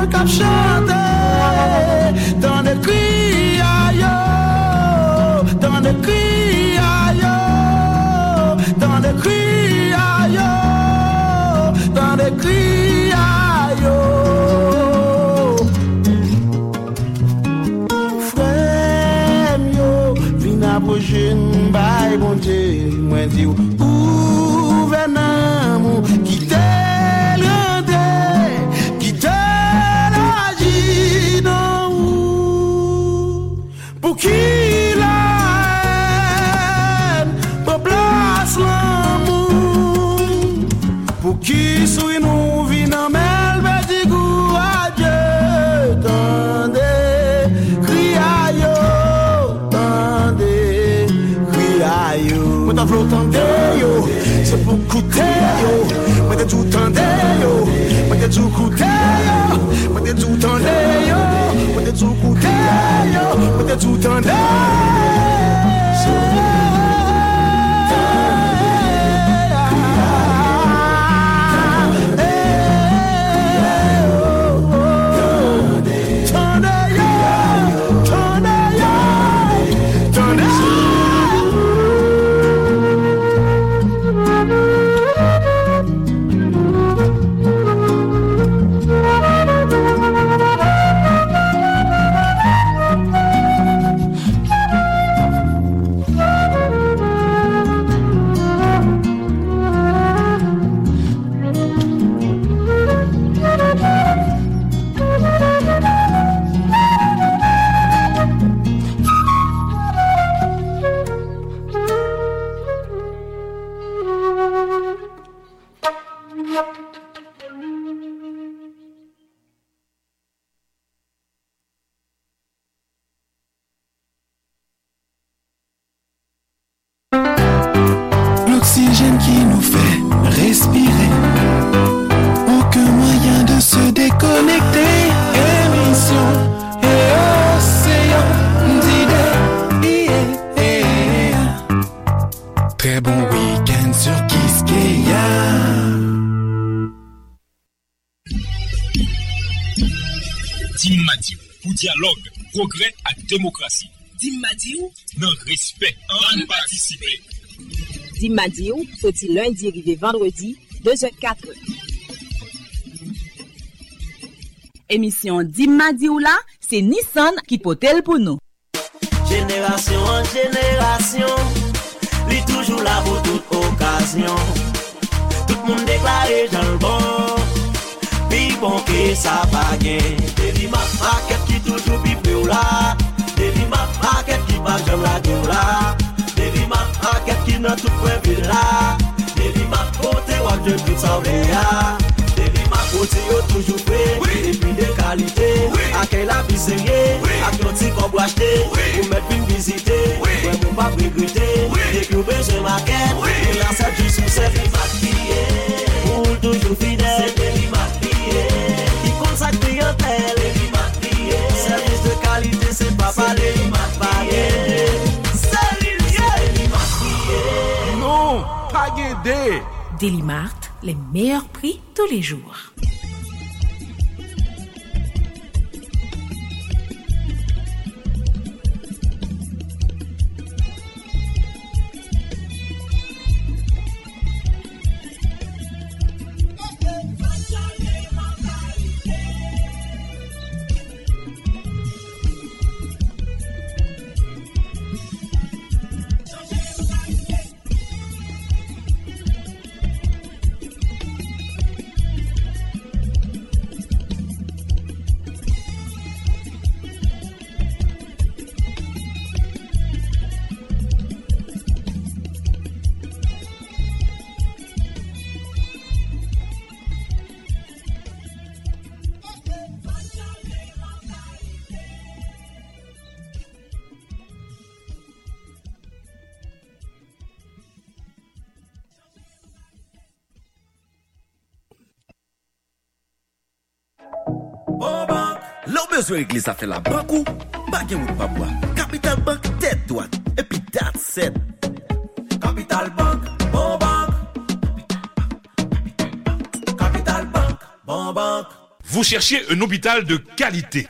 me cap chanter dans le cri aïe, dans le cri aïe, dans le cri aïe, dans le cri aïe. Frère yo, vina pour jeune bail bon Dieu, moi dis où venons quitter. Qui la haine, pour place l'amour, pour qui souille nous vit dans mes petits goûts à Dieu, tendez, criaillot, tendez, criaillot. Moi t'as voulu tendez, c'est pour coûter, moi t'as tout tendez, moi t'as tout coûté, moi t'as tout tendez. Peut-être tout coûté, peut-être tout tendé. Dialogue, progrès et démocratie. Dim ma diw, non respect, on participer. Dim ma diw, sorti lundi arrivé vendredi 2h04. Émission Dim ma diw là, c'est Nissan qui potel pour nous. Génération en génération, li toujours là pour toute occasion. Tout le monde déclaré dans le bon. Bon que ça va gagner. Elimart market qui toujours bible là. Elimart market qui va jamais la gueule là. Elimart market qui n'a tout point ville là. Elimart côté wa je tout sauver là. Elimart côté yo toujours prêt. Et puis de qualité. A quelle la vie sérieux. A petit qu'on boit acheter. Pour mettre une visite. Pour pas regretter. Et que besoin market. Et là ça du succès qui va crier. Pour toujours fidèle. Qui consacre clientèle, service de qualité, c'est pas parler, c'est non, pas guédé. Delimart, les meilleurs prix tous les jours. Besoin église a fait la banque ou bagay ou pa bois Capital Bank tête droite et puis that's it. Capital Bank bon banque. Capital Bank bon banque. Vous cherchez un hôpital de qualité.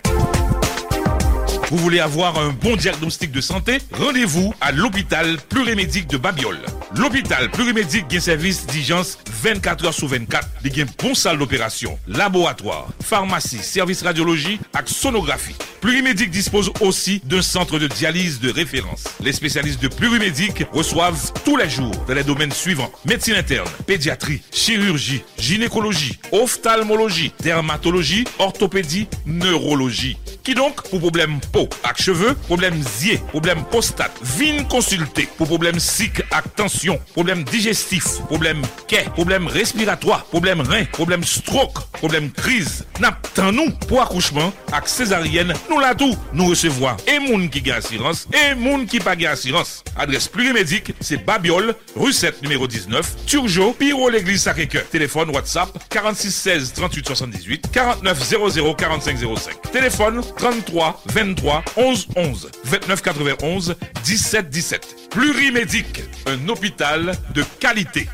Vous voulez avoir un bon diagnostic de santé? Rendez-vous à l'hôpital Plurimédic de Babiole. L'hôpital Plurimédic gagne service d'urgence 24 heures sur 24. Il gagne bon salle d'opération, laboratoire, pharmacie, service radiologie et sonographie. Plurimédic dispose aussi d'un centre de dialyse de référence. Les spécialistes de Plurimédic reçoivent tous les jours dans les domaines suivants: médecine interne, pédiatrie, chirurgie, gynécologie, ophtalmologie, dermatologie, orthopédie, neurologie. Qui donc, pour problème peau avec cheveux, problème zier, problème prostate, vin consulter, pour problème sick avec tension, problème digestif, problème quai, problème respiratoire, problème rein, problème stroke, problème crise, n'attend nous pour accouchement avec césarienne. Nous là tout, nous recevons et moun qui gagne assurance et moun qui pas gagne assurance. Adresse Plurimédic, c'est Babiole, rue 7 numéro 19, Turgeau, Piro l'église Sacré-Cœur. Téléphone WhatsApp 46 16 38 78 49 00 45 05. Téléphone 33 23 11 11 29 91 17 17. Plurimédic, un hôpital de qualité.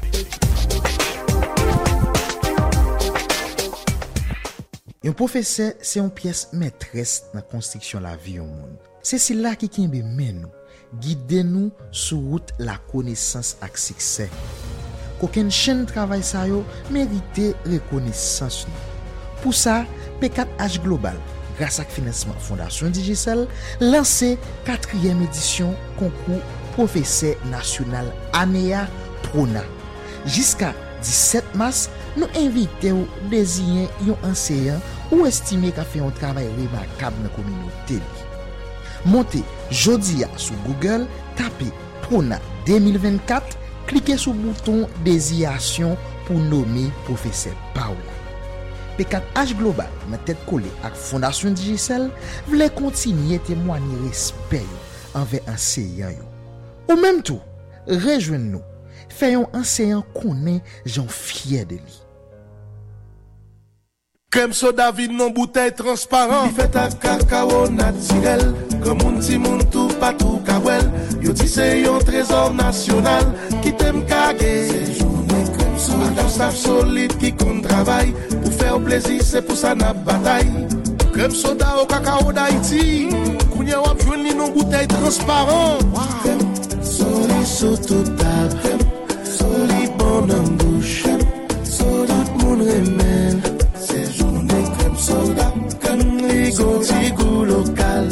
Un professeur, c'est une pièce maîtresse dans la construction de la vie au monde. C'est cela qui mène nous, guide nous sur route la connaissance et le succès. Qu'aucune chaîne de travail ça yo mérite reconnaissance. Pour ça, P4H Global, grâce à financement Fondation Digicel, lancé 4e édition concours professeur national Anea Pona. Jusqu'à 17 mars, nous invitons à désigner un enseignant ou estimé qu'a fait un travail remarquable dans la communauté. Montez jeudi sur Google, tapez Pona 2024, cliquez sur le bouton désignation pour nommer professeur Paola. P4H Global, dans tête collée avec Fondation Digicel, voulait continuer à témoigner respect envers enseignants. Au même temps, rejoignez-nous. Faisons enseignant connaît, j'en fier de lui. Crème soda vide non bouteille transparent. Il fait un cacao naturel. Comme un petit monde tout partout kawel. Yo dit c'est un trésor national. Qui t'aime kagé. C'est journée crème soda. Un staff solide qui compte travail. Pour faire plaisir, c'est pour ça n'a bataille. Crème soda au cacao d'Haïti. Kounya wap jwenn li non bouteille transparent. Crème soda sur toute table. Soli bon en bouche, soli moun remède. C'est journée crème soda, crème rigou local,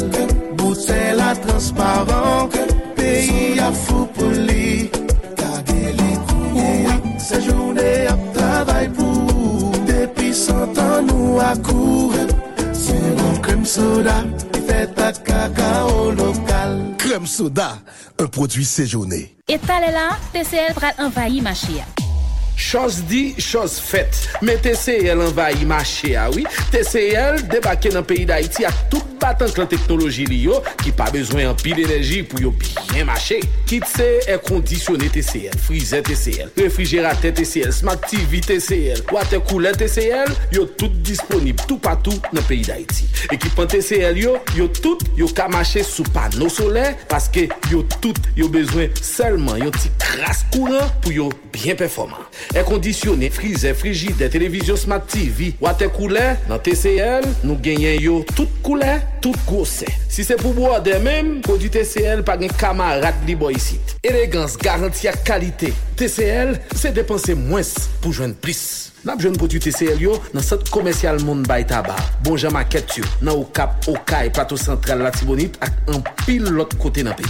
bouteille la transparent, pays à fou pour lui. Gardez les couilles, c'est journée à travail pour. Depuis 100 ans nous à court, c'est bon crème soda, fait à cacao local. Crème soda, un produit séjourné. Et t'allais là, TCL va envahir marché. Chose dit, chose faite. Mais TCL envahit marché, ah oui. TCL débarqué dans le pays d'Haïti à tout battant la technologie Lio qui pas besoin en pile d'énergie pour bien marcher. Kit air conditionné TCL, freezer TCL, réfrigérateur TCL, Smart TV TCL, water cooler TCL, yo tout disponible tout partout dans le pays d'Haïti. Équipement TCL yo tout yo ka marcher sous panneau solaire parce que yo tout yo besoin seulement yo petit crasse courant pour yo bien performant. Air conditionné, freezer, frigidaire, télévision Smart TV, water cooler, dans TCL, nous gagnons yo toute couleur, toute grosse. Si c'est pour boire des mêmes, produit TCL par un camarade libre ici. Élégance, garantie à qualité. TCL, c'est dépenser moins pour joindre plus. N'a besoin de produit TCL yo dans centre commercial Monde Bay Tabac. Bon Jean Market yo, dans au Cap, au Caille, Plateau Central, Latibonite et en pile l'autre côté dans pays.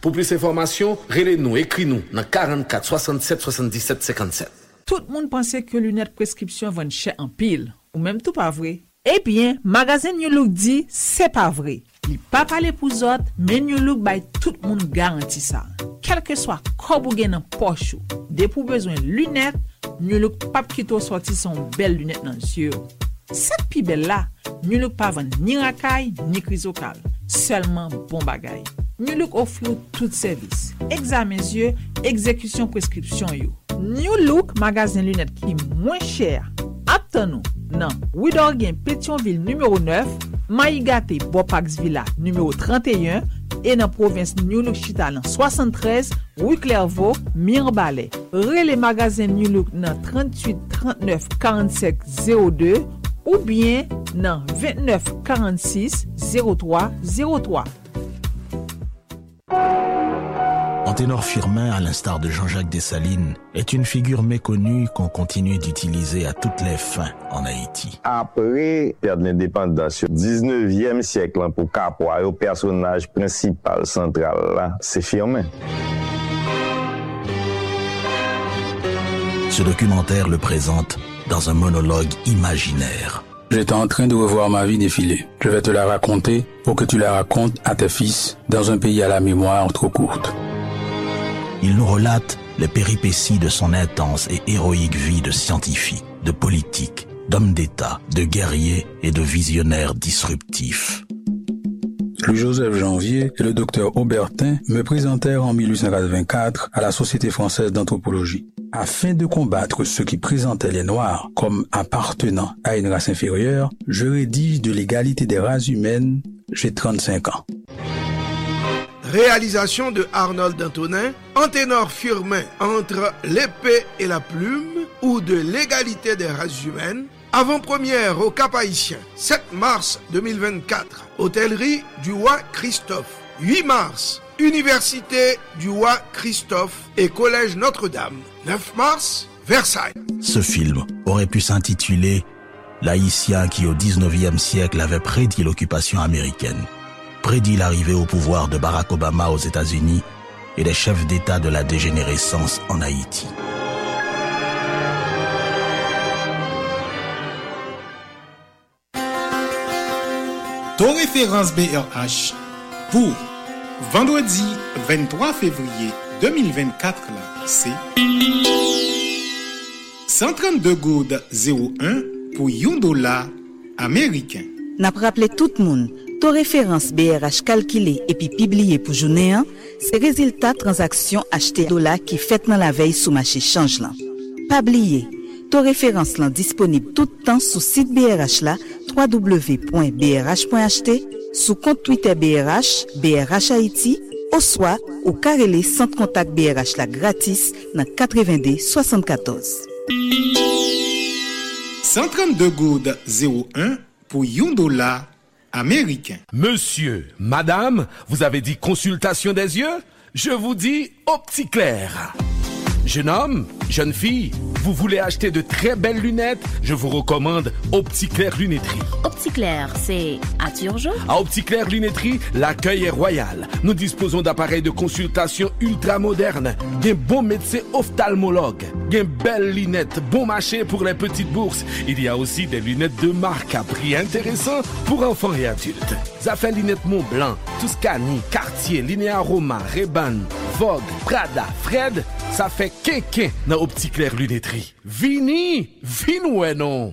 Pour plus d'informations, relez-nous, écris-nous dans 44 67 77 57. Tout le monde pensait que lunettes prescription vendent cher en pile, ou même tout pas vrai. Eh bien, magasin New Look dit c'est pas vrai. Il pas parler pour autres, mais New Look by tout le monde garantit ça. Quel que soit corps ou gain en poche, des pour besoin lunettes, New Look pas quito sorti son belle lunette dans yeux. Cette pi belle là, New Look pas vend ni racaille ni chrysocale, seulement bon bagaille. New Look offre tout service. Examen yeux, exécution prescription yo. New Look magasin lunettes qui moins cher. Attends-nous. Non, Widorgen Pétionville numéro 9, Maïgate Bopax Villa numéro 31 et dans province New Look Chitalan 73, Rue Clairvaux, Mirbalet. Relais magasin New Look dans 38 39 45 02. ou bien dans 29 46 03 03. Anténor Firmin, à l'instar de Jean-Jacques Dessalines, est une figure méconnue qu'on continue d'utiliser à toutes les fins en Haïti. Après perdre l'indépendance, 19e siècle, pour Capois, le personnage principal central, là, c'est Firmin. Ce documentaire le présente dans un monologue imaginaire. J'étais en train de revoir ma vie défiler. Je vais te la raconter pour que tu la racontes à tes fils dans un pays à la mémoire trop courte. Il nous relate les péripéties de son intense et héroïque vie de scientifique, de politique, d'homme d'État, de guerrier et de visionnaire disruptif. Louis-Joseph Janvier et le docteur Aubertin me présentèrent en 1884 à la Société française d'anthropologie. Afin de combattre ceux qui présentaient les Noirs comme appartenant à une race inférieure, je rédige de l'égalité des races humaines, j'ai 35 ans. Réalisation de Arnold Antonin, Anténor Firmin entre l'épée et la plume ou de l'égalité des races humaines, avant-première au Cap-Haïtien, 7 mars 2024, Hôtellerie du Roi Christophe, 8 mars, Université du Roi Christophe et Collège Notre-Dame, 9 mars, Versailles. Ce film aurait pu s'intituler « L'Haïtien qui au 19e siècle avait prédit l'occupation américaine ». Prédit l'arrivée au pouvoir de Barack Obama aux États-Unis et des chefs d'État de la dégénérescence en Haïti. Ton référence BRH pour vendredi 23 février 2024, c'est 132 goudes 01 pour $1 américain. N'a pas rappelé tout le monde. To référence BRH calculée et puis publiée pour journée 1, c'est résultat transaction achetée dollar qui fait dans la veille sous marché change là. Pas oublier, to référence là disponible tout le temps sous site BRH là www.brh.ht, sous compte Twitter BRH, BRH Haïti, ou soit ou carrelé centre contact BRH là gratis dans 82 74. 132 goudes 01 pour $1 américain. Monsieur, madame, vous avez dit consultation des yeux? Je vous dis Opticlair. Jeune homme, jeune fille, vous voulez acheter de très belles lunettes? Je vous recommande Opticlair Lunetterie. Opticlair, c'est à Turgeon? À Opticlair Lunetterie, l'accueil est royal. Nous disposons d'appareils de consultation ultra modernes, d'un bon médecin ophtalmologue, d'une belle lunette, bon marché pour les petites bourses. Il y a aussi des lunettes de marque à prix intéressant pour enfants et adultes. Affaires lunettes Montblanc, Tuscany, Cartier, Linéa Roma, Ray-Ban, Vogue, Prada, Fred, ça fait quinquin dans Opticlair Lunetterie. Vini, non.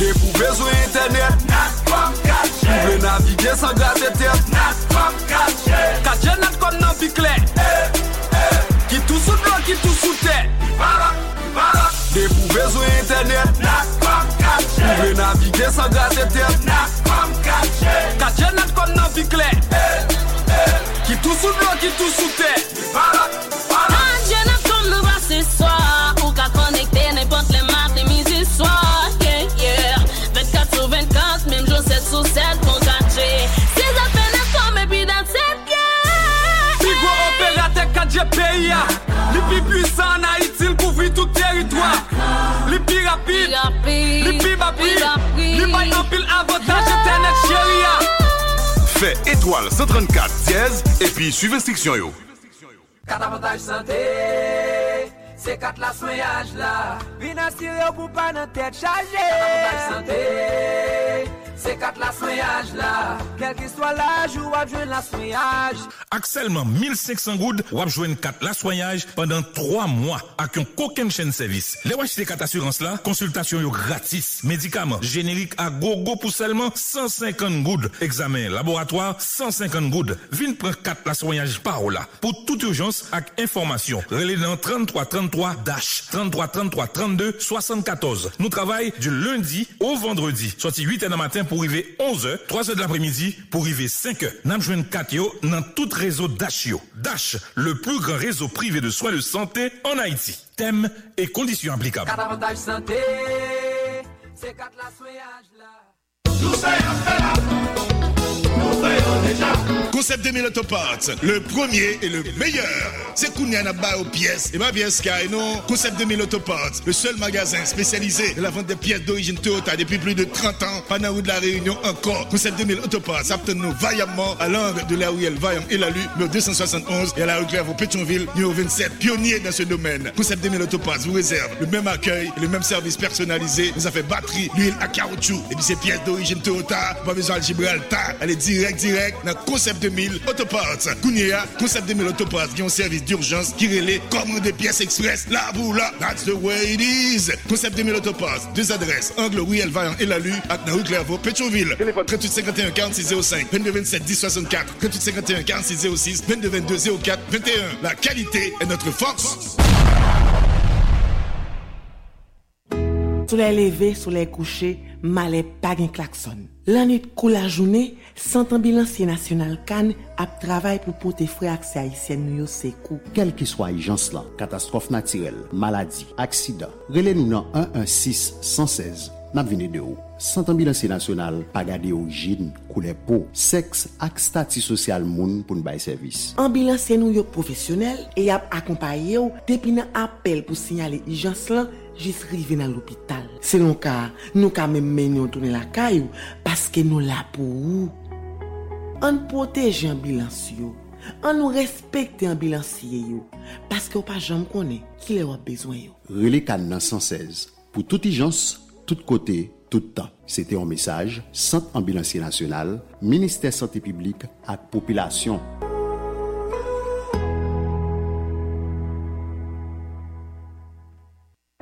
Les pouvez sur internet, nacom caché. Vous pouvez naviguer sans gratter tête, nacom caché. Caché nacom nan biclet. Qui tout sous blanc, qui tout sous tête. Voilà. Les pouvez sur internet, nacom caché. Vous pouvez naviguer sans gratter tête, nacom caché. Caché nacom nan biclet. Qui tout sous blanc, qui tout sous tête. Voilà. Caché nacom nous va ce soir. Ou qu'à connecter n'importe les maths et musique soir. Même je sais sous cette contagion. C'est la peine comme et puis dans cette guerre. Si vous opératez 4G pays, les plus puissants en Haïti, ils couvrent tout territoire. Les plus rapides, les plus rapides, les plus en pile avantage internet chéria. Fait étoile 134 dièse et puis suivez restriction yo. 4 avantages santé. C'est 4 la soignage là. Vina siré ou pour pas dans tête chargée. 4 avantages santé. C'est 4 la soignage là. Quel que soit l'âge, ou à jouer la soignage. Avec seulement 1500 goudes, ou à jouer 4 la soignage pendant 3 mois. Avec un coquin chaîne service. Les ouaches de 4 assurances là, consultation yo gratis. Médicaments, génériques à gogo pour seulement 150 goudes. Examen, laboratoire, 150 goudes. Vin prend 4 la soignage par là. Pour toute urgence, avec information. Relais dans 33 33 32 74. Nous travaillons du lundi au vendredi. Sorti 8h du matin pour arriver 11h, 3h de l'après-midi pour arriver 5h. Nous jouons 4 dans tout réseau Dash. Dash, le plus grand réseau privé de soins de santé en Haïti. Thèmes et conditions applicables. Santé, c'est 4 la soignage là. Tout ça est là. Concept 2000 Autoparts, le premier et le meilleur. C'est Kounia Naba aux pièces. Et ma pièce Sky, non. Concept 2000 Autoparts, le seul magasin spécialisé dans la vente des pièces d'origine Toyota depuis plus de 30 ans. Pendant route de la Réunion encore. Concept 2000 Autoparts, obtenons vaillamment à l'angle de la Ariel Vaillant et la Lue, numéro 271, et à la rue Clairvaux Pétionville, numéro 27. Pionnier dans ce domaine. Concept 2000 Autoparts vous réserve le même accueil et le même service personnalisé. Vous avez batterie, l'huile à caoutchouc. Et puis ces pièces d'origine Toyota, pas besoin de Gibraltar. Elle est direct, dans Concept 2000 Autoparts. Kounia, Concept 2000 Autoparts, qui ont un service d'urgence, qui relaie, commande des pièces express, là, vous, là. That's the way it is. Concept 2000 Autoparts, 2 adresses, Angle, Ruel, Vaillant et Lalu, à Naou, Clairvaux, Pétionville. Téléphone 38 51 46 05, 22 27 10 64, 38 51 46 06, 22 22 04, 21. La qualité est notre force. Soleil levé, soleil couché, malais pas un klaxon. La nuit coule la journée, Centre ambulancier national Cannes a travaillé pour porter frais accès haïtienne nous secours. Quel que soit l'urgence là, catastrophe naturelle, maladie, accident, relez-nous dans 116 116. N'a venu de haut. Centre ambulancier national, pas garder origine, couleur peau, sexe ak statut social moun pour nous bailler service. Ambulancier nous yo professionnel et a accompagné depuis nan appel pour signaler urgence là. Juste arrivé dans l'hôpital. C'est le cas, nous quand même menons tourner la caille parce que nous là pour vous. On protège ambulancier, on nous respecte ambulancier parce que pas jamais connaît qui les a besoin yo. Relais Cannes 116 pour toute urgence, tout côté, tout temps. C'était un message Centre ambulancier national, ministère santé publique à population.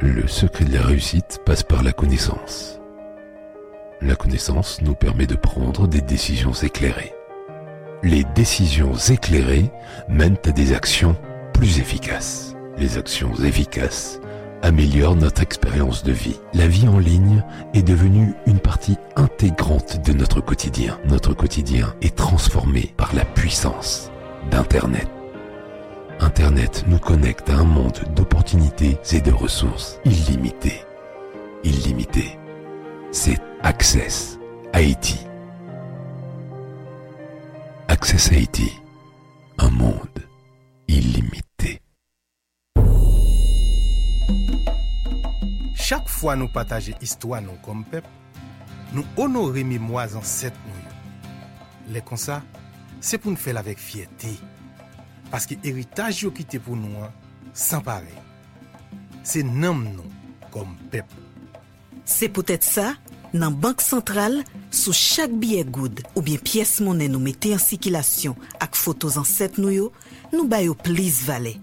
Le secret de la réussite passe par la connaissance. La connaissance nous permet de prendre des décisions éclairées. Les décisions éclairées mènent à des actions plus efficaces. Les actions efficaces améliorent notre expérience de vie. La vie en ligne est devenue une partie intégrante de notre quotidien. Notre quotidien est transformé par la puissance d'Internet. Internet nous connecte à un monde d'opportunités et de ressources illimitées. Illimitées. C'est Access Haïti. Access Haïti. Un monde illimité. Chaque fois nous partageons histoire nous comme peuple, nous honorons mémoires ancêtres nous. Les comme ça, c'est pour nous faire avec fierté. Parce que l'héritage qui est pour nous, sans pareil. C'est nous comme peuple. C'est peut-être ça, dans la Banque centrale, sous chaque billet good ou bien pièce monnaie nous mettons en circulation avec photos ancêtres nous baillons plus valet.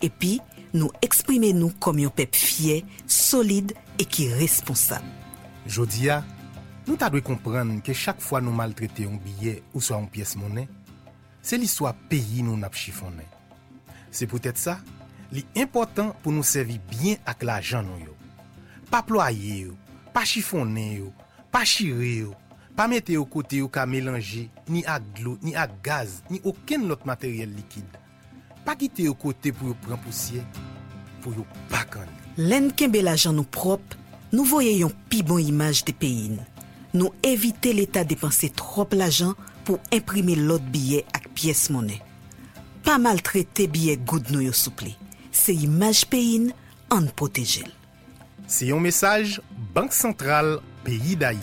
Et puis, nous exprimons nous comme un peuple fier, solide et qui est responsable. Jodia, nous devons comprendre que chaque fois nous maltraitons un billet ou soit une pièce monnaie, c'est l'histoire pays nous n'a pas chiffonné. C'est peut-être ça, l'important pour nous servir bien avec l'argent nous yo. Pas ployer yo, pas chiffonner yo, pas chirer yo, pas mettre au côté yo ka mélanger ni à l'eau, ni à gaz, ni aucun autre matériel liquide. Pas quitter au côté pour yo prendre poussière, pour yo pas canne. L'en kembe l'argent nous propre, nous voyons pi bon image des pays. Nous éviter l'état dépenser trop l'argent pour imprimer l'autre billet avec pièce monnaie. Pas maltraiter billet good nous yo soupli. C'est image payine en protéger. C'est un message Banque centrale pays d'Haïti.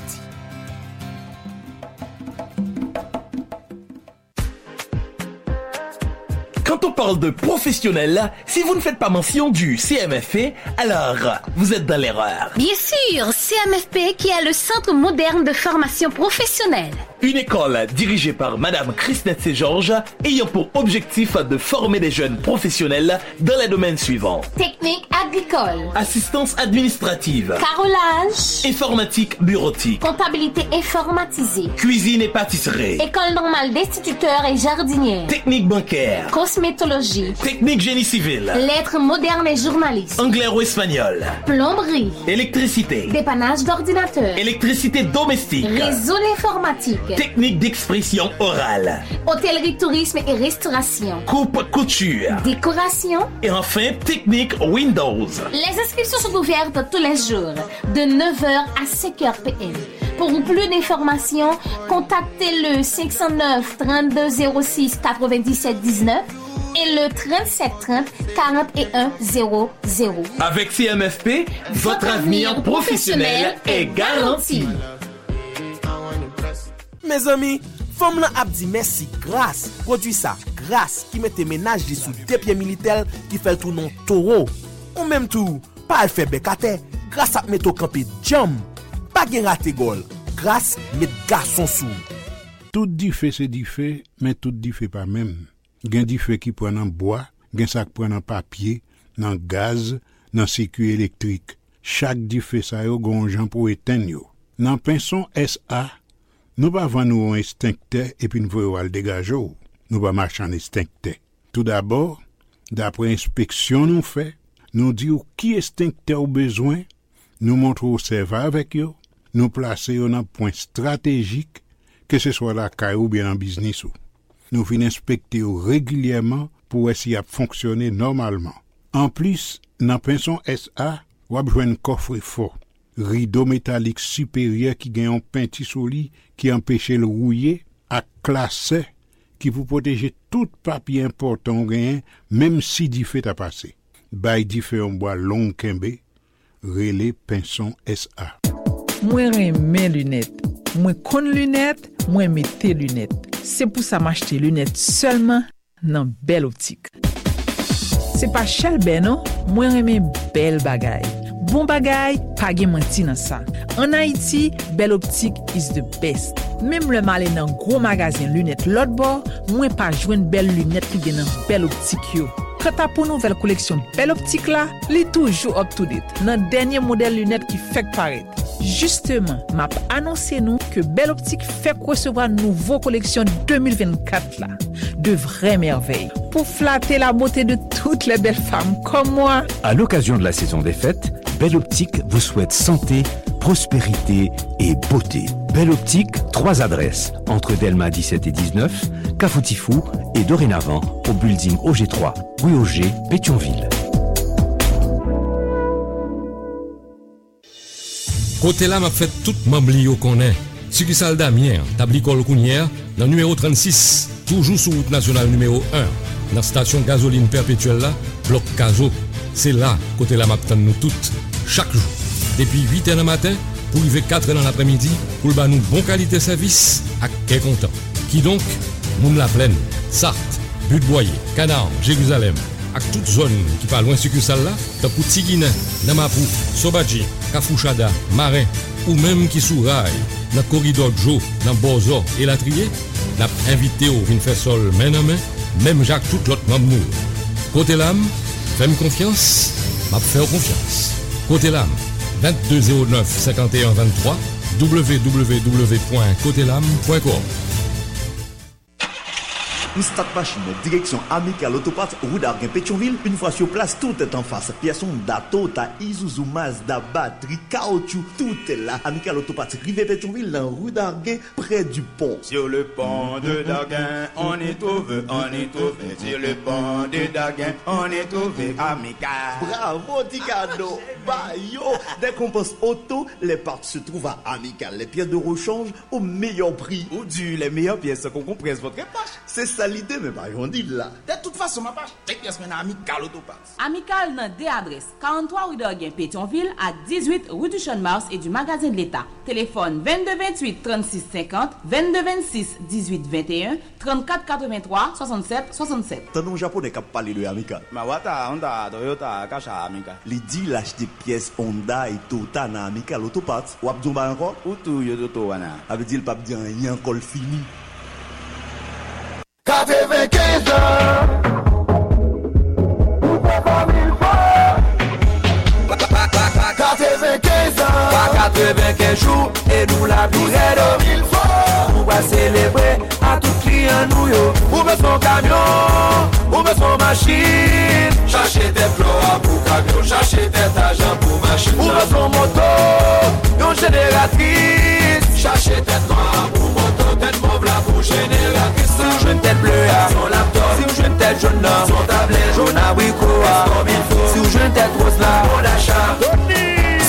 Quand on parle de professionnels, si vous ne faites pas mention du CMFP, alors vous êtes dans l'erreur. Bien sûr, CMFP qui est le Centre moderne de formation professionnelle. Une école dirigée par Madame Christine Georges ayant pour objectif de former des jeunes professionnels dans les domaines suivants. Technique agricole. Assistance administrative. Carrelage. Informatique bureautique. Comptabilité informatisée. Cuisine et pâtisserie. École normale d'instituteurs et jardiniers. Technique bancaire. Cosmétologie. Technique génie civil. Lettres modernes et journalistes. Anglais ou espagnol. Plomberie. Électricité. Dépannage d'ordinateur. Électricité domestique. Réseau informatique. Technique d'expression orale. Hôtellerie, tourisme et restauration. Coupe, couture. Décoration. Et enfin, technique Windows. Les inscriptions sont ouvertes tous les jours, de 9h à 5h PM. Pour plus d'informations, contactez le 509 3206 97 19 et le 3730 41 00. Avec CMFP, votre avenir professionnel est garanti. Mes amis, femme a dit merci grâce, produit ça grâce qui mette ménage sous des pieds militaires qui fait tout non taureau. Ou même tout, pas le fait bécaté, grâce à mettre au campé jam, pas de raté gol, grâce mettre garçon sous. Tout dit fait c'est dit fait, mais tout dit fait pas même. Gain dit fait qui prend en bois, gain ça qui prend en papier, dans gaz, dans circuit électrique. Chaque dit fait ça yo gonjan pour éteindre yo. Dans pinson SA nous pas vendre un extincteur et puis nous voyons le dégager. Nous pas marcher en extincteur. Tout d'abord, d'après inspection nous fait, nous disons qui extincteur besoin, nous montrons serveur avec eux, nous plaçons dans point stratégique que ce soit la caille ou bien en business. Nous fin inspecter régulièrement pour essayer de fonctionner normalement. En plus, dans pinson SA, on a besoin de coffre fort. Rideau métallique supérieur qui gagne un peinti soli qui empêche le rouiller à classer qui pour protéger tout papier important gagne même si dit fait à passer bail dit fait en bois long kembe relé pinson SA moi remè lunettes moi konn lunettes moi mettez lunettes c'est pour ça m'acheter lunettes seulement dans Belle Optique c'est pas chelbé non moi remè belle bagaille. Bon bagay, pa gen menti nan sa. En Haïti, Belle Optique is the best. Même le malé nan gros magasin lunettes l'autre bord, moins pa jwenn belle lunette ki gen nan Belle Optique yo. Quand a pour nouvelle collection Belle Optique là, li toujours up to date. Nan dernier modèle lunettes ki fèk paraître. Justement, m'a annoncé nous que Belle Optique fait recevoir nouveau collection 2024 là, de vraies merveilles pour flatter la beauté de toutes les belles femmes comme moi. À l'occasion de la saison des fêtes, Belle Optique vous souhaite santé, prospérité et beauté. Belle Optique, 3 adresses, entre Delma 17 et 19, Cafotifou et dorénavant au building OG3, rue Auger, Pétionville. Côté là, m'a fait tout m'amblio qu'on est. Succursale Damien, Tablicol Counière, dans numéro 36, toujours sur route nationale numéro 1, dans la station gasoline perpétuelle là, bloc Caso. C'est là, côté là, m'a tendre nous toutes, chaque jour. Depuis 8h du matin, pour arriver 4h dans l'après-midi, pour ba nous bon qualité service, à quel content. Qui donc? Moun la Plaine, Sarthe, Butte-Boyer, Canard, Jérusalem. À toute zone qui pas loin succursale là, dans Poutigine, Namapou, Sobadji, Kafouchada, Marin, ou même qui souraille, dans Corridor Joe, dans Bozo et Latrier, n'a invité au vin faire sol main en main, même Jacques tout l'autre membre. Côté l'âme, fais-moi confiance, m'a fait confiance. Côté l'âme, 2209 51 23, www.cotelame.com. Une start machine direction Amical Autopart, rue d'Arguin Pétionville. Une fois sur place, tout est en face. Pièces d'Ato, ta Isuzu, Mazda, batterie, caoutchouc, tout est là. Amical Autopart, rive Pétionville, dans rue d'Arguin, près du pont. Sur le pont de Darguin, on est trouvé. Sur le pont de Darguin, on est trouvé Amical. Bravo, Ticado. bah yo. Dès qu'on pense auto, les parts se trouvent à Amical. Les pièces de rechange au meilleur prix. Ou du, les meilleures pièces qu'on compresse votre page. C'est ça l'idée, mais bah on dit là. De toute façon, ma page, les pièces maintenant Amical Autoparts. Amical n'a des adresses. 43 rue d'Orguin, Pétionville, à 18 rue du Champ de Mars et du Magasin de l'État. Téléphone 2228 36 50, 2226 18 21, 34 83 67 67. T'as non japonais qui a parlé de Amical. Ma wata, Honda, Toyota, Kacha, Amical. L'idée l'acheter pièces Honda et Toyota dans Amical Autoparts. Ou abdouba encore? Ou tout, yodoto, wana. Avait dit le pape dit un yen col fini. 95 ans. Pas 95 jours et nous la brûlons. Il faut pour célébrer à tout client nous yo. Ou met son camion, ou met son machine. Cherchez des flots pour camion, cherchez des agents pour machine. Ou met son moto, une génératrice. Cherchez des noirs pour moto, tête mauve là pour génératrice. Si vous jouez une tête bleue, son laptop. Si vous jouez une tête jaune, son tablette jaune à Wico. Si vous jouez une tête rose là, on l'achat.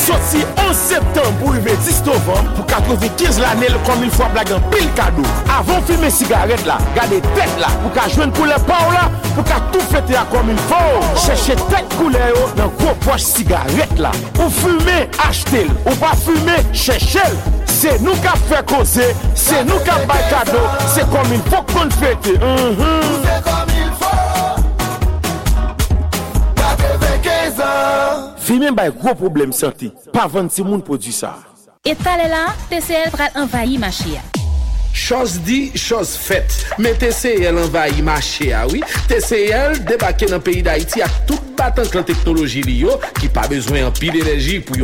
Sorti 11 septembre pour arriver 10 novembre pour 95 l'année comme une fois blague en pile cadeau. Avant fumer cigarette là, gardez tête là, pour qu'à joindre couleur pau là, pour qu'à tout fêter là comme une fois. Cherchez tête couleur dans gros poche cigarette là. Ou fumer, achetez le. Ou pas fumer, cherchez le. C'est nous qui avons fait causer, c'est nous qui avons fait cadeau, c'est comme une fois qu'on le fête. C'est comme il faut. 95 ans. Fumer ba gros problème santé, pas 26 moun produit ça. Et talé là, TCL va envahir marché. Chose dit, chose faite. Mais TCL envahit marché, oui. TCL débarqué dans le pays d'Haïti avec tout battant la technologie Lio qui pas besoin en pile d'énergie pour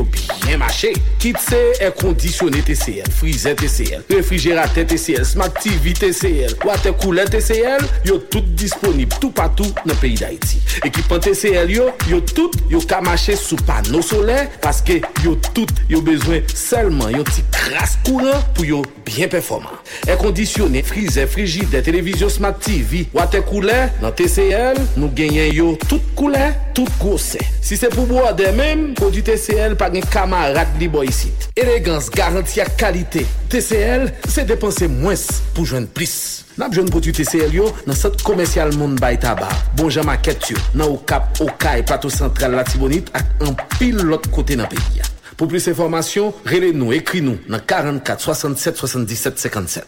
bien marcher. Kit c'est air conditionné TCL, freezer TCL, réfrigérateur TCL, Smart TV TCL, water cooler TCL, yo tout disponible tout partout dans le pays d'Haïti. Équipement TCL yo tout yo ka marcher sous panneau solaire parce que yo tout yo besoin seulement yo petit crasse courant pour yo bien performant. Air conditionné, freezer, frigidaire, télévision Smart TV, water cooler, dans TCL, nous gagnons yo toute couleur, toute grosse. Si c'est pour boire des mêmes, produit TCL pas un camarade libre ici. Élégance, garantie, qualité. TCL, c'est dépenser moins pour joindre plus. N'a besoin de produit TCL yo dans centre commercial Monde Bay Tabac. Bon Jean Market yo, dans au Cap, au Caille, Plateau Central, la Tibonite et en pile l'autre côté dans le pays. Pour plus d'informations, relez-nous, écris-nous dans 44 67 77 57.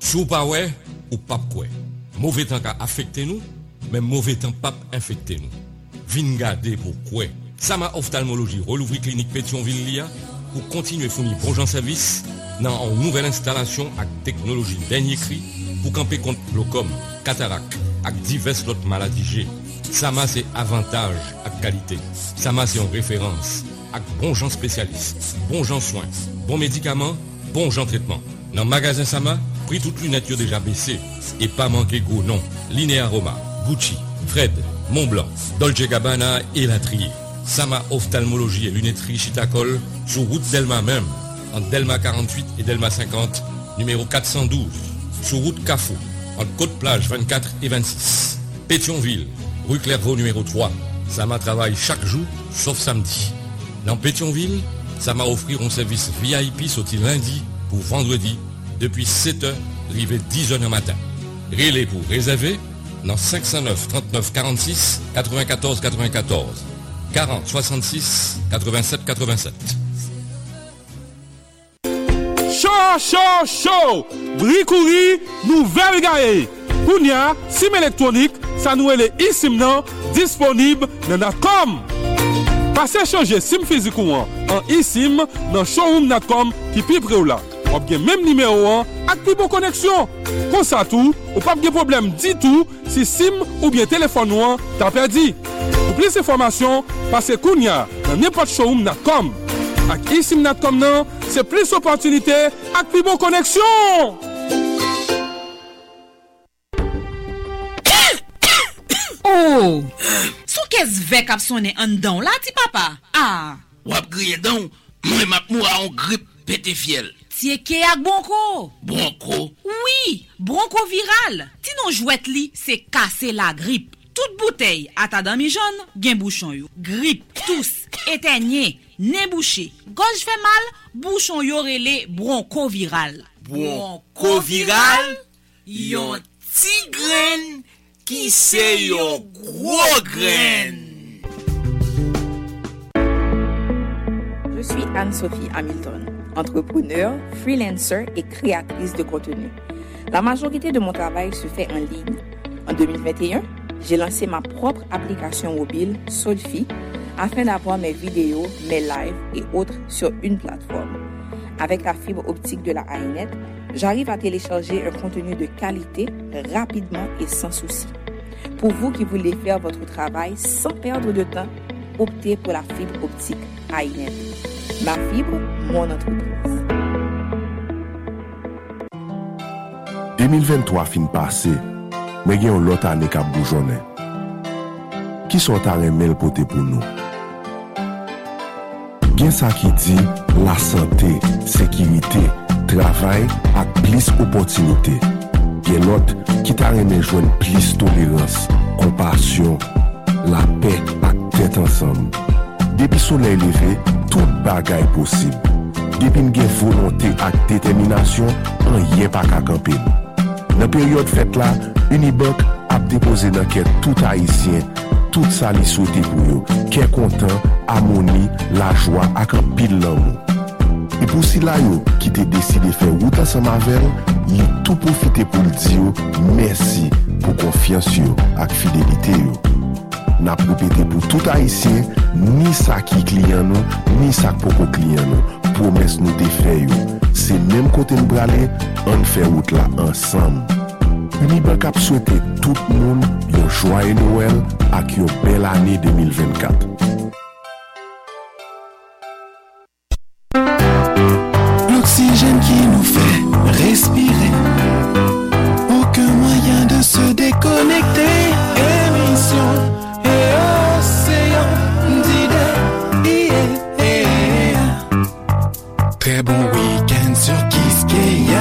Chou pa wè ou pap kouè. Mauvais temps ka affecté nous, mais mauvais temps pap infecté nous. Vin gade pour kouè. Sama Ophtalmologie relouvri clinique Pétionville Lia pour continuer fournir bon gens service dans une nouvelle installation avec technologie dernier cri pour camper contre glaucome, cataracte avec diverses autres maladies G. Sama c'est avantage avec qualité. Sama c'est en référence. Avec bon gens spécialistes, bon gens soins, bon médicaments, bon gens traitements. Dans le magasin Sama, prix toute lunette déjà baissé. Et pas manquer gros nom. Linéa Roma, Gucci, Fred, Montblanc, Dolce Gabbana et Latrier. Sama Ophtalmologie et lunetterie Chitacol, sur route Delma même, entre Delma 48 et Delma 50, numéro 412. Sur route Cafou, entre Côte-Plage 24 et 26. Pétionville, rue Clairvaux numéro 3. Sama travaille chaque jour, sauf samedi. Dans Pétionville, ça m'a offert un service VIP sauté lundi pour vendredi depuis 7h, arrivé 10h du matin. Relais pour réserver dans 509 39 46 94 94 40 66 87 87. Chaud! Bricouri, nouvelle gaille. Pounia, SIM électronique, ça nous est les iSIM non disponible dans nacom. Passez changer SIM physique ou en eSIM dans showroom nacom qui plus près ou là. Vous avez même numéro 1 avec plus bonne connexion. Comme ça tout, vous pas de problème du tout si SIM ou bien téléphone ou t'as perdu. Pour plus d'informations, passez Kounia dans n'importe showroom nacom. Avec eSIM nacom non, c'est plus opportunité avec plus bonne connexion. Oh, sou qu'est-ce vek ap sonne en dedans là ti papa? Ah, ou ap griye don, moi m'a moura on grippe pété fiel. Ti e ke ak bronco. Bronco? Oui, bronco viral. Ti non jouette li, c'est casser la grippe. toute bouteille à ta dame jaune, gen bouchon yo. Grippe, tous, éteignez, nez bouché. Gorge fait mal, bouchon yo relé bronchoviral. Bronchoviral, yon ti graine qui c'est yon gros graine. Je suis Anne-Sophie Hamilton, entrepreneur, freelancer et créatrice de contenu. La majorité de mon travail se fait en ligne. En 2021, j'ai lancé ma propre application mobile, Solfi, afin d'avoir mes vidéos, mes lives et autres sur une plateforme. Avec la fibre optique de la iNet, j'arrive à télécharger un contenu de qualité rapidement et sans souci. Pour vous qui voulez faire votre travail sans perdre de temps, optez pour la fibre optique iNet. Ma fibre, mon entreprise. 2023 fin passé, mais il y a une autre année qui a bougé. Qui sont à remède pour nous? Bien ça qui dit la santé, sécurité, travail et plus d'opportunités. Il y a l'autre qui t'a remède joindre plus tolérance, compassion, la paix et tête ensemble. Depuis le soleil levé, tout bagaille possible. Depuis une volonté et détermination, on n'y est pas qu'à camper. Dans la période fête là, Unibank a déposé dans quête tout haïtien, tout ça li souhaité pour eux, qui est content, harmonie, la joie et un pile l'amour. Et pour si là qui te décidé de faire route ensemble avec, il tout profité pour le dire merci pour confiance et fidélité. N'a propriété pour tout haïtien, ni ça qui client nous, ni ça pour client nous, promesse nous te fait. C'est même côté nous braler, on fait route là ensemble. Unibank a souhaité tout le monde une joyeux Noël et une belle année 2024. L'oxygène qui nous fait respirer, aucun moyen de se déconnecter. Émission. Très bon week-end sur Kiskeya.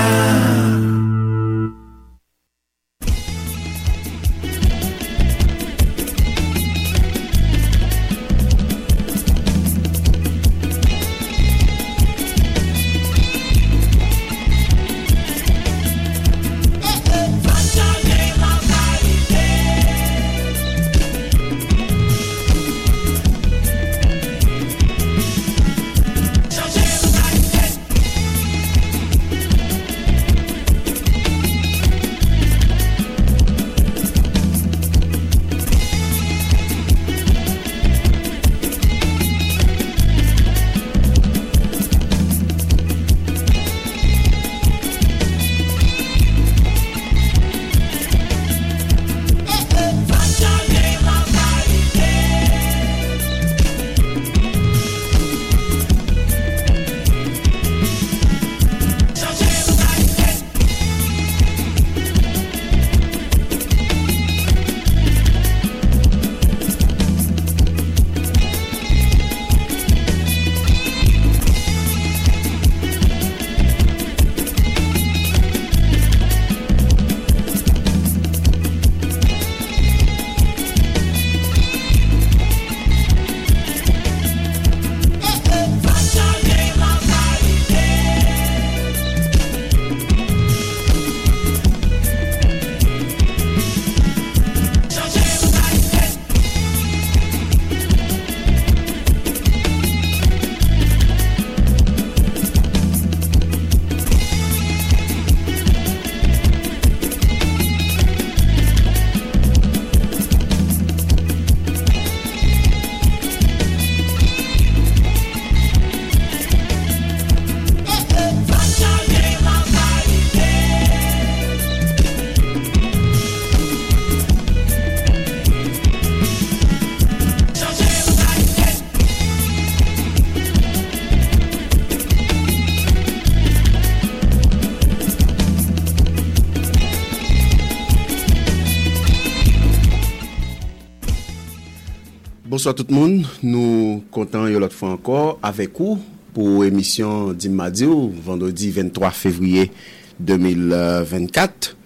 Bonsoir tout le monde, nous comptons une autre fois encore avec vous pour émission Dim ma diw, vendredi 23 février 2024.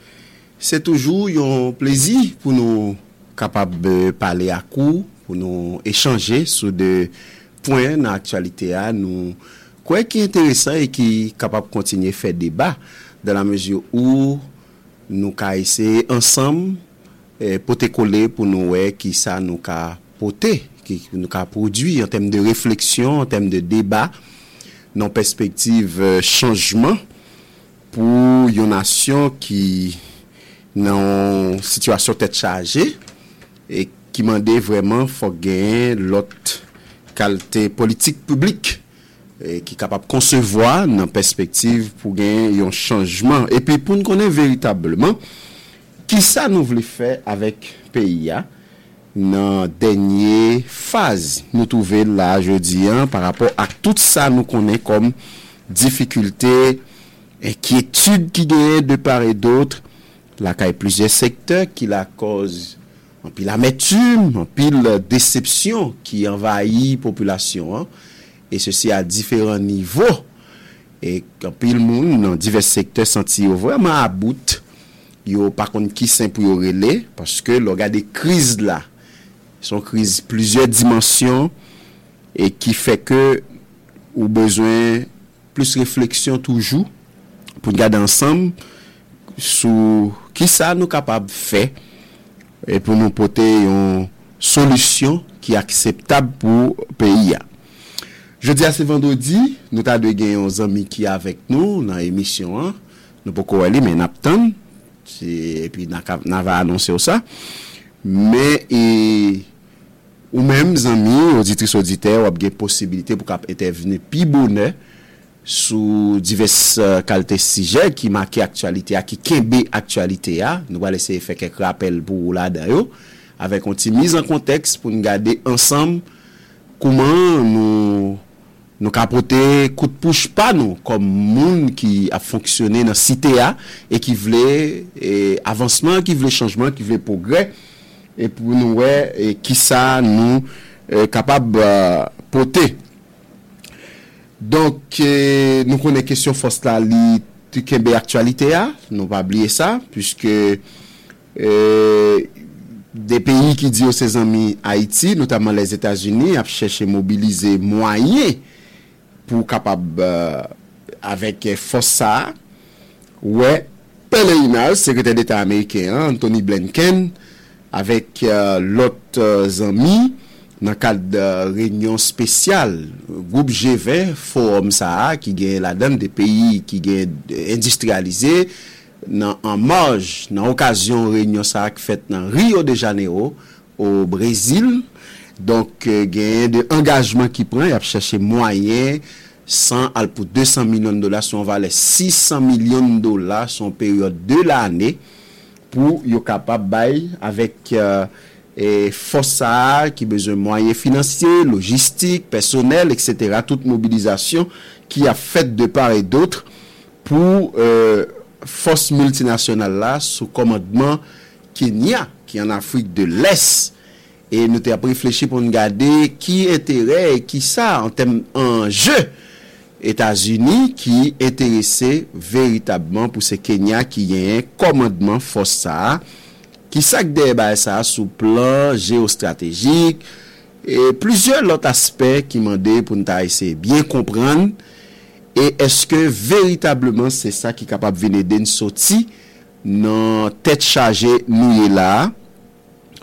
C'est toujours un plaisir pour nous capable de parler à coup pour nous échanger sur des points dans l'actualité à nous quoi qui est intéressant et qui capable continuer faire débat dans la mesure où nous ca essayer ensemble porter coller pour nous ouais qui ça nous ca porter qui nous ca produire en termes de réflexion, en termes de débat, dans perspective changement pour une nation qui dans situation tête chargée et qui mandait vraiment faut gagner l'autre qualité politique publique et qui capable concevoir dans perspective pour gagner un changement et puis pour nous connaître véritablement qui ça nous voulons faire avec pays a dans dernière phase nous trouver là jeudi par rapport à tout ça nous connaît comme difficulté et quiétude qui gagne de part et d'autre la caille plusieurs secteurs qui la cause en pile amertume, en pile déception qui envahit population hein? Et ceci à différents niveaux et en pile monde dans divers secteurs senti vraiment à bout yo par contre qui sain pour reler parce que le regard des crises là sont crises plusieurs dimensions et qui fait que ou besoin plus réflexion toujours pour regarder ensemble sous qui ça nous capable faire et pour nous porter une solution qui acceptable pour pays. Jeudi à ce vendredi, nous t'a de gagner un ami qui avec nous dans émission 1. Nous pourquoi aller mais n'attend et puis n'a va annoncer ça. Mais et ou même amis auditrices auditeurs ou a possibilité pour cap intervenir pi bonheur sous diverses qualités sujets qui marquent actualité à qui kembe actualité à nous va laisser faire quelques rappels pour là dedans avec une petite mise en contexte pour nous garder ensemble comment nous capoter coup de pouce pas nous comme monde qui a fonctionné dans cité a et qui voulait avancement qui voulait changement qui voulait progrès et pour nous ouais qui ça nous capable porter. Donc nous connaît question force la li kembe actualité a nous pas oublier ça puisque des pays qui dit aux ses amis Haïti notamment les États-Unis a cherché mobiliser moyens pour capable avec force ça ouais Peleina secrétaire d'État américain hein, Anthony Blinken avec l'autre amis dans le cadre de réunion spéciale groupe G20 forum ça qui gagne la donne des pays qui gagne industrialisé dans en marge dans occasion réunion ça qui faite dans Rio de Janeiro au Brésil donc gagne de engagement qui prend il a cherché moyen 100 pour $200 millions son valeur $600 millions son période de l'année pour yo capable bail avec et force ça qui besoin moyens financiers, logistique, personnel, etc. Toute mobilisation qui a faite de part et d'autre pour force multinationale là sous commandement Kenya qui en Afrique de l'Est et nous t'ai réfléchi pour nous garder qui intérêt et qui ça en termes en jeu États-Unis qui intéressé véritablement pour ce Kenya qui a un commandement force ça qui sac des bail ça sous plan géostratégique et plusieurs autres aspects qui mandé pour nous essayer bien comprendre et est-ce que véritablement c'est ça qui capable venir d'une sortie non tête chargée nous là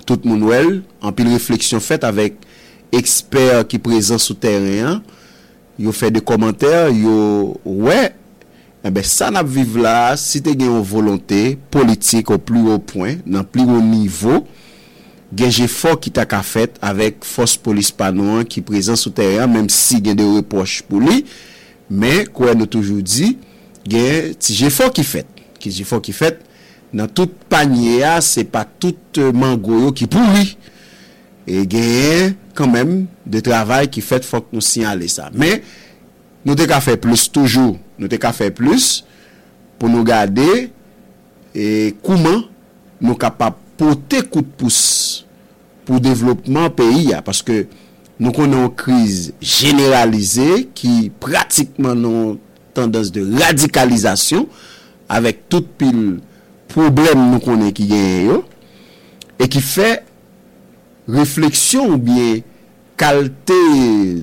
tout le monde wel en pile réflexion faite avec experts qui présents sur terrain yo fait des commentaires yo ouais eh ben ça n'a vivre là si t'es une volonté politique au plus haut point dans plus haut niveau gagne effort qui t'a qu'a fait avec force police panon qui présent sous terrain même si gagne des reproches pour lui mais quoi nous toujours dit gagne si effort qui fait dans tout panier a c'est pas tout mango qui pourri et gagne quand même de travail qui fait faut que nous signaler ça mais nous t'es qu'a fait plus toujours nous t'ai qu'à faire plus pour nous garder et comment nous capable porter coup de pouce pour développement pays parce que nous connaissons une crise généralisée qui pratiquement non tendance de radicalisation avec toute pile problème nous connaît qui gagne et qui fait réflexion ou bien qualité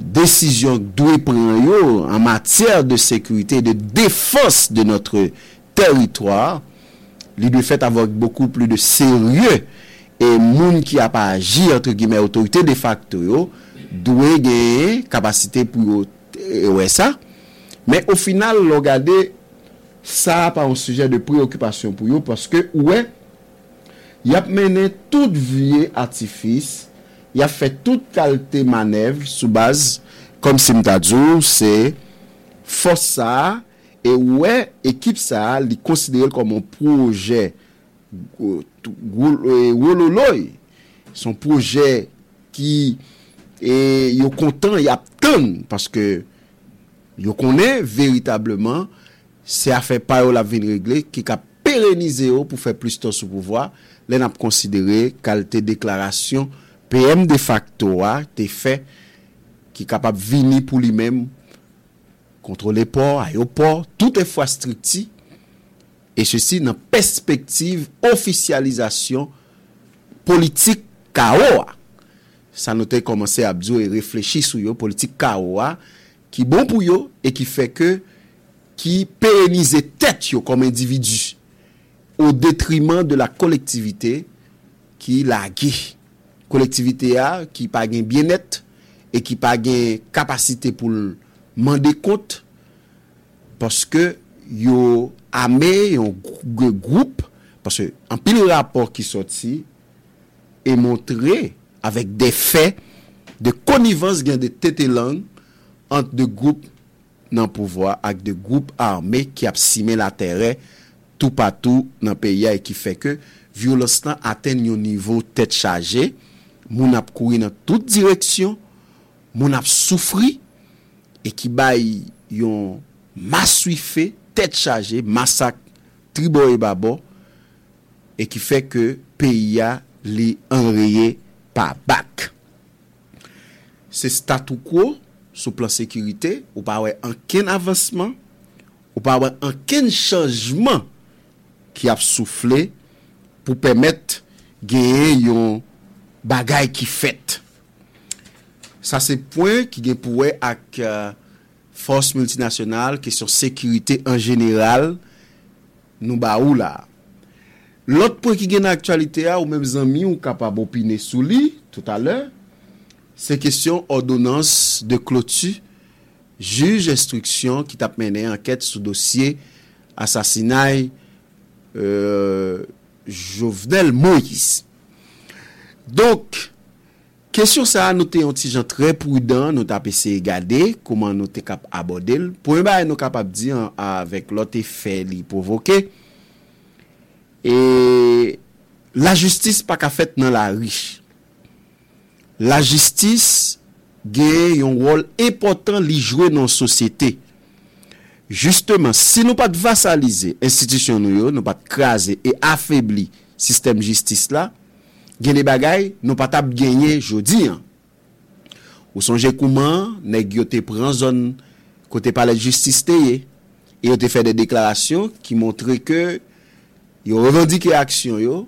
décision doit prendre en matière de sécurité et de défense de notre territoire, il doit fait avec beaucoup plus de sérieux et monde qui a pas agi entre guillemets autorité de facto yo doit gagner capacité pour ouais ça. Mais au final regarder ça pas un sujet de préoccupation pour yo parce que ouais il a mené toute vie artifice, il a fait toute qualité manœuvre sous base comme Simtadou, c'est force ça et ouais équipe ça il considéré comme un projet Wololoy son projet qui est yo content y attend parce que yo connaît véritablement c'est à faire pas la venir régler qui cap pérenniser pour faire plus temps sous pouvoir les n'a considéré qualité déclaration PM de facto a été fait qui capable venir pour lui-même contrôler port aéroport toute infrastructure et ceci dans perspective officialisation politique KOA. Ça nous a commencé à dire et réfléchir sur yo politique KOA qui bon pour yo et qui fait que qui pérenniser tête yo comme individu au détriment de la collectivité qui lagué. Collectivité a qui pas gain bien-être et qui pas gain capacité pour demander compte parce que yo amé yon groupe parce que en pile rapport qui sorti est montré avec des faits de connivence gain de tête langue entre de groupes dans pouvoir avec de groupes armés qui a simé l'intérêt tout partout dans pays et qui fait que violence là atteint un niveau tête chargée moun a courir dans toute direction moun a souffri et qui bail yon massuifé tête chargée massacre tribo et babo et qui fait que pays a li enrayé par bac c'est statu quo sous plan sécurité ou pas ouais aucun avancement ou pas ouais aucun changement qui a soufflé pour permettre gagner yon bagay qui fait ça c'est point qui gagne pour avec force multinationale question sécurité en général nous ba ou là l'autre point qui gagne actualité a ou même amis ou capable opiner sous li tout à l'heure c'est question ordonnance de clôture juge instruction qui t'a mené enquête sous dossier assassinat Jovenel Moïse. Donc question ça nous t'es un petit gens très prudent nous t'a essayer regarder comment nous t'es capable aborder pour ba nous capable dire avec l'autre effet li provoquer et la justice pas qu'a fait dans la riche la justice gagne un rôle important li jouer dans société justement si nous pas vassaliser institution nous pas craser et affaiblir système justice là gain des bagailles nous pas tap gagner jodi an ou songer comment nèg yo te prend zone côté palais justice tayé et yo te fait des déclarations qui montraient que yo revendiquer action yo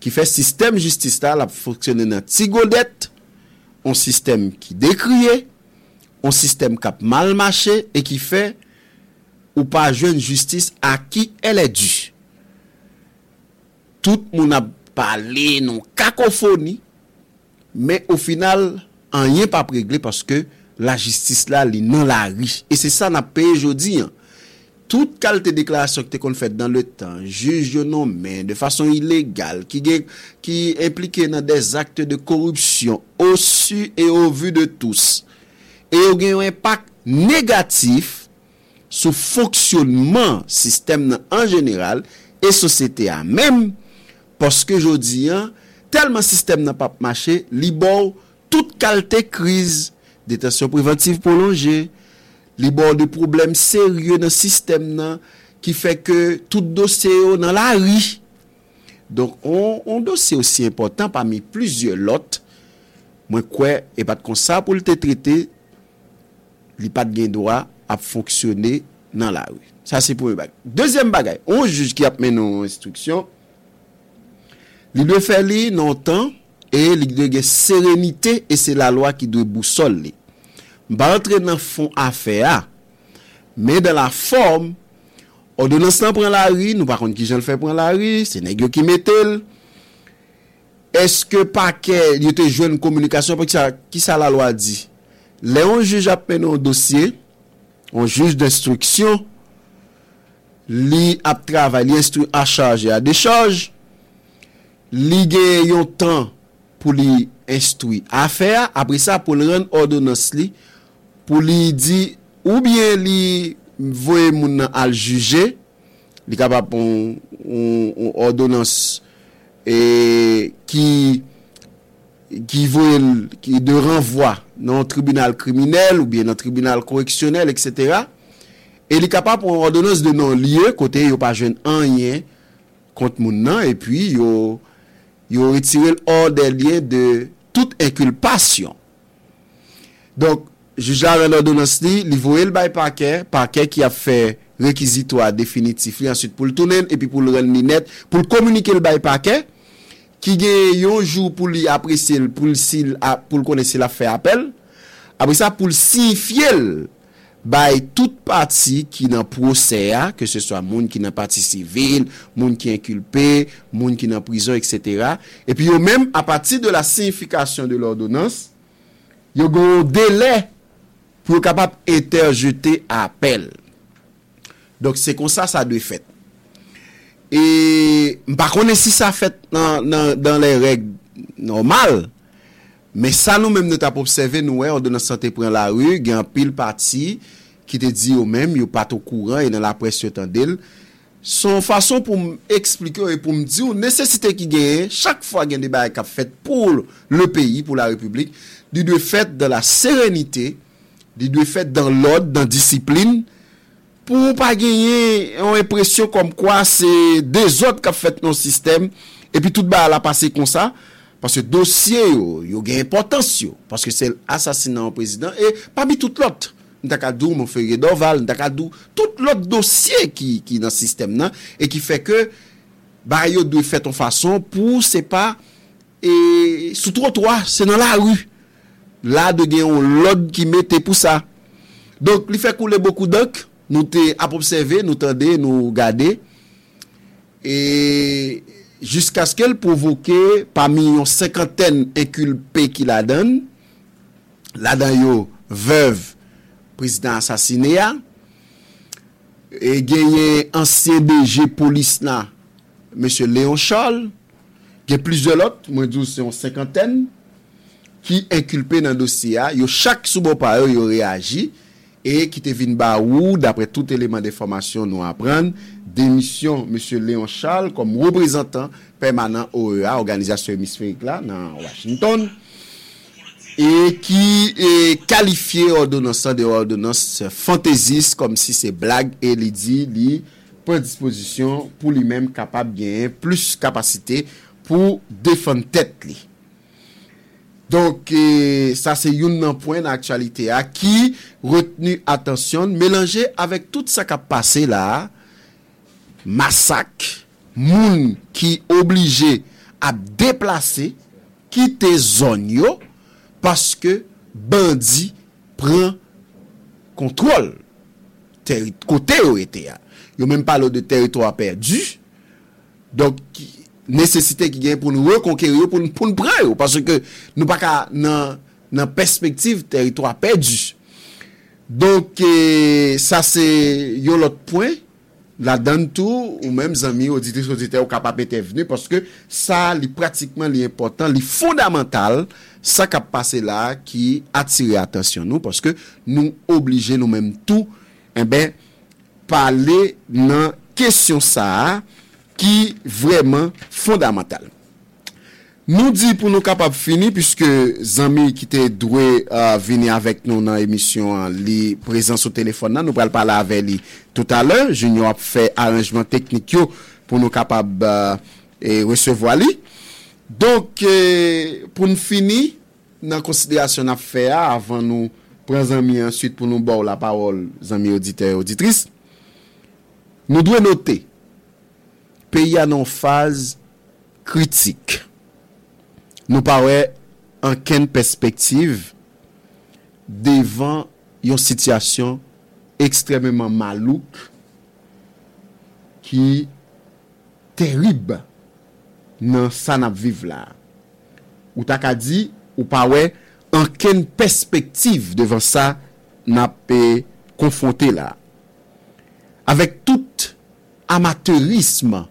qui fait système justice là fonctionner dans tigodette un système qui décrié un système cap mal marché et qui fait ou pas jeune justice à qui elle est due. Tout moun a parlé non cacophonie mais au final rien pas réglé parce que la justice là li nan la riche et c'est ça n'a payé jodi an. Toute qualité déclaration que t'es qu'on fait dans le temps juge nommé de façon illégale qui impliqué dans des actes de corruption au su et au vu de tous et yo gen un impact négatif sur fonctionnement système en général et société a même parce que jodi an tellement système n'a pas marché li bon toute qualité crise détention préventive prolongée li bon de problèmes sérieux dans système nan qui fait que tout dossier dans la rue donc on dossier aussi important parmi plusieurs lots moi quoi et pas comme ça pour le traiter li pas de gain droit à fonctionner dans la rue. Ça c'est premier bagage. Deuxième bagage, on juge qui a mené nos instructions. Li doit faire li non temps et il doit sérénité et c'est la loi qui doit boussoler. Pas entrer dans fond affaire mais dans la forme ordonnance prend la rue nous par contre qui j'en fait prendre la rue c'est nèg qui mettel est-ce que paquet il te joindre communication parce que qui ça la loi dit les on juge a peine un dossier on juge d'instruction li a travaillé instruit à charge et à décharge li gen yon temps pour li instruire affaire après ça pour le rendre ordonnance li pour li dit ou bien li voye moun al juger li capable on ordonnance et qui voye qui de renvoi dans tribunal criminel ou bien dans tribunal correctionnel etc. et li capable on ordonnance de non lieu côté yo pas jeune rien contre moun nan et puis yo retiré hors des liens de toute inculpation. Donc juge a rendu ordonnance li voye le bail parquet qui a fait réquisitoire définitif ensuite pour le tourner et puis pour le rendre net pour communiquer le bail parquet qui gagne un jour pour lui apprécier pour connaître la fait appel après ça pour signifier bail toute partie qui dans procès que ce soit monde qui dans partie civile monde qui inculpé monde qui dans prison etc. et puis même à partir de la signification de l'ordonnance il y a un délai pour capable interjeter appel. Donc c'est comme ça ça doit fait et par contre si ça fait dans les règles normales mais ça nous même nous t'a observé nous on dans santé prend la rue gagne pile parti qui te dit au même yo pas au courant et dans la presse tendel son façon pour m'expliquer et pour me dire nécessité qui gagne chaque fois gagne des bail qu'a fait pour le pays pour la république du doit fait dans la sérénité du doit fait dans l'ordre dans discipline pour pas gagner on impression comme quoi c'est des autres qu'a fait nos système et puis tout ba la passer comme ça parce que dossier yo gagne importance parce que c'est assassinat en président et parmi toute l'autre Ndakadou mon frère Doval Ndakadou tout l'autre dossier qui dans système là et qui fait que bah yo doit faire ton façon pour c'est pas et sous trottoir c'est dans la rue là de gagne on l'ordre qui mettait pour ça donc il fait couler beaucoup d'encre nous t'ai observé nous tendez nous garder et jusqu'à ce qu'elle provoque parmi une cinquantaine inculpés qui la donne là-dedans yo veuve président assassiné et gagné ancien DG police là monsieur Léon Charles il y a plusieurs autres moi dis c'est une cinquantaine qui inculpés dans dossier yo chaque sous-bon par yo réagi et qui te vinn ba ou d'après tout élément d'information nous apprendre démission monsieur Léon Charles comme représentant permanent OEA organisation hémisphérique là dans Washington et qui est qualifié ordonnance de ordonnance fantaisiste comme si c'est blague et il dit li prédisposition pour lui-même capable gagner plus capacité pour défendre tête li. Donc ça c'est un point d'actualité à qui retenu attention mélangé avec tout ça qui a passé là massacre moun qui obligé à déplacer quitter zone yo parce que bandi prend contrôle côté yo était yo même parle de territoire perdu donc nécessité qui gagne pour nous reconquérir pour nous prendre parce que nous pas dans perspective territoire perdu. Donc ça c'est un autre point la donne tout ou même amis auditeurs capable être venu parce que ça li pratiquement li important li fondamental ça qui a passé là qui attire attention nous parce que nous obliger nous même tout et ben parler dans question ça qui vraiment fondamental. Nous dit pour nous capable finir puisque Zami qui était doué venir avec nous dans émission li présent au téléphone là nous va parler avec lui tout à l'heure Junior a fait arrangement technique pour nous capable et recevoir lui. Donc pour nous finir dans considération n'a fait avant nous prendre Zami ensuite pour nous donner la parole Zami auditeur auditrice. Nous devons noter pays en phase critique. nous paraît en quelle perspective devant une situation extrêmement malouque qui terrible dans ça n'a vivre là ou ta ka dit ou pas ouais en quelle perspective devant ça n'a pas confronté là avec tout amateurisme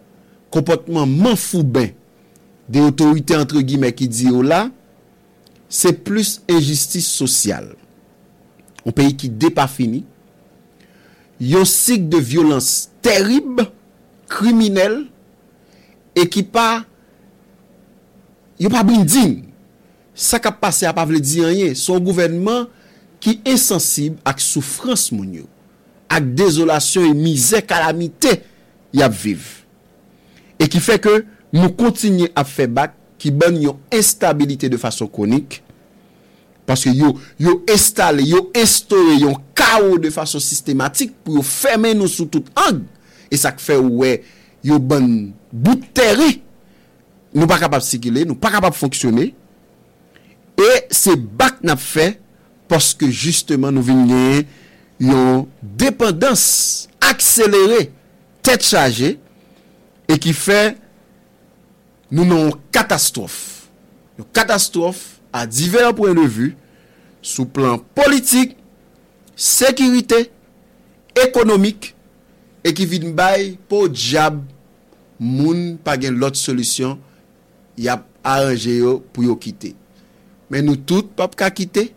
comportement manfoubin des autorités entre guillemets qui dit là c'est plus injustice sociale un pays qui n'est pas fini un cycle de violence terrible criminel et qui pas yo pas brinding ça qu'a passé a pas veut dire rien son gouvernement qui insensible à souffrance moun yo à désolation et misère calamité y a vivre et qui fait que nous continuer à faire bac qui donne une instabilité de façon chronique parce que yo installé yo instauré un chaos de façon systématique pour fermer nous sous toute angle et ça fait ouais yo bonne bouterie nous pas capable circuler nous pas capable fonctionner et c'est bac n'a fait parce que justement nous venons une dépendance accélérée tête chargée et qui fait nous non catastrophe une catastrophe à divers points de vue sous plan politique sécurité économique et qui vient bail pour diable moun pas gen l'autre solution y a arranger yo pour yo quitter mais nous tout pas ka quitter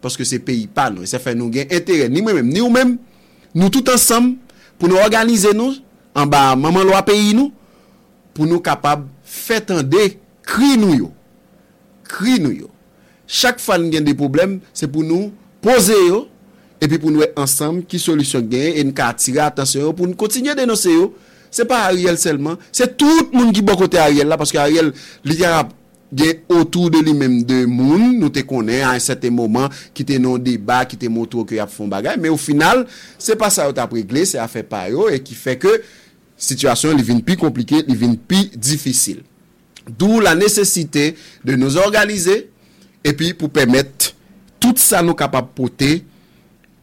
parce que c'est pays pas nous ça fait nous gain intérêt ni moi-même ni ou même nous tout ensemble pour nous organiser nous en bas maman loi pays nous pour nous capable faire tendre cri nous yo chaque fois nous gain des problèmes c'est pour nous poser yo et puis pour nous ensemble qui solution gain et nous ka attirer attention pour nous continuer dénoncer yo c'est pas Ariel seulement c'est tout monde qui bon côté Ariel là parce que Ariel il y a autour de lui-même de monde nous te connaît à un certain moment qui te non débat qui te montre que y a font bagarre mais au final c'est pas ça t'a réglé c'est affaire par yo et qui fait que situation il vient plus compliquée il vient plus difficile d'où la nécessité de nous organiser et puis pour permettre tout ça nous capable porter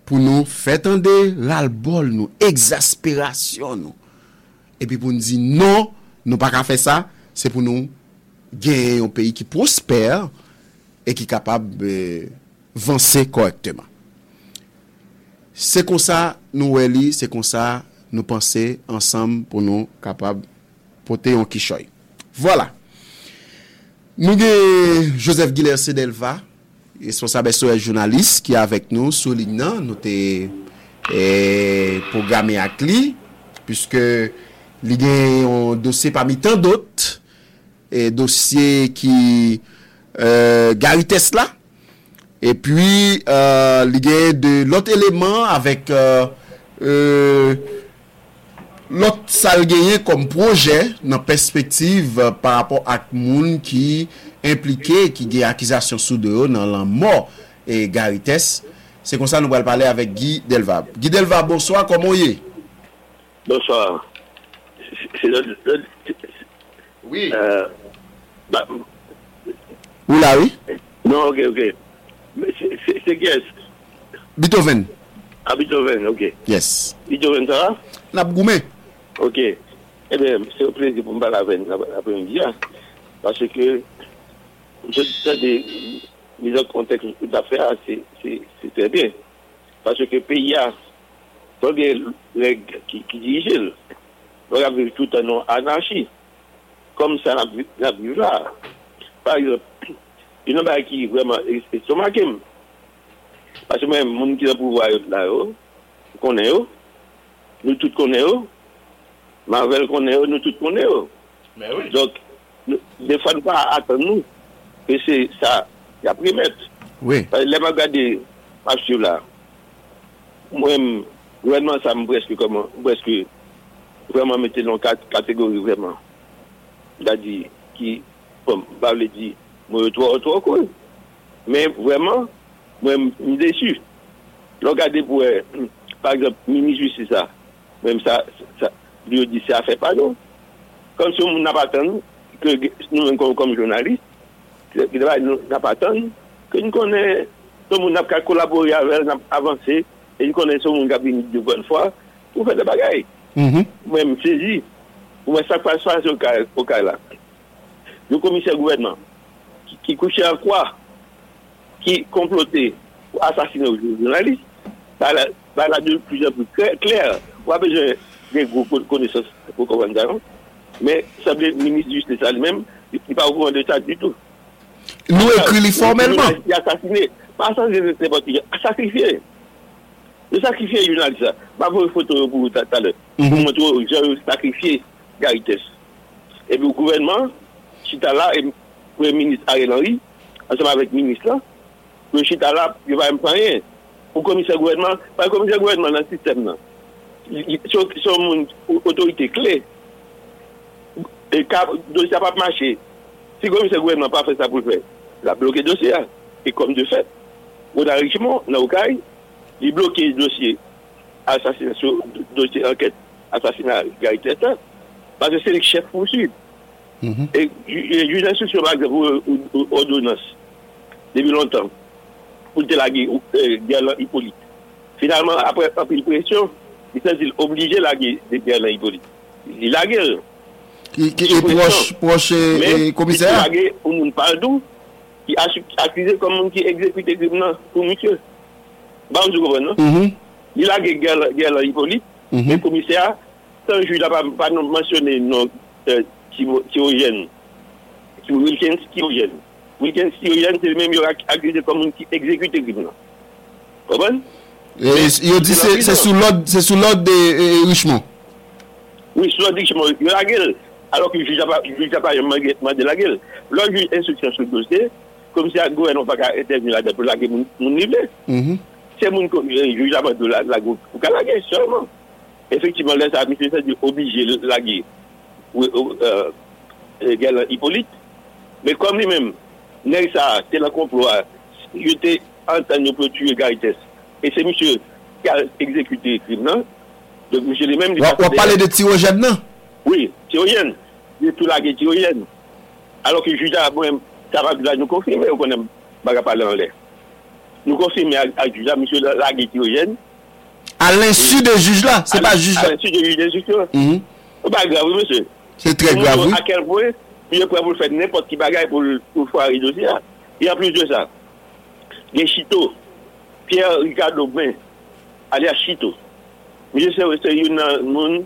pour nous faire tendre ras-le-bol nous exaspération nous et puis pour nous dire non nous pas qu'à faire ça c'est pour nous gagner un pays qui prospère et qui capable avancer correctement c'est comme ça nous eli c'est comme ça nous penser ensemble pour nous capable porter un kichoy voilà nous Joseph Guilherme Delva responsable SOS journaliste qui est avec nous soulignant nous te programmé avec lui puisque il y a un dossier parmi tant d'autres et dossier qui Gary Tesla et puis il y a de l'autre élément avec l'autre ça gagné comme projet dans perspective par rapport à moun qui impliqué qui des accusations sous dehors dans la mort et Gary Tesla c'est comme ça nous allons parler avec Guy Delva bonsoir comment est bonsoir oui. Oula, oui. Non, ok. Mais c'est qui est-ce? Beethoven. Ah, Beethoven, ok. Yes. Beethoven, ça va? N'abgoumé. Ok. Eh bien, c'est un plaisir pour me parler avec vous l'après-midi. Parce que je suis des mises en contexte d'affaires, c'est très bien. Parce que le pays a des règles qui dirigent. On a vu tout un an anarchie. Comme ça, la vu là. Par exemple, il y en a qui vraiment estomaqué. Parce que même, les gens qui ont le pouvoir là, nous connaissons. Nous tous connaissons. Marvel connaît, nous tous connaissons. Mais oui. Donc, des fois, nous ne pouvons pas attendre nous. Et c'est ça, il y a primètre. Oui. Parce que les gens regardent ma chou là. Moi-même, vraiment, ça me presque comment. Presque. Vraiment mettez dans catégorie vraiment là dit qui comme va le dire moi toi quoi mais vraiment moi me déçu regarder pour par exemple ministre c'est ça même ça lui dit ça fait pas non comme si on n'a pas attendu que nous comme journaliste qui travaille nous n'a pas attendu que nous connaissons tout le monde qui a collaboré avec nous avancé et nous connaissons tout le monde qui a venu de bonne foi pour faire des bagailles. Même saisi pour ça passe au cas là le commissaire gouvernement qui couchait à quoi qui complotait pour assassiner les journalistes par la de plus en plus clair on a besoin des groupes de connaissances pour comprendre mais ça veut dire ministre de justice lui-même il n'est pas au courant de ça du tout nous écrit formellement il a assassiné pas assassiné c'est pas sacrifié le sacrifié journaliste pas pour photo pour tout à l'heure pour montrer j'ai sacrifié Garites et le gouvernement chita là et premier ministre Ariel Henry ensemble avec ministre là le chita là il va me prendre rien pour commissaire gouvernement pas commissaire gouvernement dans le système là sont autorité clé et cap dossier pas marcher si commissaire gouvernement pas fait ça pour faire la bloquer dossier et comme de fait on a richement là au caille il bloquer dossier assassinat dossier enquête assassinat Garites parce que c'est le chef poursuivi. Et j'ai une instruction pour ordonnance depuis longtemps pour délaguer Hippolyte. Finalement, après une pression, il s'est obligé de laguer Hippolyte. Il lagué. Qui est proche commissaire? Il lagué au monde pardon, qui accusé comme monde qui exécute des crimes pour monsieur. Bon, je comprends. Il lagué Hippolyte, mais commissaire, sans juge, n'a pas mentionné non. Wilkins Tyrone, c'est le même qui a accusé comme un qui exécute le crime. Comprenez? Il dit c'est sous l'ordre de Richemont. Oui, sous l'ordre de Richemont. Il a la gueule. Alors que le juge n'a pas demandé la gueule. Lorsque j'ai instruction sur le dossier, comme si le gouvernement n'a pas intervenu là-dedans pour la gueule, mon niveau. C'est mon juge n'a pas de la gueule. Pour la gueule, sûrement. Effectivement, là, ça a mis obligé de la gueule. Hippolyte, mais comme lui-même, Nelsa, c'est le complot, il était en train de tuer Garites. Et c'est monsieur qui a exécuté le crime. Donc, monsieur lui-même. On parlait de Tyrogène, non? Oui, Tyrogène. Il est tout là qui est Tyrogène. Alors que le juge a même, ça va nous confirmer, on ne va pas parler en l'air. Nous confirmer à juge là, monsieur là qui est Tyrogène. À l'insu de juge là, c'est pas juge là. À l'insu de juge d'instruction. C'est pas grave, monsieur. C'est très grave. À quel point, je pourrais vous faire n'importe qui bagaille pour faire les dossiers. Et en plus de ça, les Chito, Pierre Ricardo Bain, alias Chito, monsieur c'est un monde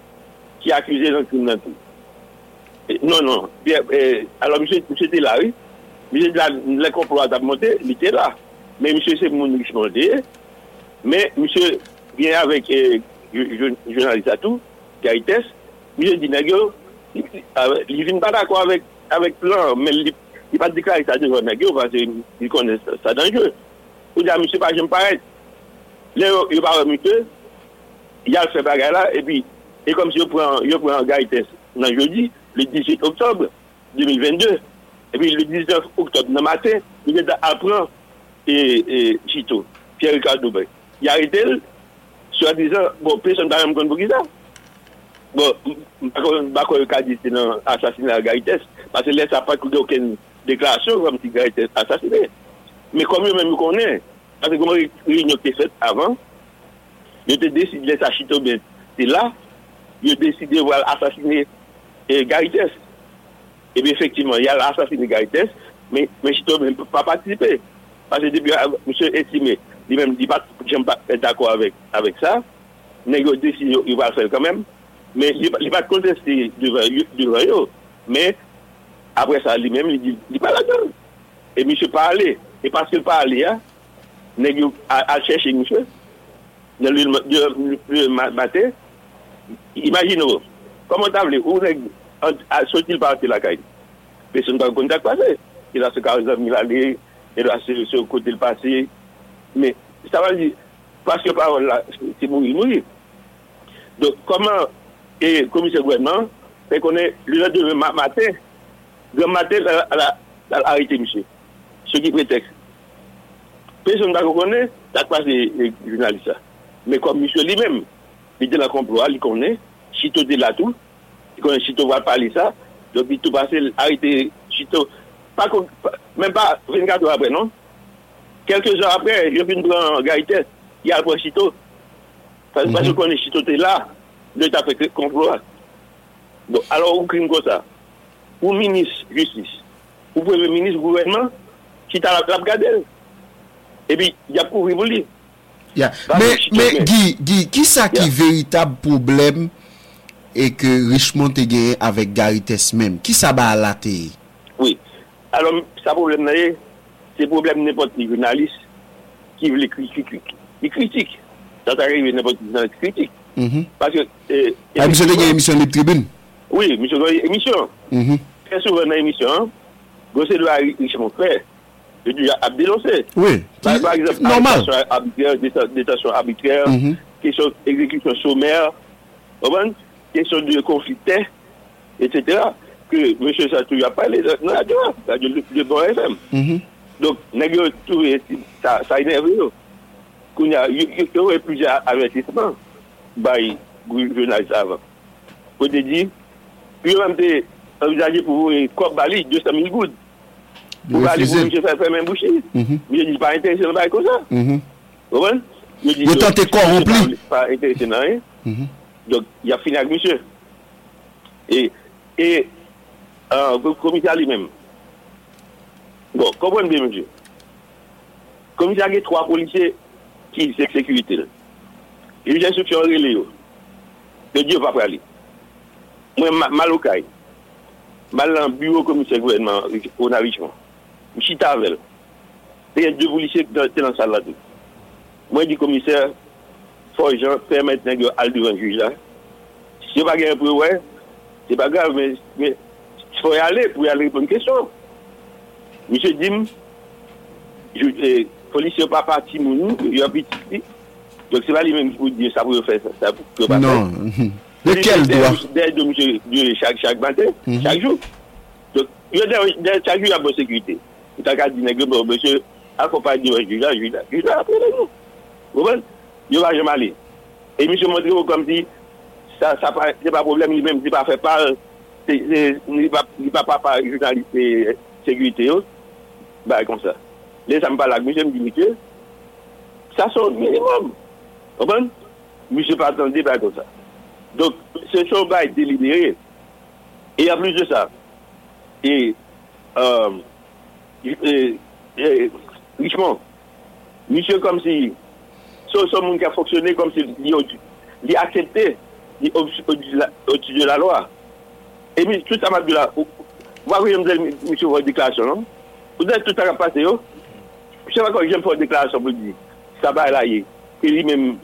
qui est accusé d'un crime dans tout. Non. Alors, monsieur était là, oui. Monsieur le complot a monté, il était là. Mais monsieur c'est mon richement. Mais monsieur vient avec journaliste à tout, Carites, monsieur Dinagio. Il vient pas d'accord avec plan, mais il n'est pas déclaré ça devant Nagio parce qu'il connaît ça dangereux. Pour dire, monsieur, pas j'aime paraître. Là, il va remuter, il a fait bagarre là, et puis, et comme si je prends Garites dans jeudi, le 18 octobre 2022, et puis le 19 octobre, le matin, il est apprend et Chito, Pierre-Ricard Doubé. Il arrête elle, soi-disant, bon, personne ne va me connaître pour qui ça. Bon, je ne pas dire que c'est un assassinat à Garites, parce que là, ça n'a pas eu aucune déclaration comme si Garites était assassiné. Mais comme je connais, parce que comme les réunions étaient faites avant, je décide de laisser Chito, mais c'est là, je décide de voir assassiner Garites. Et bien, effectivement, il y a l'assassiné Garites, mais Chito ne peut pas participer. Parce que depuis, monsieur estimé, lui-même dit pas que je ne suis pas d'accord avec ça, mais je décide qu'il va le faire quand même. Mais il n'a pas contesté devant eux. Mais après ça, lui-même, il dit il n'est pas là-dedans. Et monsieur n'est pas allé. Et parce qu'il n'est pas allé, il a cherché monsieur. Dans le matin, imaginez-vous, comment vous avez sorti-il par la caille. Personne n'a pas contact passé. Il a ce carré il allait, il a ce côté passé. Mais ça va dire, parce que parole là, c'est mourir. Donc comment. Et le commissaire gouvernement, c'est qu'on est le lendemain matin, elle a arrêté monsieur. Ce qui prétexte. Personne ne connaît, ça passe les journalistes. Mais comme monsieur lui-même, il était dans le complot, il connaît, Chito de là tout, il connaît Chito va parler ça, donc il tout passé, arrêté Chito, même pas 24 heures après, non? Quelques heures après, je viens prendre Gaïté, il y a un Chito. Parce que quand Chito était là, de taper le complot. Donc, alors, on crime comme ça. Ou ministre de la justice, ou premier ministre du gouvernement, qui t'a la gadelle. Et puis, il y a couru pour lui. Yeah. Mais Guy, qui ça qui véritable problème et que Richemont te gagné avec Garites même? Qui ça va la télé? Oui. Alors, ça problème là, c'est problème n'importe quel journaliste qui veut critiquer. Il critique. Ça t'arrive n'importe quel journaliste critique. Parce que monsieur te gagné émission de tribune. Oui, monsieur gagné émission. Très souvent dans l'émission, Gossé doit Richemont faire. Je dis à dénoncer. Oui. Par exemple, normal. Détention arbitraire, question d'exécution sommaire, question de conflit, etc. Que M. Satou a parlé dans la radio de Bon FM. Donc, ça énerve. Il y a eu plusieurs avertissements par les journalistes avant. Vous avez dit, puis vous avez envisagé pour vous corps bali 200 000 gouttes. Vous allez vous faire même boucher. Je dis pas intéressé dans le comme ça. Vous comprenez? Vous tentez corrompre. Pas intéressé dans rien. Donc, il y a fini avec monsieur. Et le commissaire lui-même. Bon, comprenez bien, monsieur. Le commissaire a 3 policiers qui sont en sécurité. Il y a une instruction relais. Le Dieu va parler. Moi, mal au caille. Mal dans le bureau commissaire gouvernement au Richemont. Je suis avec il y a 2 policiers qui étaient dans la salle. Moi, je dis commissaire, il faut que les gens permettent d'aller devant le juge. Si ce n'est pas grave pour eux, c'est pas grave, mais il faut aller pour aller répondre à une question. Monsieur Dim, les policiers ne sont pas partis, ils habitent ici. Donc, ce n'est pas lui-même qui vous dit ça pour faire ça. Non. De quel droit? De chaque matin, chaque jour. Donc, il y a chaque jour la bonne sécurité. T'as qu'à dire que monsieur, il ne faut pas dire juge là, après nous. Vous comprenez? Il va jamais aller. Et monsieur Montreux, comme dit, ça n'est pas un problème, lui-même, il ne va pas faire part, il ne va pas journaliste et sécurité. Bah, comme ça. Les gens me parlent avec monsieur, me disent, monsieur, ça sort minimum. Vous comprenez? Monsieur, pas attendre, bah, comme ça. Donc, ce sont des bails délibérés. Et en plus de ça, et Richemont, monsieur comme si, ce monde qui a fonctionné comme si il a accepté au-dessus de la loi. Et tout ça m'a dit là, vous voyez, monsieur, votre déclaration, non? Vous êtes tout ça qui a passé, yo? Je ne sais pas quand j'aime faire une déclaration pour dire, ça va là, il dit même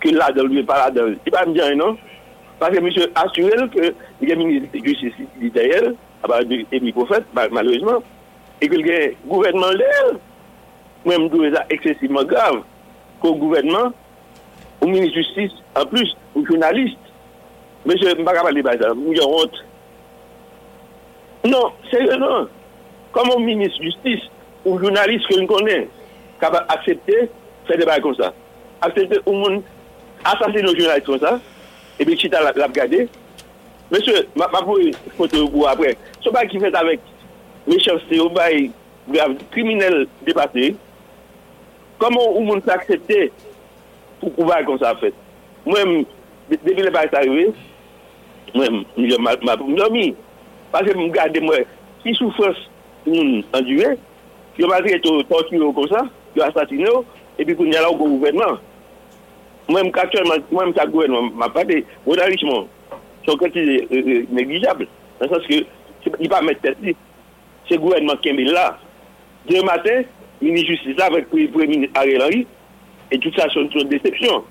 que là, dans le pas là, dans le. Il va me dire, non? Parce que monsieur assuré que il y a ministre de justice d'Italie, et puis prophète, malheureusement, et que le gouvernement l'air, même tout ça excessivement grave, qu'au gouvernement, au ministre de justice, en plus, aux journalistes, monsieur, je ne vais pas parler de ça, vous avez honte. Non, sérieusement, comment ministre de justice, ou journaliste que nous connaissons, capable d'accepter, faire des bails comme ça, accepter au monde, assassiner nos journalistes comme ça, et puis chita l'a regardé. Monsieur, je vais vous faire une après. Ce bail qui fait avec méchanceté, au bail grave, criminel dépassé, comment on peut accepter pour pouvoir comme ça fait? Moi-même, depuis le bail est arrivé, moi-même, je m'ai dormi. Parce que je me garde, moi, si souffrance nous endurée, je vais être torturé comme ça, je vais assassiner, et puis qu'on y a là au gouvernement. Moi-même, actuellement, ça gouvernement m'a pas des richement. Son côté est négligeable. Dans le sens que, il ne peut pas mettre tête. C'est le gouvernement qui est là. Demain matin, il y a une justice là avec le premier ministre Ariel Henry. Et tout ça, c'est une déception.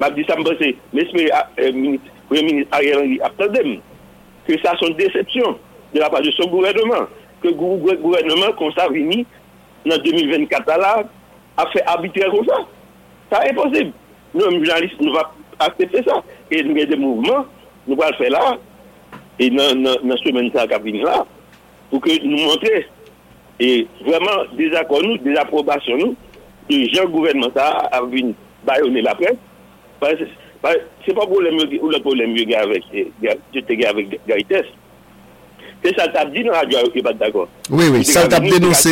Je me dis ça, mais le premier ministre Ariel Henry attendait que ça, c'est une déception de la part de son gouvernement. Que le gouvernement, comme ça, vini, en 2024, là, a fait arbitraire comme ça. Ça est possible. Nous, les journalistes, nous ne va pas accepter ça. Et nous, il y a des mouvements. Nous allons le faire là, et dans la semaine qui vient là, pour que nous montrions et vraiment des accords, nous, des approbations, nous, que Jean gouvernement ça a vu baïonner la presse. Parce que ce n'est pas le problème avec Gaïtès. C'est ça t'a dit dans la radio, il n'est pas d'accord. Oui, oui, ça t'a dénoncé.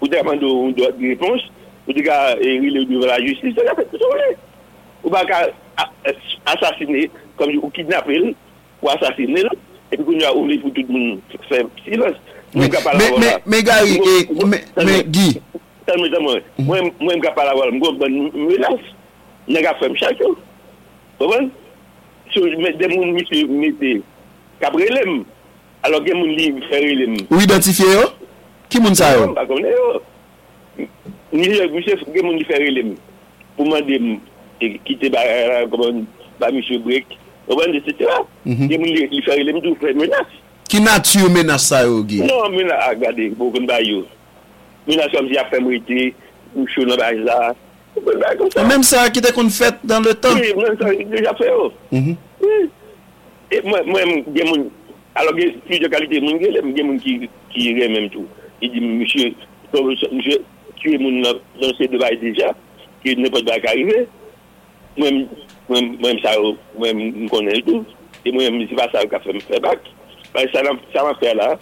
Vous demandez une réponse, vous dites qu'il est devant la justice, il a fait tout ce qu'il vous ne pouvez pas assassiner, comme vous kidnappez, ou assassiner, et puis vous oubliez pour tout le monde faire silence. Mais Gary, mais Guy. Moi, je ne peux pas l'avoir, je me relâche. Je ne peux pas faire chaque chose. Vous comprenez? Si je mets des gens qui mettent cabré l'aime, alors que les gens faire l'aime. Vous identifiez? Qui est-ce que ça? Je ne sais pas. Les gens qui faire l'aime. Pour moi, quitter monsieur Breck, etc. Les gens faire l'aime, tout fait menace. Qui nature menace ça, Guy? Non, menace, regardez, beaucoup de bails. Menace comme si après m'été, ou sur le bail là. Même ça qui était qu'on fait dans le temps. Oui, même ça déjà fait. Et moi, alors que plusieurs qualités, mon gars, il y a des gens qui iraient même tout. Il dit, monsieur, tu es mon dans ces deux bails déjà, qui n'est pas de bail arrivé. Moi-même, je connais tout. Et moi-même, c'est pas ça qui a fait me faire bac. Ça m'a fait là.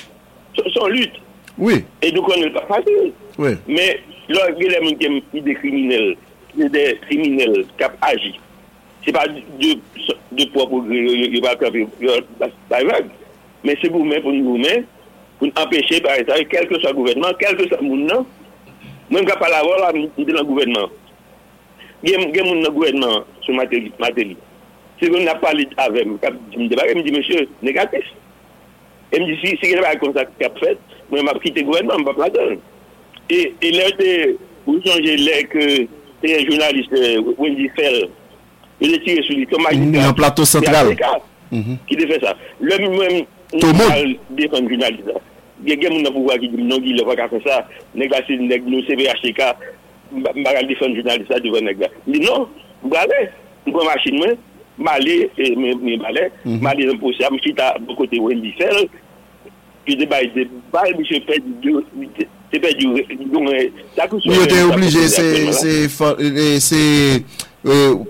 Son lutte. Oui. Et nous connaissons pas facile. Oui. Mais lorsque les gens qui sont des criminels qui agissent, ce n'est pas de propre gré, mais c'est pour nous, pour empêcher, par exemple, quel que soit le gouvernement, quel que soit le monde, même quand on parle de le gouvernement, il y a un gouvernement sur Matéli. Si on n'a pas parlé avec moi, je me dis, monsieur, négatif. Et je me dis, si il n'y a pas de contact qui a fait, moi, je vais quitter le gouvernement, je ne vais pas la donner. Et là, vous changez l'air que c'est un journaliste, Wendy Fell, il est tiré sur lui, comme un plateau central. Qui a fait ça. Le même, on défend le journaliste. Il y a quelqu'un qui dit non, il ne va pas faire ça. Il va se CVHTK, il va défendre le journaliste devant le gars. Il dit non, je vais aller, je vais marcher demain, je vais aller, je vais aller dans le procès, je suis à côté de Wendy Fell, je vais aller, je vais faire c'est pas du oui, était obligé c'est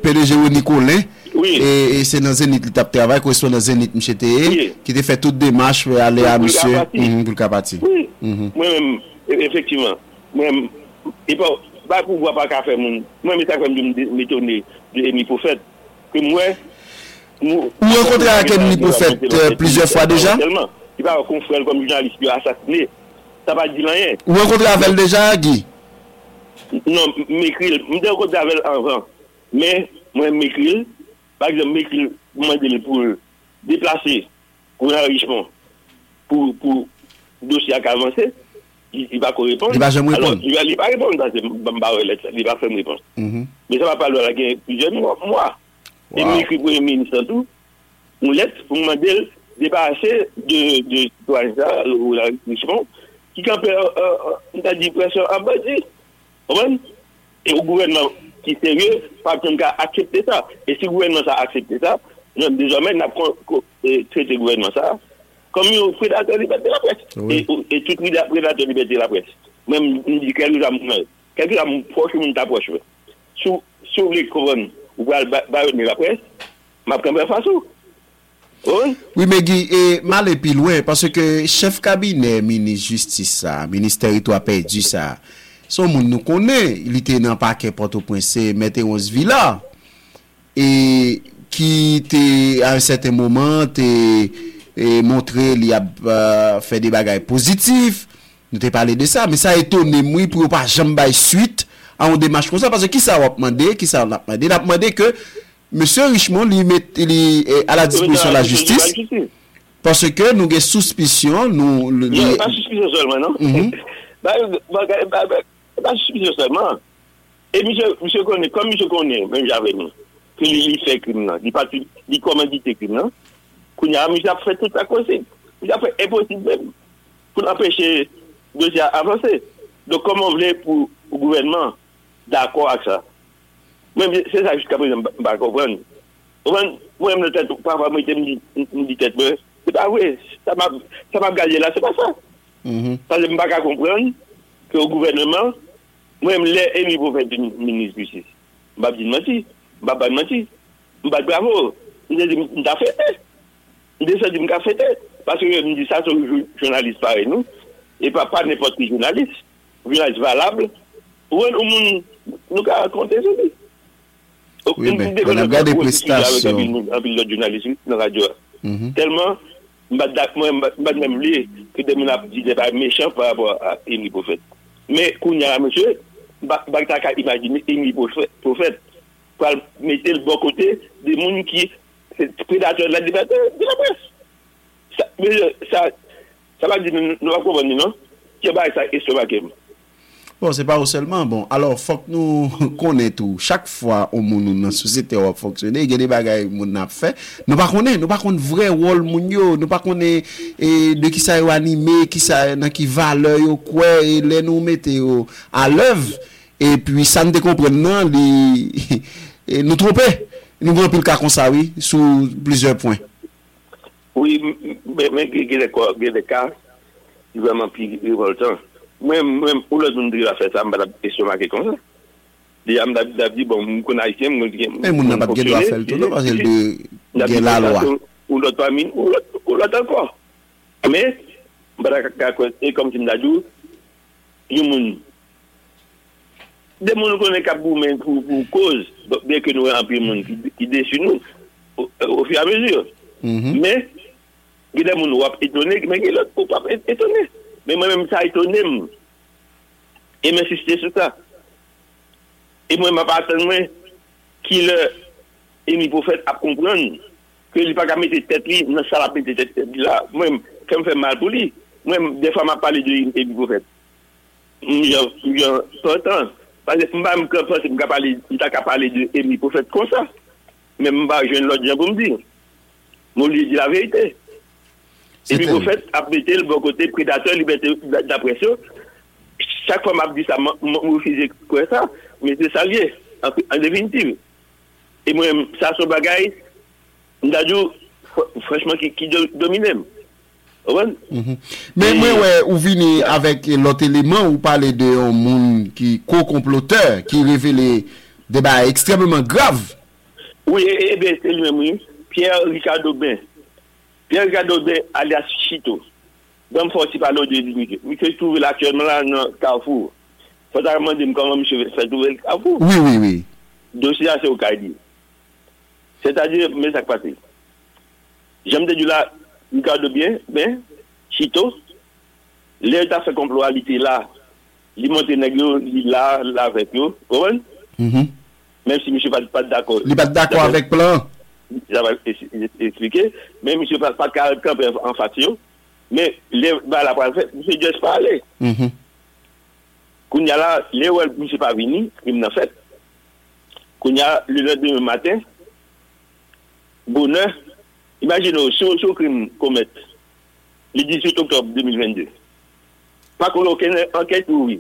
PDG Nicolas et c'est dans Zenith qui tape travail qu'on soit dans Zenith monsieur qui a fait toute démarche pour aller à monsieur pour capati. Oui. Moi même effectivement moi et pas pouvoir pas faire mon moi mais ça comme me tourner de prophète que moi nous rencontrer avec un prophète plusieurs fois déjà. Il va confrère comme journaliste assassiné. Ça va dire rien. Vous rencontrez avec déjà, Guy? Non, m'écrit. Je rencontre avec avant. Mais, moi, m'écrit. Par exemple, m'écrit pour déplacer, pour enrichissement, pour dossier à avancer. Il va pas répondre. Il va jamais répondre. Il va répondre dans ce il va faire une réponse. Mais ça va pas leur laquer plusieurs mois. Il m'écrit pour le ministre, tout. Une lettre pour me demander de débarrasser de Toyota ou l'enrichissement. Qui campe, on a dit pression abadi. Et au gouvernement qui est sérieux, pas qu'on a accepté ça. Et si le gouvernement a accepté ça, désormais, on a traité le gouvernement ça comme un prédateur liberté de la presse. Et tout prédateur liberté de la presse. Même, on dit quelqu'un proche, on t'approche. Si vous voulez qu'on va baïonner la presse, on va prendre la façon. Oui, mais Guy, et mal et puis loin, parce que chef cabinet, ministre justice, ça, ministre territoire perdu, ça, son monde nous connaît, il était dans le paquet Port-au-Prince, mettait 11 villas, et qui était à un certain moment, et montré, il a fait des bagages positifs, nous t'ai parlé de ça, mais ça étonne moi pour pas jamais suite à une démarche comme ça, parce que qui ça a demandé que monsieur Richemont, il est à la disposition de la justice. Parce que nous avons suspicion. Nous non, pas suspicion seulement, non? Pas suspicion seulement. Et monsieur connaît, comme monsieur connaît, même j'avais nous, que lui fait crime, il commandite crime, qu'il a fait tout à cause. Il a fait impossible même pour empêcher le dossier d'avancer. Donc, comment voulez pour le gouvernement d'accord avec ça? Même c'est ça jusqu'à présent, je ne comprends pas. Moi-même, parfois, je me dis tête, c'est pas vrai, ça m'a gagné là, c'est pas ça. Parce que je ne peux pas comprendre que le gouvernement, moi-même, les élus pour faire du ministre de justice. Je ne dis pas mentir, je ne dis pas bravo, je dis que je ne fais pas. Je dis que je ne fais pas. Parce que je me dis ça, c'est journaliste pareil, nous. Et pas n'importe qui journaliste. Journaliste valable. Ou nous avons raconté ça. Oui, mais on a regardé les prestations. Un pilote journaliste dans la radio. Tellement, je ne même lié que des gens qui disent pas méchants par rapport à Émilie Prophète. Mais, quand il y a un monsieur, je ne peux pas imaginer Émilie Prophète pour mettre le bon côté des gens qui sont prédateurs de la presse. Ça va dire, nous allons comprendre, non? Qui va être ça estomaqué? Bon, c'est pas seulement bon. Alors, faut que nous connaissons tout. Chaque fois au monde dans société on fonctionne, il y a des bagages mon n'a fait. Nous pas connaît vrai rôle moun yo, nous pas connaît de qui ça animé, qui ça dans qui valeur yo quoi et les nous mettez à l'œuvre et puis ça ne comprendre non les nous tromper. Nous grand pile cas comme ça oui, sous plusieurs points. Oui, mais il y a des cas vraiment plus révoltants. Même pour l'autre monde a fait ça, m'a estomaqué comme ça. Il a dit bon, nous connaissons, nous disons. Mais nous n'avons pas de droit à faire tout ça parce que c'est la loi. Ou l'autre famille, ou l'autre encore. Mais comme tu me l'as dit, des gens connaissent qu'à boumer pour cause, bien que nous ayons plus de monde qui déçu nous au fur et à mesure. Mais il y a des gens qui sont étonnés, mais l'autre ne peut pas être étonné. Mais moi-même, ça étonné. Et m'insister sur ça. Et moi, je ne pas seulement qu'il ait mis pour faire comprendre que il n'y a pas qu'à mettre tête dans la salle de tête là. Moi-même, ça me fait mal pour lui. Moi-même, des fois, je parle de l'émi pour faire. Je suis content. Parce que je ne pense pas qu'il parler de l'émi pour faire comme ça. Mais je ne pas jeune l'autre gens pour me dire. Je lui dis la vérité. Et puis, vous faites appeler le bon côté prédateur, liberté d'impression. Chaque fois, je dis ça, je refuse de ça, mais c'est ça lié, en définitive. Et moi, ça, ce bagaille, franchement, qui domine. Mais moi, vous venez avec l'autre élément, vous parlez de un monde qui co-comploteur, qui révèle des débats extrêmement graves. Oui, et bien, c'est lui-même, Pierre-Richard Aubin. Bien regardé alias Chito, dans force par l'autre individu. Monsieur trouve là actuellement là dans Carrefour. Faut demander comment monsieur fait trouver Carrefour. Oui. Dossier c'est au Cadi. C'est-à-dire mais ça passe. J'aime de là regarde bien Chito. L'état fait complot là. Il monte négro là avec nous. Même si monsieur pas d'accord. Il pas d'accord avec plan. J'avais expliqué, mais monsieur passe pas carré en faction, mais les la préfète, monsieur Dieu pas allé. Kounyala, les ouais, monsieur pas venu, il m'a fait. Kounyala, le lendemain matin, bonheur, imaginez, si au crime commet, le 18 octobre 2022, pas qu'on a enquête pour lui.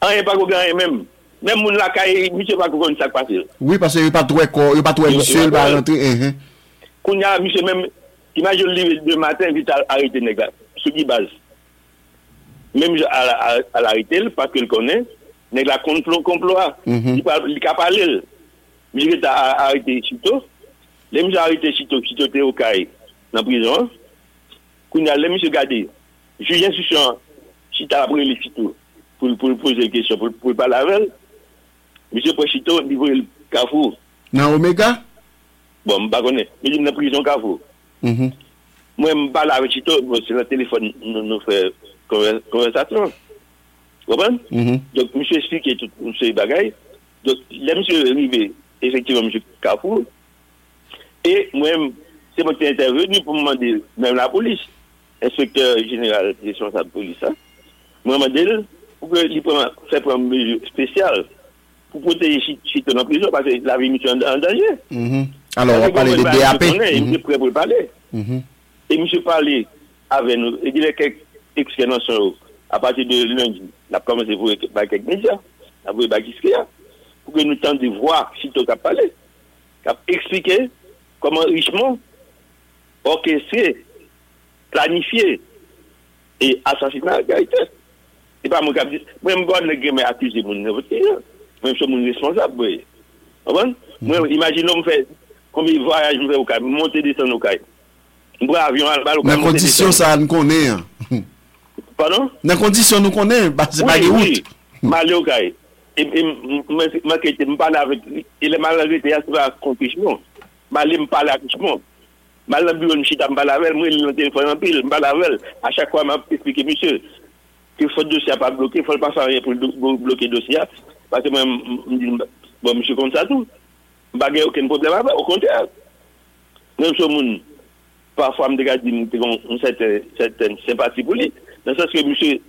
Rien pas qu'on gagne même. Même mon la caille, monsieur pas qu'on ça passe. Oui, parce qu'il pas trouvé corps, il pas trouvé monsieur, il va rentrer. Qu'on y a monsieur même imagine le de matin vite à arrêter nèg là, sous qui base. Même à l'arrêter parce qu'il connaît nèg la complot. Il pas parler. Monsieur t'a arrêté Chito. Les monsieur arrêté Chito était au caille dans prison. Qu'on y a les monsieur gardé. Juge d'instruction Chita a pris les Chito pour poser question pour parler avec elle. Monsieur Pochito, il voit le Carrefour. Dans Omega? Bon, je ne connais pas. Mais il est en prison Carrefour. Moi, je parle avec Chito, c'est le téléphone nous fait conversation. Vous comprenez? Donc, monsieur explique tout ce bagaille. Donc, là, monsieur est arrivé, effectivement, monsieur Carrefour. Et moi, c'est moi qui suis intervenu pour me demander, même la police, inspecteur général responsable de police, moi, je me demande pour qu'il fasse une mesure spéciale. Pour protéger Chito dans la prison, parce que la vie est en danger. Alors, on va parler des DAP. Il est prêt pour parler. Et monsieur parlait avec nous, il y a quelques expériences à partir de lundi. Il a commencé à voir quelques médias, à voir quelques médias, pour que nous tentions de voir Chito qui a parlé, qui a expliqué comment richement orchestré, planifié et assassiné la vérité. Et pas mon cap dit, même bon, les gens accusent mon voté. Même si je suis responsable, oui. Imaginons, combien de voyages je fais au cas, monter, descendre au cas. Dans condition ça nous connaît. Pardon? Dans condition nous connaît, c'est pas les routes. Maliokai. Et me parler avec il est mal arrêté à confusion. Malé me parler accouchement. Mal dans bureau chita me parler avec moi le téléphone en pile, me parler avec à chaque fois m'a expliqué monsieur que faut dossier pas bloqué, faut pas faire rien pour bloquer dossier parce que moi bon monsieur comme ça tout. Bagay aucun problème avec au contraire. Même ce monde parfois me regarde une certaine sympathie pour lui dans sens que monsieur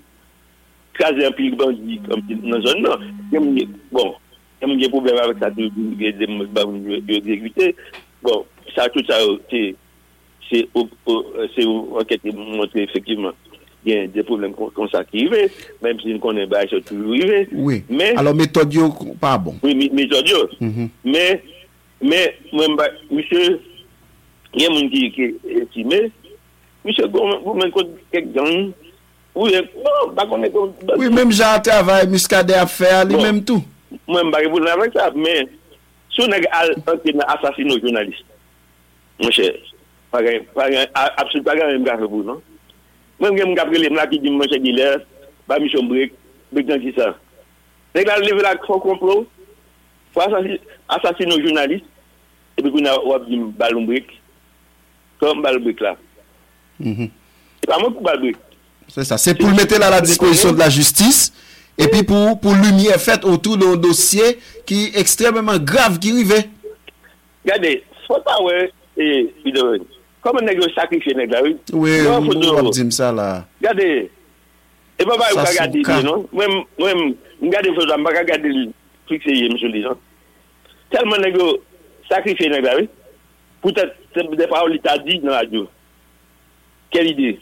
caser un pile bandit comme dans zone là bon il y a problème avec ça exécuter bon ça tout ça c'est enquête montre effectivement il y a des problèmes comme ça qui arrivent même si on connaît pas ça toujours arrivé mais alors méthode pas bon oui méthode mais monsieur il y a mon qui estimé monsieur vous même quelqu'un oui pas connait oui même Jean travail muscadet a faire lui même tout moi même pas pour avec ça mais si on a assassiné nos journalistes mon cher pas absolument pas même grave pour non même même après les là qui dit mon cher Guilherme pas monsieur break dans qui ça c'est là lever la complot pour assassiner nos journalistes et puis on a dit ballon break comme ballon break là c'est pas moi qui ballon break. C'est ça, c'est pour le mettre à la disposition de la justice et puis pour lumière faite autour d'un dossier qui est extrêmement grave qui arrivait. Regardez, faut pas ouais et comment nèg sacrifier nèg là oui. Oui, on dit ça là. Regardez. Et papa vous regardez non même regardez faut pas regarder fixer monsieur les gens. Tellement nèg sacrifier nèg là oui. Peut-être des paroles il t'a dit dans la radio. Quelle idée.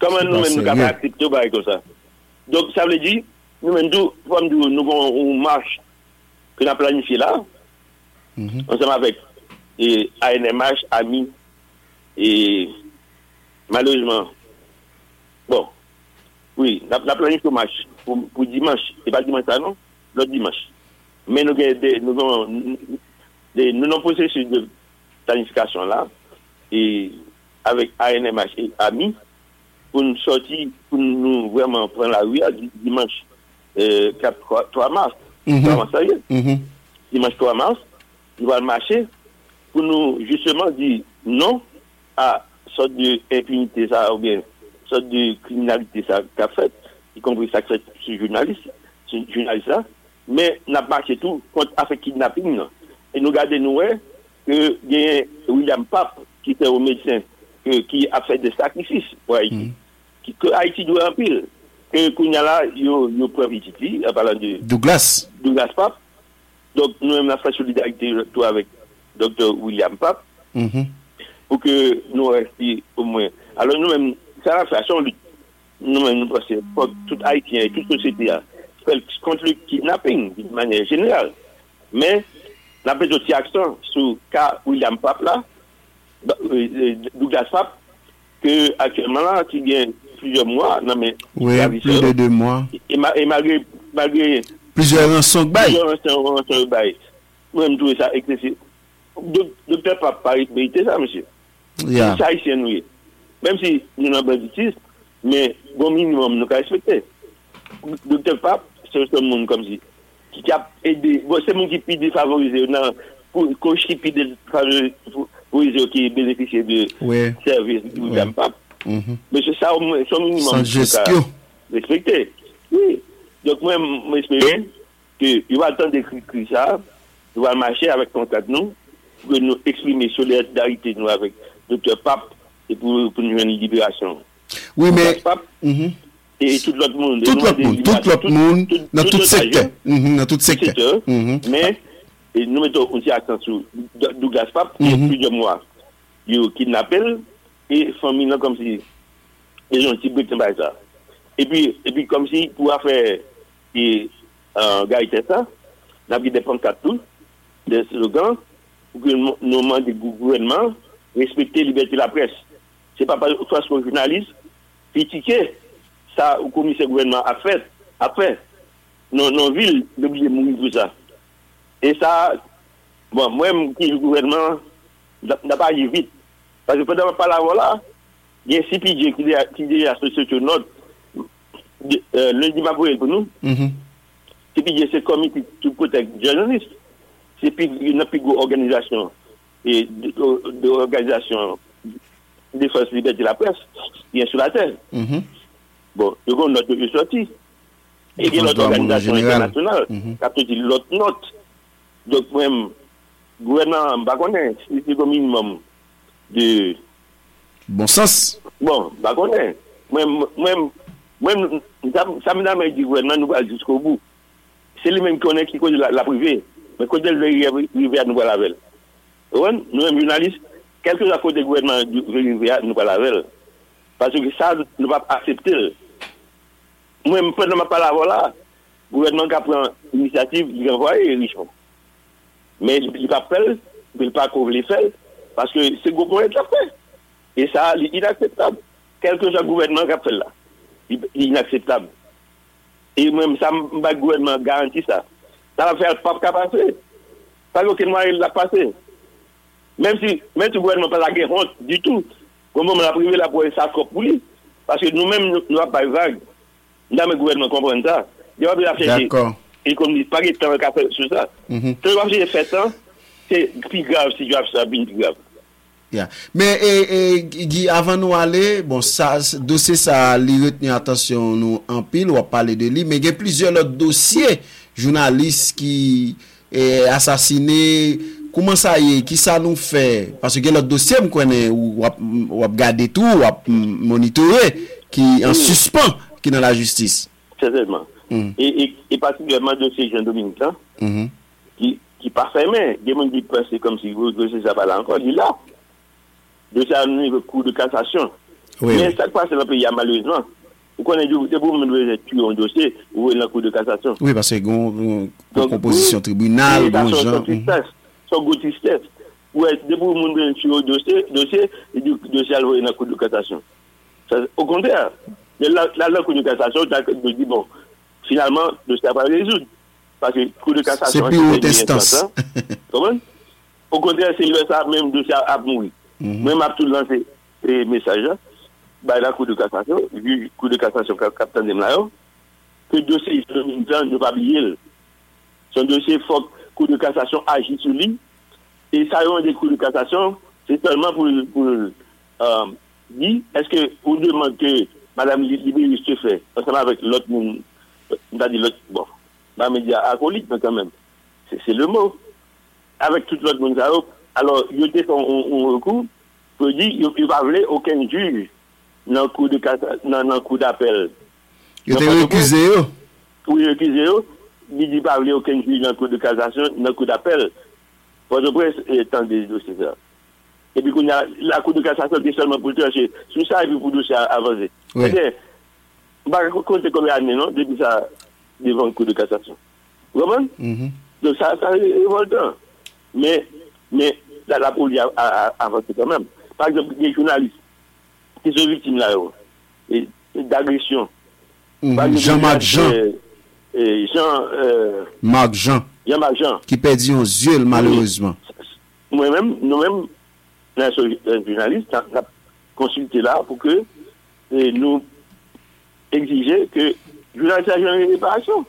Comment nous-mêmes nous avons accepté comme ça? Donc ça veut dire, nous-mêmes nous avons une marche que nous avons planifiée là, ensemble avec ANMH, AMI, et malheureusement, bon, oui, nous avons planifié une marche pour dimanche, et pas dimanche ça non, l'autre dimanche. Mais nous avons processus de planification là, et avec ANMH et AMI, pour nous sortir, pour nous vraiment prendre la rue dimanche 3 mars. Dimanche 3 mars, il va marcher pour nous justement dire non à sorte de impunité ça ou bien sorte de criminalité ça qu'a fait, y compris ça fait sur journaliste ça, mais n'a marché tout contre affaire kidnapping non. Et nous garder nous que William Pape qui était au médecin qui a fait des sacrifices pour Haïti, que Haïti doit en pile, que Kounyala, yo profititi, en parlant de Douglas Pape, donc nous-mêmes la fait solidarité tout avec Dr William Pape, pour que nous restions au moins. Alors nous-mêmes, ça la façon, nous-mêmes nous pensons pour tout Haïtien et toute société contre le kidnapping de manière générale, mais la prise aussi action sur cas William Pape là. Douglas Pape, que actuellement là, qui gagne plusieurs mois, non mais oui, plus de 2 mois. Et malgré plusieurs rançons de bail. Même tout ça excessif. Docteur Pape Paris mérite ça, monsieur. C'est haïtien nous. Même si nous n'avons pas bêtise, mais bon minimum nous respecter. Docteur Pape, c'est un monde comme si qui a aidé. C'est monde qui peut défavoriser dans pour qui peut défavoriser. Oui, qui bénéficient de services du William Pape. Mais c'est ça, son minimum respecté. Oui. Donc, moi, j'espère qu'il va attendre d'écrire ça, il va marcher avec contact nous, pour nous exprimer solidarité nous avec Dr Pape et pour nous une libération. Oui, mais. Pape, et tout l'autre monde. Tout l'autre monde, dans tout secteur. Dans tout secteur. Mais. Et nous mettons aussi accent sur Douglas Pape, qui est plusieurs mois, il kidnappé, et famille comme si les gens qui briquent ça. Et puis comme si pour faire Gary Tessa, nous avons des pancartes, des slogans, pour que nous membres du gouvernement respecter la liberté de la presse. C'est pas parce que les journalistes critiquent ça au commissaire gouvernement à faire. Après, nos villes sont obligées de mourir pour ça. Et ça, bon, moi, qui le gouvernement, n'a pas allé vite. Parce que pendant pas la voilà, il y a CPJ qui dit à ce que notre lundi m'a pour nous. CPJ c'est comité qui protège les journalistes. C'est une plus grande organisation et de l'organisation défense liberté de la presse qui est sur la terre. Bon, le gros note est sorti. Et il y a l'autre organisation internationale qui a pris l'autre note. Donc, même, le gouvernement, c'est au minimum de bon sens. Bon, même, ça me donne du gouvernement, nous va jusqu'au bout. C'est lui-même qui cause la privée. Mais quand elle veut arriver à nous, la veille. Nous-mêmes, journalistes, quelque chose à cause du gouvernement veut arriver à nous, la veille. Parce que ça, nous va accepter. Moi-même, pendant ma parole là, le gouvernement qui a pris l'initiative, il renvoie les riches. Mais il ne peut pas couvrir les faits, parce que c'est le gouvernement qui a fait. Et ça, c'est inacceptable. Quelque chose à gouvernement qui a fait là, c'est inacceptable. Et même ça, le gouvernement garantit ça. Ça va faire le pape qui a passé. Pas aucun moyen de la passer. Même si le gouvernement n'a pas la guerre honte du tout, comment on a privé la police à cop pour lui? Parce que nous-mêmes, nous n'avons pas de vague. Dans le gouvernement comprend ça. D'accord. Et comme il parle de temps qu'à faire sur ça. Tout le monde qui fait ça, c'est plus grave si tu as ça, bien plus grave. Yeah. Mais Guy, avant nous aller, bon, ça, dossier ça, il retient attention nous en pile, on va parler de lui, mais il y a plusieurs autres dossiers journalistes qui assassinés. Comment ça y est, qui ça nous fait? Parce que l'autre dossier, on connaît, on va garder tout, on va monitorer, qui en suspens. Qui dans la justice. Certainement. Et particulièrement de ces jeunes dominicains qui pas fermé. Des gens qui pensent comme si vous ne savez pas là encore. Il est là. Déjà, nous avons le cours de cassation. Oui. Mais ça passe dans le pays, malheureusement. Vous connaissez, vous avez tué un dossier, vous avez le cours de cassation. Oui, parce que vous avez une composition tribunal, vous avez une tristesse. Vous avez tué un dossier, et le dossier a le cours de cassation. Au contraire. La cour de cassation, je dis bon, finalement, le ne pas résoudre. Parce que cour de cassation, c'est plus haute instance. Comment? Au contraire, c'est le ça même dossier à mourir. Même à tout lancer les messages, la cour de cassation, vu cour de cassation capitaine de Mlayo, que le dossier, ne va pas oublier. Son dossier, faut cour de cassation agit sur lui. Et ça, on des cours de cassation, c'est seulement pour dire, est-ce que vous demandez Madame Libéry se fait, ensemble avec l'autre monde, on a dit l'autre, bon, dans les médias acolytes, mais quand même, c'est le mot. Avec tout l'autre monde, alors, il était en recours, pour dire, il va avoir aucun juge dans le coup d'appel. Il était recusé, oui, recusé, il dit pas avoir aucun juge dans le coup de cassation, dans le coup d'appel. Pour le presse, il est en des dossiers. Et puis, qu'on a la cour de cassation qui est seulement pour toucher sur ça et puis pour dossier avancer. Oui. C'est-à-dire, on va compter combien d'années, non, depuis ça, devant la cour de cassation. Vous comprenez? Donc, ça est révoltant. Mais la police a avancé quand même. Par exemple, des journalistes qui sont victimes là, et d'agression. Jean-Marc Jean. Marc Jean. Jean-Marc Jean. Qui perdit aux yeux, malheureusement. Moi-même, nous-mêmes, un journaliste a consulté là pour que nous exigeons que les journalistes aient une réparation.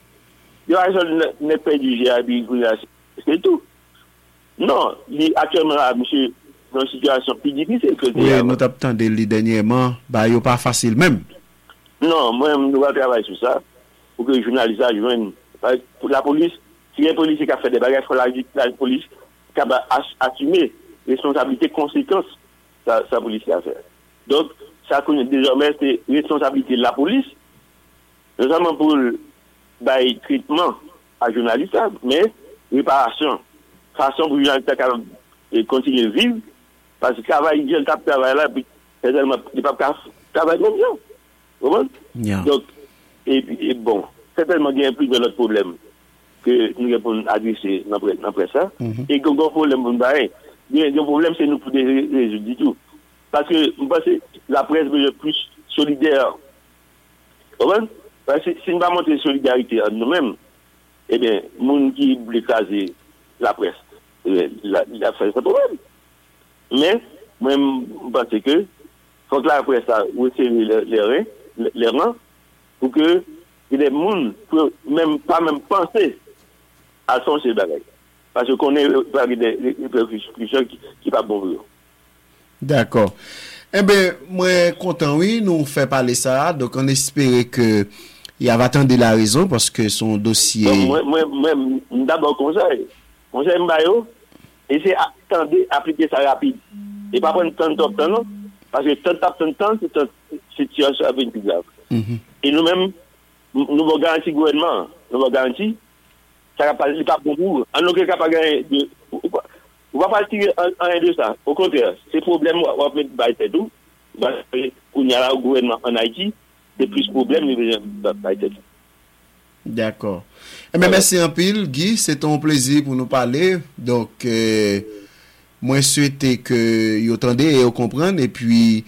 Les journalistes n'ont pas du GAB, c'est tout. Non, actuellement, monsieur, dans une situation plus difficile que... Oui, nous t'attendons dernièrement, il n'est pas facile même. Non, moi, nous allons travailler sur ça pour que les journalistes aient une... Pour la police, si la police qui a fait des bagages, il faut la police qui a assumé responsabilité conséquence sa police à faire. Donc, ça connaît désormais c'est responsabilité de la police, notamment pour le traitement à journaliste, mais réparation. Façon pour les journalistes qui continuer de vivre, parce que travail, il travail là, puis c'est tellement pas travail comme ça. Yeah. Donc, et bon, certainement il y a plus de l'autre problème que nous répondons à adresser après ça. Et qu'on a problème pour nous. Le problème, c'est nous pour résoudre du tout. Parce que je pense que la presse est plus solidaire. Parce que si nous ne pas montrer solidarité en nous-mêmes, eh bien, les gens qui veulent écraser la presse, il a fait ce problème. Mais Même parce que faut que la presse a resserré les rangs pour que les gens puissent même pas même penser à son bagage. Parce qu'on est parmi des précautions qui ne sont pas bons. D'accord. Eh bien, moi, content, oui, nous fait parler ça. Donc, on espérait que il va attendre la raison parce que son dossier. Donc, moi, d'abord, conseil Mbayo, essayez d'attendre, appliquer ça rapide. Et pas prendre tant de temps, parce que tant de temps, c'est une situation un peu plus grave. Et nous-mêmes, nous vont garantir le gouvernement, nous vont garantir, ça va pas bon pour en aucun cas pas gagner de. On va pas tirer un de ça. Au contraire, ces problèmes, on va mettre baïté tout. Parce qu'on y a le gouvernement en Haïti, c'est plus de problèmes, mais il va baïté tout. D'accord. Eh bien, merci en pile, Guy. C'est un plaisir pour nous parler. Donc, moi, souhaiter que vous entendez et vous compreniez. Et puis,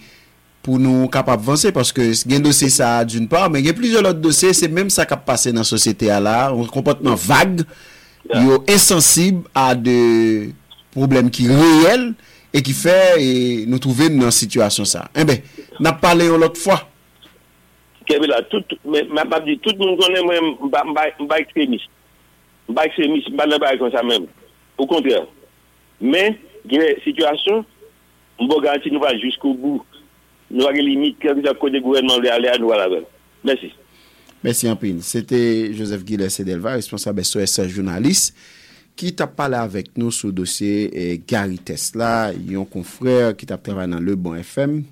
pour nous capables d'avancer, parce que il y a un dossier ça d'une part, mais il y a plusieurs autres dossiers, c'est même ça qui a passé dans la société là. Un comportement vague. Yo insensible à des problèmes qui réels et qui fait nous trouver dans situation ça. Eh ben, n'a parlé l'autre fois. Là tout m'a pas dit tout le monde connaît même extrémiste, pas comme ça même. Au contraire. Mais situation on va garantir nous va jusqu'au bout. Nous a limite quelques côté gouvernement aller à nous là. Merci. Merci Ampine. C'était Joseph Guy Delva, responsable SOS journaliste, qui t'a parlé avec nous sur le dossier Gary Tesla, un confrère qui t'a travaillé dans Le Bon FM.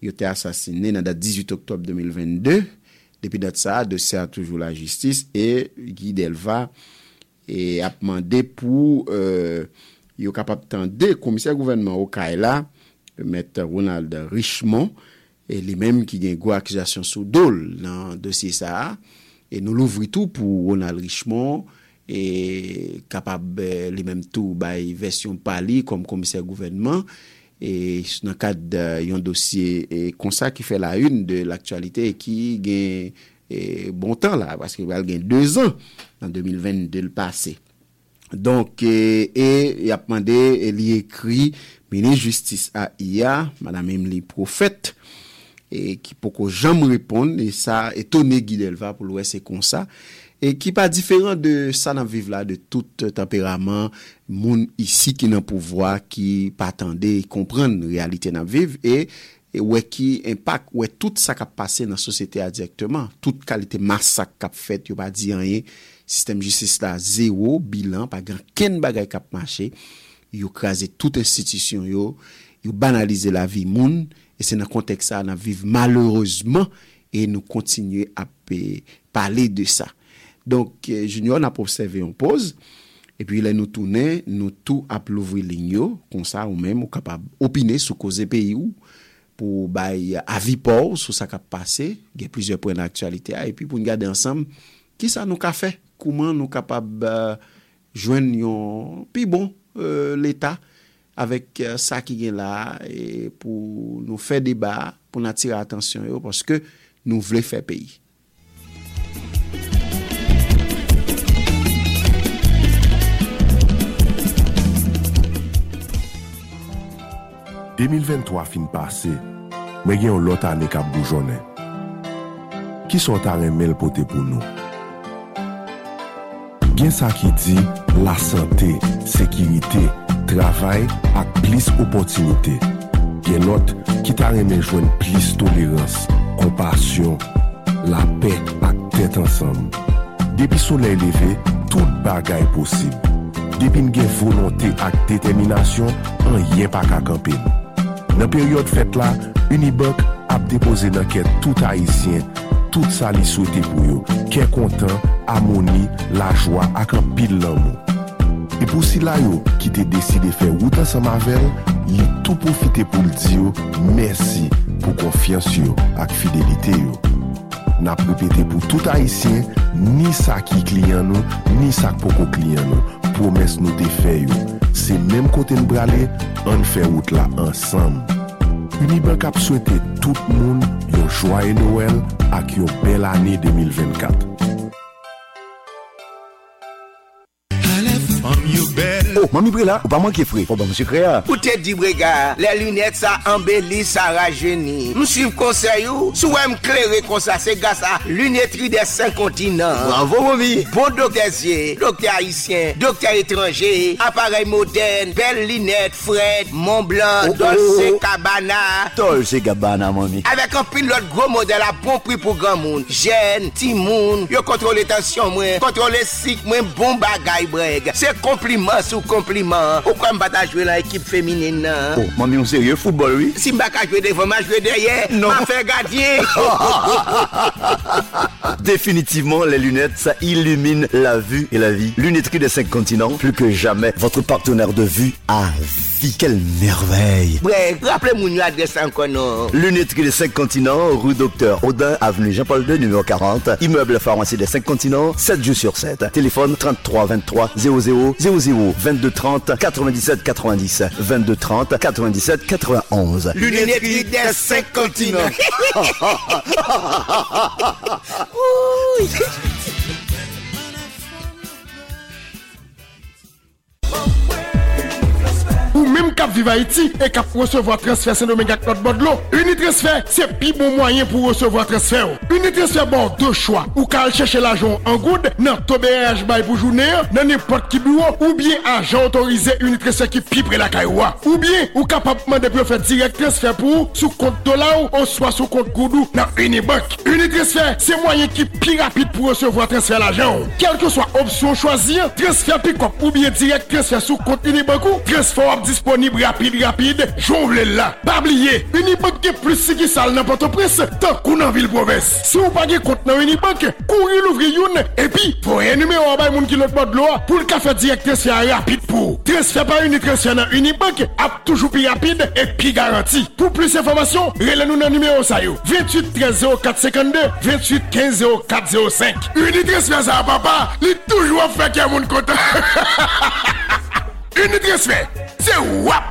Il a été assassiné dans le 18 octobre 2022. Depuis date ça, dossier a toujours la justice et Guy Delva a demandé pour il est capable d'entendre le commissaire gouvernement au Kaila, M. Ronald Richemont. Et lui-même qui gagne gros accusation sous dol dans dossier ça et nous l'ouvri tout pour Ronald Richemont et capable lui-même tout by version pali comme commissaire gouvernement et dans le cadre d'un dossier comme ça qui fait la une de l'actualité et qui gagne bon temps là parce qu'il va gagner 2 ans en 2022 le passé. Donc et il a demandé il y écrit ministre justice à IA madame Emily Prophète et qui pour que jamais répondre et ça étonné Guy Delva pour l'ouest c'est comme ça et qui pas différent de ça dans vivre là de tout tempérament monde ici qui dans pouvoir qui pas attendait comprendre réalité dans vivre et ouais qui impact ouais tout ça qui a passé dans société directement toute qualité massacre qui a fait yo pas dire rien système justice là zéro bilan pas grand ken bagay qui a marché yo craser toute institution yo banaliser la vie monde. Et c'est dans le contexte ça, nous vivons malheureusement et nous continuons à parler de ça. Donc, Junior n'a pas observé une pause. Et puis, là, nous tournons, nous tout à l'ouvrir l'igno, comme ça, ou même, ou capable d'opiner sur cause pays ou pour avis pour sur ça qui a passé. Il y a plusieurs points d'actualité. Et puis, pour nous garder ensemble, qui ça nous a fait? Comment nous sommes capables de joindre puis bon, l'État? Avec ça qui est là et pour nous faire débat pour nous attirer attention yo, parce que nous voulons faire pays. En 2023 fin passé, mais il y a l'autre année qui a bouillonné. Qui sont à remel pour nous? Bien ça qui dit la santé, sécurité, travail avec plus d'opportunités. Bien l'autre qui t'a aimé joindre plus tolérance, compassion, la paix avec tête ensemble. Depuis soleil levé, tout bagaille possible. Depuis une volonté avec détermination, on n'y est pas qu'à camper. Dans période fête là, Unibank a déposé dans quête tout haïtien, tout ça li souhaité pour yo, qu'est content, harmonie, la joie avec un pile l'amour. Et pour si là yo qui te décidé faire route ensemble avec elle, il tout profiter pour le dire merci pour confiance yo ak fidélité yo. N'a répété pour tout haïtien ni ça qui client nous ni ça pour ko client nous promesse nous te fait yo. C'est même côté nous braler on fait route là ensemble. Unibank a souhaité tout le monde une joyeux Noël ak une belle année 2024. You better Oh, mami Brela, ou pas manquer frais. Oh, bon, monsieur Créa. Pour te dire, Brega, les lunettes, ça embellit, ça rajeunit. Monsieur conseil, si vous m'éclairez comme ça, c'est grâce à Lunetterie des 5 continents. Bravo, mami. Bon docteur Zier, docteur haïtien, docteur étranger, appareil moderne, belles lunettes, Fred, Montblanc, Dolce Gabbana. Dolce Gabbana, mami. Avec un pilote gros modèle à bon prix pour grand monde. Jeune, petit monde, yo contrôle tension, moi, contrôle cycle, moi, bon bagay, breg. C'est compliment sous compliment. Pourquoi m'ba ta jouer la équipe féminine, nan? Oh, mami, on sérieux football, oui? Si m'ba ka jouer devant, m'a jouer derrière, m'a fait gardien. Définitivement, les lunettes, ça illumine la vue et la vie. Lunetterie des 5 continents, plus que jamais, votre partenaire de vue à vie. Quelle merveille! Bref, rappelez-moi l'adresse encore, non? Lunetterie des 5 continents, rue Docteur Audin, avenue Jean-Paul II, numéro 40, immeuble pharmacie des 5 continents, 7 jours sur 7. Téléphone 33 23 00 00 22 30 97 90 22 30 97 91. Lunetterie des 5 continents! Ou même cap vivre Haïti et cap recevoir transfert c'est nommé notre Bordeaux. Unitransfer c'est plus bon moyen pour recevoir transfert. Unitransfer bon deux choix ou qu'aller chercher l'argent en goud dans ton BRH bail pour journée dans n'importe qui bureau ou bien agent autorisé Unitransfer qui pipe la caïwa ou bien ou capable demander pour faire direct transfert pour sous compte dollar ou soit sous compte goudou dans Unibank. Unitransfer c'est moyen qui plus rapide pour recevoir transfert l'argent. Quelle que soit option choisir, transfert pick up ou bien direct transfert sous compte Unibank ou transfert disponible rapide, j'ouvre là. Pas oublier, Unibank qui plus si qui sale dans Port-au-Prince, tant qu'on en ville province. Si vous pas de compte dans Unibank, courez l'ouvrir une, et puis, pour un numéro à moun qui l'autre bord de l'eau, pour le café direct transfert rapide pour. Transfert par Unitransfer dans Unibank, app toujours plus rapide et plus garanti. Pour plus d'informations, relevez-nous dans le numéro ça yo. 28 13 0452, 28 15 0405. Unitransfer ça papa, il toujours fait qu'il y a moun content. Unitransfer, c'est WAP!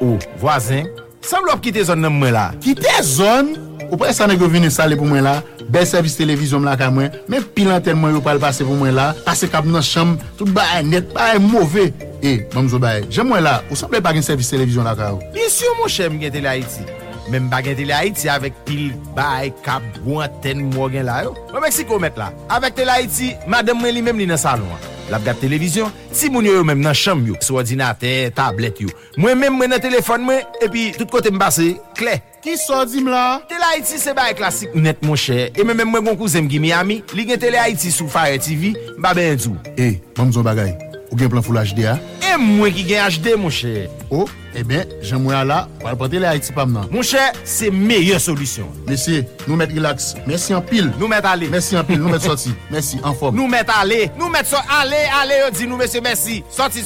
Oh, voisin, ça me l'a quitté zone nan moi là. Quitté zone? Ou pas ça nèg vini salé pour moi là, bel service télévision là ka moi, mais pile antenne moi yo pas passer pour moi là, passer cap dans chambre, tout bail net, bail mauvais. Eh, mam zo bail. J'aime moi là, ou semble pas un service télévision là ka ou. Bien sûr mon cher, m'gen télé Haïti. Même bagay télé Haïti avec pile bail cap bon antenne moi gen là yo. Au Mexique on met là. Avec télé Haïti, madame moi li même li dans salon. La gade télévision, si moun yo même dans chambre yo, sur ordinateur, tablette yo. Moi même moi dans téléphone moi et puis tout côté me passer clair. Qui sort dim là? Télé Haïti c'est bail classique net mon cher. Et même moi mon cousin Guy Miami, li gen télé Haïti sur Fire TV, m'ba ben dou. Eh, bon zo bagay. Ou gen plan full HD a? Et moi qui gen HD mon cher. Oh, eh bien, j'aimerais là, on va prendre télé Haïti pas maintenant. Mon cher, c'est meilleure solution. Monsieur, nous mettre relax. Merci en pile. Nous mettre aller. Merci en pile, nous mettre sorti. Merci en forme. Nous mettre aller. Nous mettre aller, dit nous monsieur merci. Sorti.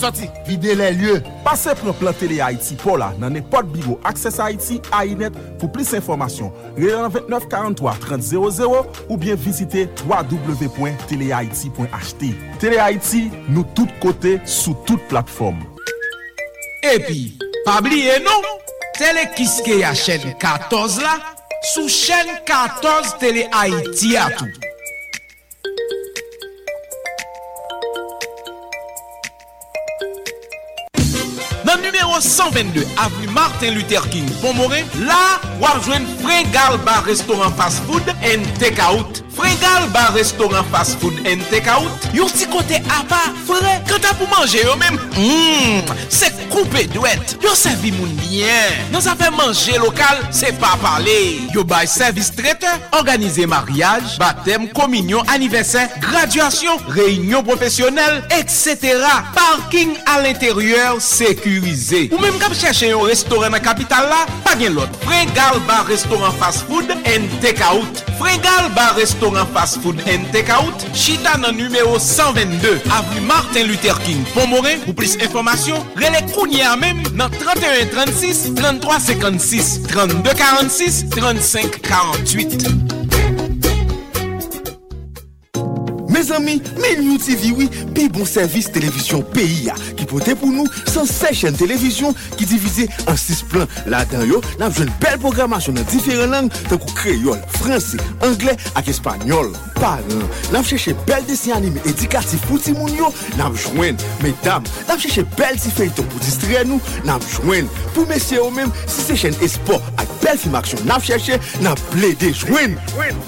Videz les lieux. Passez pour plan télé Haïti pour là dans n'importe bureau Access Haïti iNet pour plus d'informations. Relevez 29 43 30 00 ou bien visitez www.telehaiti.ht. Télé Haïti, nous tous côtés sous toutes plateformes. Et puis, pas oublier non, télé Kiske à chaîne 14 là, sous chaîne 14 télé Haïti à tout. Dans le numéro 122, avenue Martin Luther King, Pont-Morin, là, on va rejoindre Fringal Bar Restaurant Fast Food and Takeout. Fringal Bar Restaurant Fast Food and Takeout. Yon si côté à part, frais, quand t'as pour manger yo même, c'est coupé douette. Yon servi moun bien. Dans sa fait manger local, c'est pas parler. Yon bay service traiteur, organiser mariage, baptême, communion, anniversaire, graduation, réunion professionnelle, etc. Parking à l'intérieur, sécurisé. Ou même quand chercher un restaurant dans la capitale là, pas bien l'autre. Fringal Bar Restaurant Fast Food and Takeout. Fringal Bar Restaurant Fast Food and Takeout, chita nan numéro 122, avenue Martin Luther King, Pont-Morin. Pour plus d'informations, relais Kounia même dans 31 36 33 56 32 46 35 48. Mes amis, Menu TV, oui, puis bon service télévision PIA qui pote pour nous 116 chaînes télévision qui divisé en 6 plans. Là-dedans, yo, nous avons une belle programmation dans différentes langues, tant que créole, français, anglais et espagnol. Parlant, nous avons cherché belles dessins animés éducatifs pour tout le monde. Nous avons joué, mesdames, nous avons cherché belles feuilletons pour distraire nous. Nous avons joué, pour messieurs eux-mêmes, si c'est chaîne Esport avec belle film action, nous avons cherché, nous avons plaidé, joué.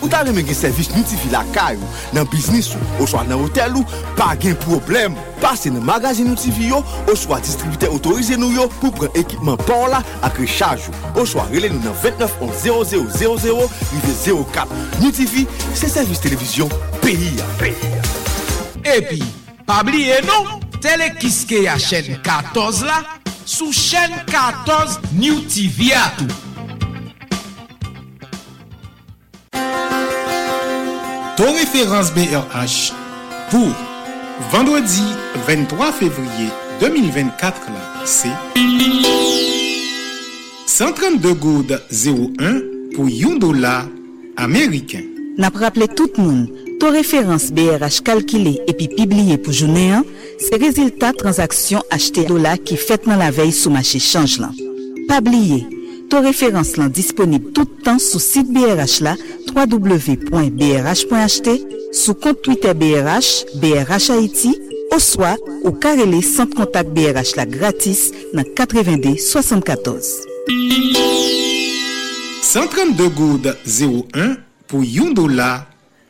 Ou t'as même un service notifié la caille, dans business ou soit dans hôtel ou pas de problème. Passez dans le magasin notifié ou soit distributeur autorisé nous pour prendre équipement pour là à recharge. Ou soit relève nous dans 29 11 00 00 04. Notifié, c'est service télévision pays. Et puis, pas oublier non, télé kiske ya chaîne 14 là, sous chaîne 14 New TV à tout. Ton référence BRH pour vendredi 23 février 2024, c'est 132 gourdes 01 pour $1 américain. N'a pas rappelé tout le monde, ton référence BRH calculée et puis publiée pour journée 1, c'est résultat transaction acheté dollar qui fait dans la veille sous marché change là. Pas oublier. Ton référence là disponible tout le temps sur site BRH là www.brh.ht sous compte Twitter BRH BRH Haïti ou soit ou carrelé sans contact BRH là gratis dans 82 74 132 gourdes 01 pour $1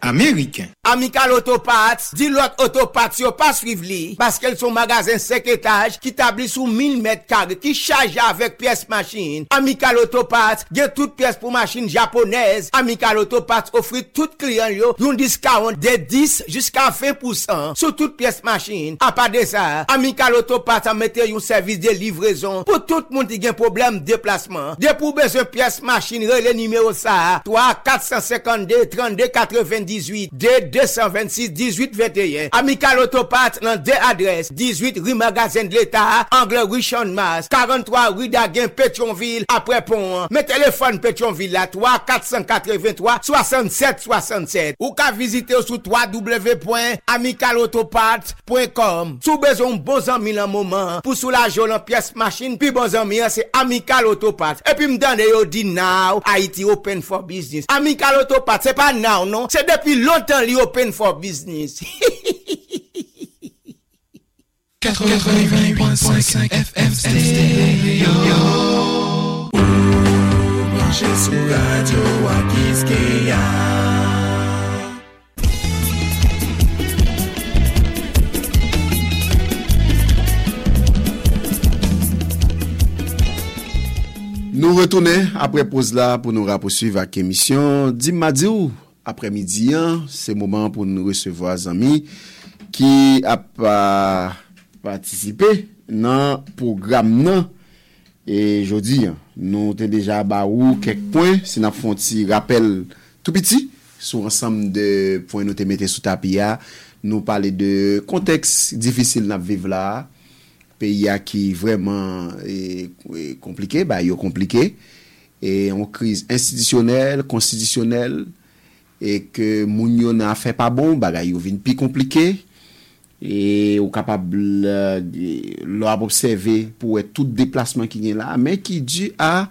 américain. Amical Autoparts, dit l'autre Autoparts, yo pas suivre li, parce qu'elles sont magasin 5 étages, qui établit sous 1000 mètres carrés, qui charge avec pièces machine. Amical Autoparts, gagne toutes pièces pour machine japonaise. Amical Autoparts offre tout client yo, un discount de 10 jusqu'à 20% sur toutes pièces machine. À part de ça, Amical Autoparts a mette un service de livraison pour tout monde qui gagne problème déplacement. De pour besoin pièces machine, relais numéro ça, 3 452 32 98 2 226 18 21. Amical Autoparts dans deux adresses. 18 rue Magazine de l'État, Angle rue Champ-de-Mars, 43 rue Daguin, Pétionville, après pont. Mes téléphones Pétionville à 3 483 67 67. Ou qu'à visiter sur www.amicalautoparts.com. Sous besoin bons amis dans moment, pour soulager en pièce machine, puis bons amis c'est Amical Autoparts. Et puis me donne yo dit now, Haiti open for business. Amical Autoparts, c'est pas now non, c'est depuis longtemps li open for business. 88.5 FM Stereo. Marche sous radio à Kiskeya. Nous retournons après pause là pour nous poursuivre avec émission Dim ma diw. Après-midi, c'est moment pour nous recevoir les amis qui a participé dans le programme. Et aujourd'hui, nous avons déjà baou quelques points. Si nous avons fait un rappel tout petit sur ensemble de points que nous mettons sous tapis. Nous parlons de contexte difficile dans vivre là. Pays qui vraiment est compliqué, bah, yo compliqué. Et en crise institutionnelle, constitutionnelle. Et que moun yo n'a fait pas bon bagay yo vinn pi compliqué et ou capable l'a observer pour tout déplacement qui gen là mais qui dû à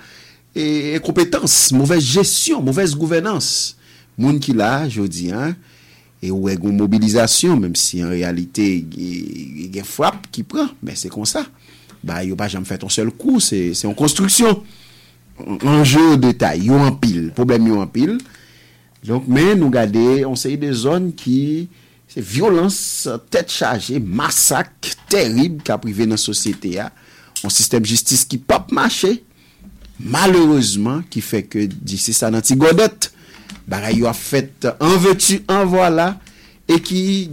incompétence, mauvaise gestion, mauvaise gouvernance moun ki là jodi hein et ou est une mobilisation même si en réalité gen frappe qui prend mais c'est comme ça bah yo pas jamais fait un seul coup c'est en construction enjeu de taille yo en pile problème yo en pile. Donc, mais nous gardons, on sait des zones qui, c'est violence, tête chargée, massacre terrible qui a privé notre société. Un système de justice qui pas marché, malheureusement, qui fait que d'ici ça n'antigodette, bagaille a fait en veux-tu, en voilà, et qui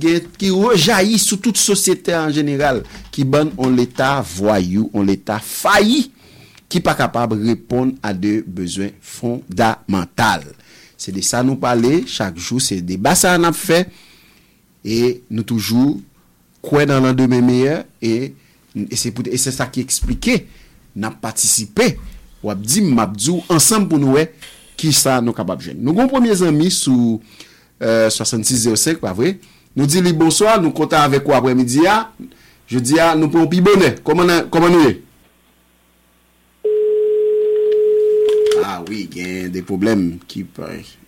rejaillit sur toute société en général, qui bonne on l'État voyou, on l'État failli, qui pas capable de répondre à des besoins fondamentaux. C'est de ça nous parler chaque jour, c'est des débats ça n'a fait et nous toujours croire dans l'an demain meilleur et c'est ça qui expliquait n'a participé ou dit mabdou ensemble pour nous qui ça nous capable jeune. Nous gon premiers amis sous 6605 pas vrai Nous disons bonsoir, nous comptons avec vous après-midi. Je dis à nous pour plus bonnet. Comment nous est? Ah oui, il y a des problèmes qui.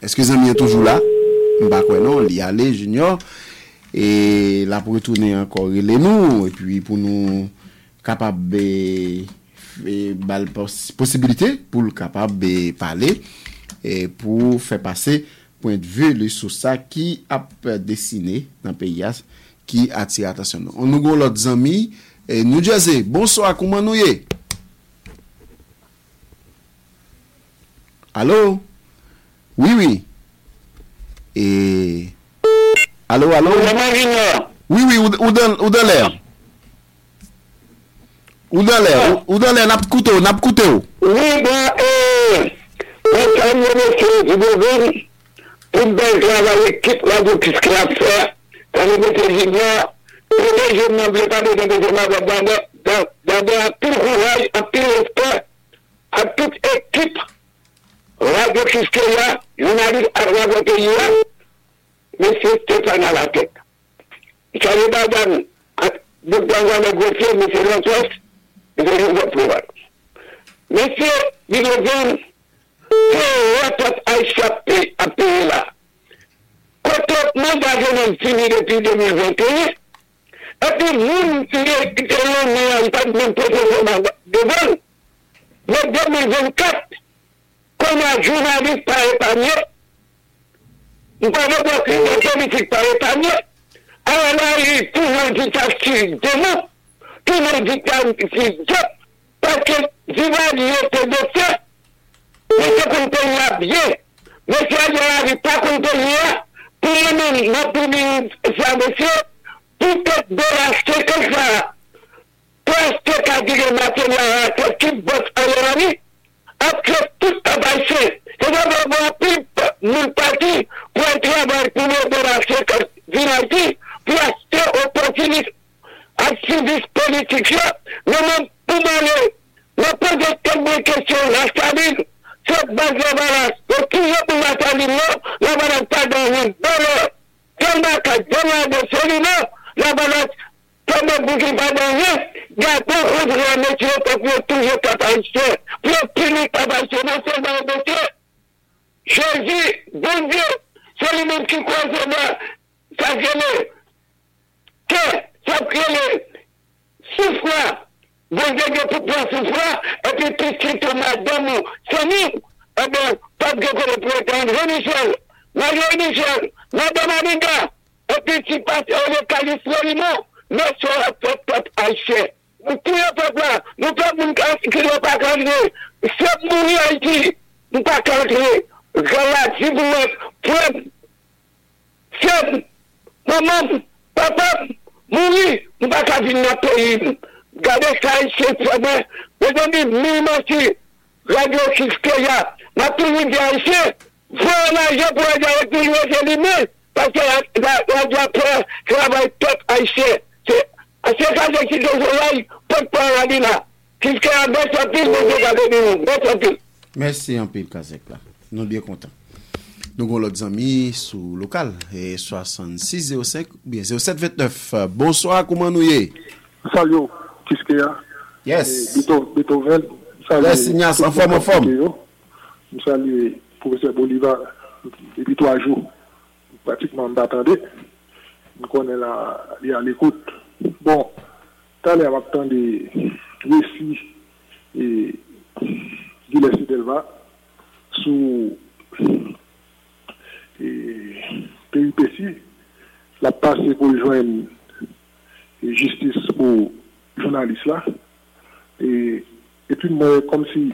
Est-ce que Zami est toujours là? Bah quoi non, il y aller Junior et là pour retourner encore les nous et puis pour nous capable bal possibilité pour capable parler et pour faire passer point de vue le sur ça qui a dessiné dans pays qui attire attention. On nous gon l'autre ami et nous Jersey. Bonsoir, comment nous est? Allô? Oui. Et allô. Oui, ou dans l'air. Ou dans l'air, n'a pas couteau. Oui, Radio Kiskeya, journaliste à Radio Kiskeya, monsieur Stéphane à la tête. Je savais pas dans le dossier, monsieur Lantos, je vais vous prouver. Monsieur Binovin, c'est votre HAP à payer là. Quand on a gagné fini depuis 2021, et puis nous, on n'a pas de même positionnement devant, mais 2024, comme un journaliste par épargné, nous parlons de politique par épargné, alors là, il tout le dit qui demande, tout le dit qui parce que je vais dire que de ça, mais c'est qu'on peut bien, mais ça, je n'arrive pas qu'on peut lire, pour le monde, pour monsieur, tout est de l'acheter comme ça. Presque qu'à dire le matériel, c'est qui bosse à l'année, après tout abaissé, c'est d'avoir plus d'une partie pour un travail pour le déranger comme Vinati, pour acheter aux activistes politiques, mais même pour aller, ne poser quelques questions, la famille, cette base de balance, et toujours pour la famille, la balance pas dans une valeur, comme la carte de celui-là, la balance, comme le bouquet pas dans une, gâteau, on dirait un métier, pour toujours capacité. Je dis, bon Dieu, c'est le même qui croit en moi, ça gêne, que ça prenne souffrance, bon Dieu, pour prendre souffrance, et puis puisque madame, c'est nous, eh bien, pas de quoi le prétendre, Jean-Michel, madame Amiga, et puis tu passes au Californie, mais sur la tête Haïtienne. Nous, tous les peuples, nous, pas nous, qui ne pas calmer, c'est mourir Haïti, nous, pas calmer. Relativement, preuve, faible, maman, papa, mourir, nous ne pouvons pas vivre dans notre pays. Gardez ça ici, vraiment. Mes amis, mille merci. Radio Kiskeya, ma toujours dit ici, faut un argent pour la toujours éliminer, parce que la radio après travaille top ici. C'est ça que je suis pour pas la vie là. Kiskeya, bonne santé, bonne santé. Merci un peu, Kazek là. Nous bien contents. Nous avons l'autre ami sous local et 6605 ou bien 0729. Bonsoir, comment nous y? Salut, Kiskeya. Yes. Beethoven. Yes, en forme. Nous saluons professeur Bolivar depuis 3 jours. Pratiquement, nous attendons. Nous connaissons la l'écoute. Bon, t'as l'air d'attendre des récits et Guy Delva. Sous péripétie, la passe pour joindre justice pour journaliste là. Et puis moi, comme si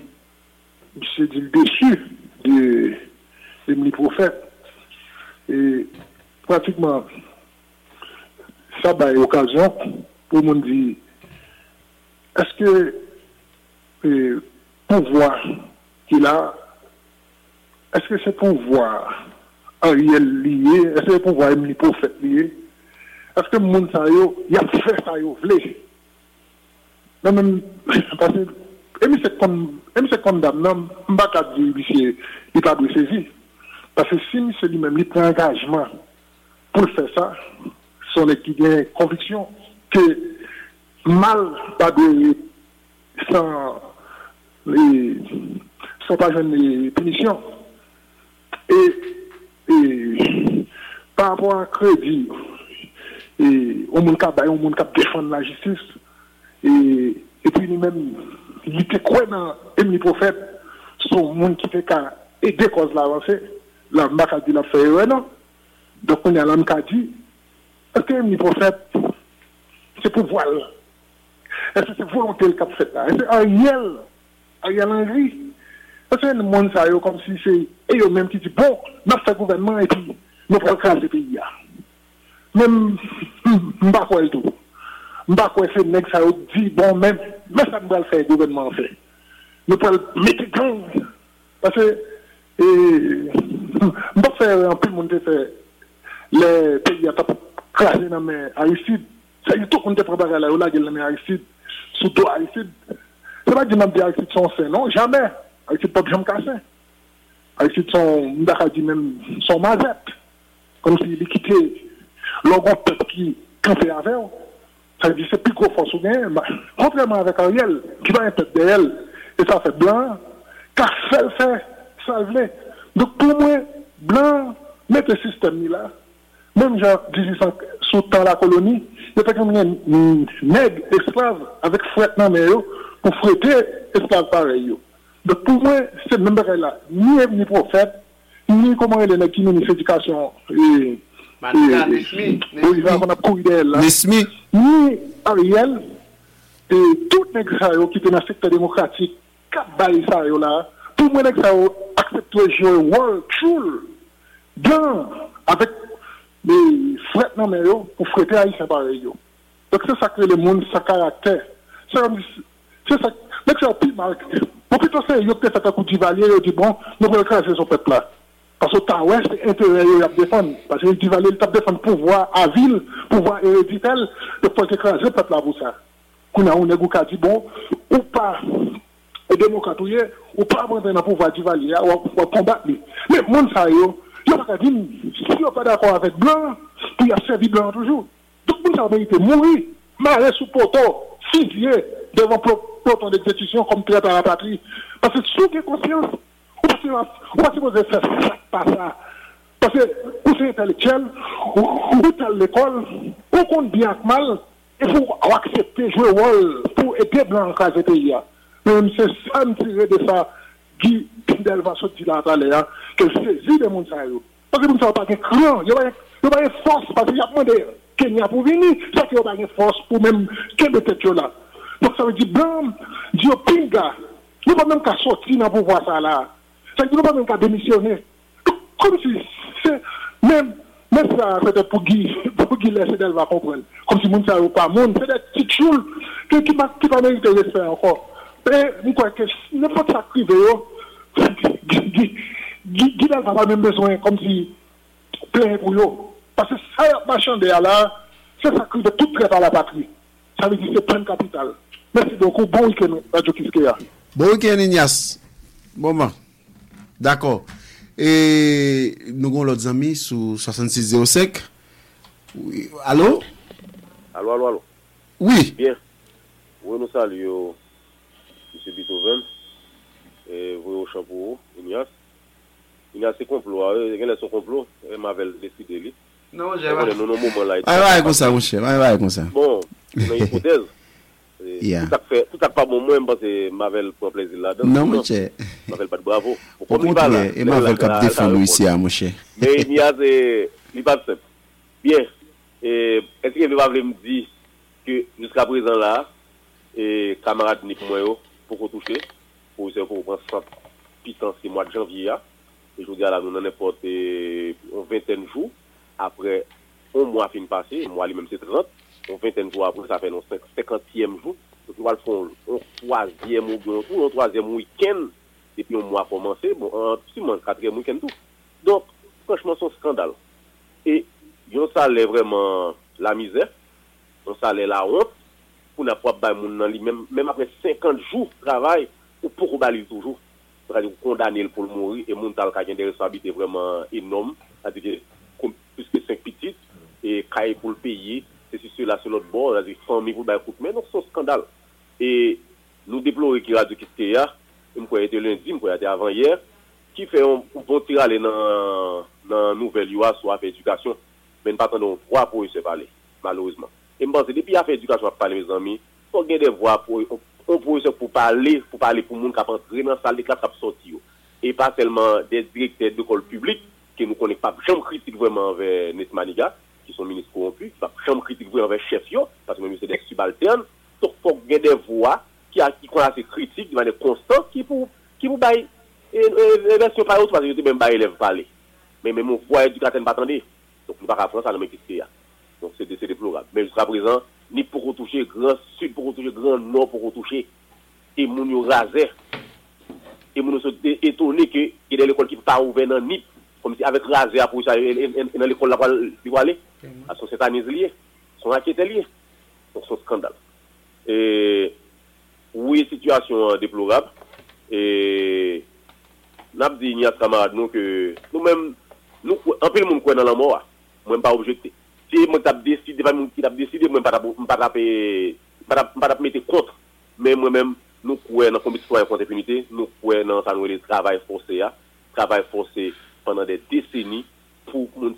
je suis déçu de mes prophètes. Et pratiquement, ça va être occasion pour me dire, est-ce que le pouvoir qu'il a, est-ce que c'est pour voir Ariel lié? Est-ce que c'est pour voir Emily Prophète lié? Est-ce que le monde y a fait ça, yo vle? Non, même, parce que, c'est condamné, je ne vais pas dire que monsieur n'est pas saisi. Parce que si monsieur lui-même, il prend engagement pour faire ça, sont les qui ont conviction que mal pas de sans les sont pas jeunes punitions et par rapport à un crédit et au monde cap on monde cap défendre la justice et puis lui-même il était quoi dans Émile Prophète son monde qui fait qu'à aider cause l'avancer la marque a dit la fait non donc on a l'homme qui a dit est-ce que Émile Prophète c'est pour voir est-ce que c'est volonté le cap fait là est-ce que Ariel Henry est-ce que le monde ça comme si c'est eux même qui dit bon n'a fait gouvernement et puis nous prenons crasse le pays là même m'pas quoi le tout m'pas quoi c'est nèg ça dit bon même mais ça nous va le faire gouvernement fait nous pas mettre gang parce que m'pas faire un peu monde fait les pays à craser dans mes Aristide ça y tout qu'on te préparer là la gueule dans mes Aristide surtout Aristide c'est pas du même Aristide sont sains non jamais Aristide pas jamais cassé Aristide sont m'pas dit même sont mazette comme s'il quittait l'orgon peuple qui fait avec eux, ça veut dire que c'est plus gros force ou bien, contrairement avec Ariel, qui va un peuple de elle, et ça fait blanc, car ça le fait, ça le donc pour moi, blanc, mettre le système là, même genre 1800, sous temps la colonie, il y a un nègre esclave avec fret dans les mains pour fretter esclave pareil. Donc pour moi, c'est même là, ni prophète, ni comment il est qui nous l'éducation. Nesmi, ni Ariel, et tout le monde qui est dans le secteur démocratique, tout le monde qui accepte de jouer World Tour, bien, avec les frères pour fréter Haïtien pareil. Donc c'est ça que le monde, sa caractère. C'est ça, mais c'est un pire marque. Pour que tu sais, il y a peut-être un coup de divalier, il dit bon, nous allons écraser son peuple là. Parce que t'as ouais, c'est intérêt à défendre. Parce que tu vas aller défendre pour voir à ville, pour voir héréditaire, de pouvoir écraser le peuple à vous ça. Qu'on a un négou qui a dit bon, ou pas, et démocrate, ou pas abandonner le pouvoir du valier, ou combattre. Mais le monde, ça y est, il n'y a pas qu'à dire, si on n'est pas d'accord avec Blanc, puis il a servi Blanc toujours. Donc, le monde, ça a mérité mourir, marrer sous poteau, fusillé, devant poteau d'exécution comme traite à la patrie. Parce que sous quelle conscience, on va supposer faire ça, pas ça. Parce que, ou c'est intellectuel, ou telle l'école, ou compte bien que mal, et pour accepter jouer rôle, pour aider blanc à ce pays. Même c'est ça, me tirer de ça, Guy Delva sorti là, que saisit des mondes. Parce que nous ne sommes pas des clients, il n'y a pas de force, parce qu'il y a demandé Kenya pour venir, ça qu'il n'y a pas de force pour même Kenya tête là. Donc ça veut dire, blanc, Dieu pinga, nous ne pouvons même qu'à sortir pour voir ça là. Ça ne peut pas même qu'à démissionner. Comme si c'est même ça peut-être pour Guy laisser d'elle va comprendre. Comme si Mounsa ou pas Moun, c'est des petites choses qui va mériter de faire encore. Et quoi que n'importe ça qui veut, Guy n'a pas même besoin comme si plein pour eux. Parce que ça marchand de là, c'est ça qui veut tout traiter à la patrie. Ça veut dire que c'est plein de capital. Merci beaucoup. Bon week-end, Radio Kiskeya. Bon week-end, Ignace. Bon moment. D'accord. Et nous avons l'autre ami sur 6605. Oui. Allô? Allô. Oui. Bien. Oui, nous saluons M. Beethoven. Et vous, chapeau, Ignace. Ignace, c'est complot. Il y a son complot. Il m'avait décidé. Non, j'ai pas. Ah, comme ça, mon cher. Bon, une hypothèse. Yeah. Tout à fait bon moi parce que Mavel prend plaisir là dedans. Non mon cher. Mavel pas de bravo. Pour moi là et Mavel cap défendre ici à mon cher. Mais il y a des il pas simple. Bien. Et est-ce que vous voulez me dire que jusqu'à présent là et camarade Nick Moyo pour qu'on toucher pour se pour prendre 100 puissance ce mois de janvier et je dis là nous n'importe on 20 jours après un mois fin passé, moi lui-même c'est 30. On 21 jours après, ça fait nos 50e jour. Donc, on va le faire un troisième week-end. Et puis, on mois commencé. Bon, un quatrième week-end tout. Donc, franchement, c'est un scandale. Et, on salait vraiment la misère. On salait la honte. Pour n'a pas de monde, même après 50 jours de travail, ou pour balayer toujours. C'est-à-dire, condamner pour le mourir. Et, mon talent a une responsabilité vraiment énorme. C'est-à-dire, plus que 5 petites. et caille pour le payer, c'est sur cela sur l'autre bord, là, 100 000 pour le coût, mais non, c'est un scandale. Et nous déplorons qu'il y a du Kistéa, nous avons été lundi, nous avons été avant hier, qui fait un bon tir aller dans la nouvelle loi sur l'affaire éducation, mais nous n'attendons pas pour se parler, malheureusement. Et je pense que depuis l'affaire éducation, on parle, mes amis, il faut gagner des voix pour parler pour le monde qui a entré dans la salle de classe qui a sorti. Et pas seulement des directeurs d'école publique qui nous connaissent pas, jamais critique vraiment envers Nesmaniga, qui sont ministres corrompus, qui ne jamais critique vraiment envers chef, parce que même c'est des subalternes. Donc il faut gagner des voix qui ont assez critiques de manière constante, qui vous baillent. Et version par autre, parce que je ne même pas élève parler. Mais même on voit éducateur ne pas attendre. Donc nous ne pas France à la même question. Donc c'est déplorable. Mais jusqu'à présent, ni pour retoucher grand sud, pour retoucher grand nord, pour retoucher. Et mon nous raser. Et nous sommes étonnés qu'il y ait des écoles qui ne sont pas ouvertes dans NIP. Comme si avec raser, pour ça, dans l'école, là, il va aller. À son sétanise lié. Son raquette lié. Donc c'est un scandale. Et oui, situation déplorable. Et nous avons dit à camarades que nous-mêmes, un peu le monde qui est dans la mort, je ne pas objecter. Si je ne décide, je ne pas mettre contre. Mais moi-même, nous croyons dans la commission contre l'impunité, nous croyons dans le travail forcé pendant des décennies pour nous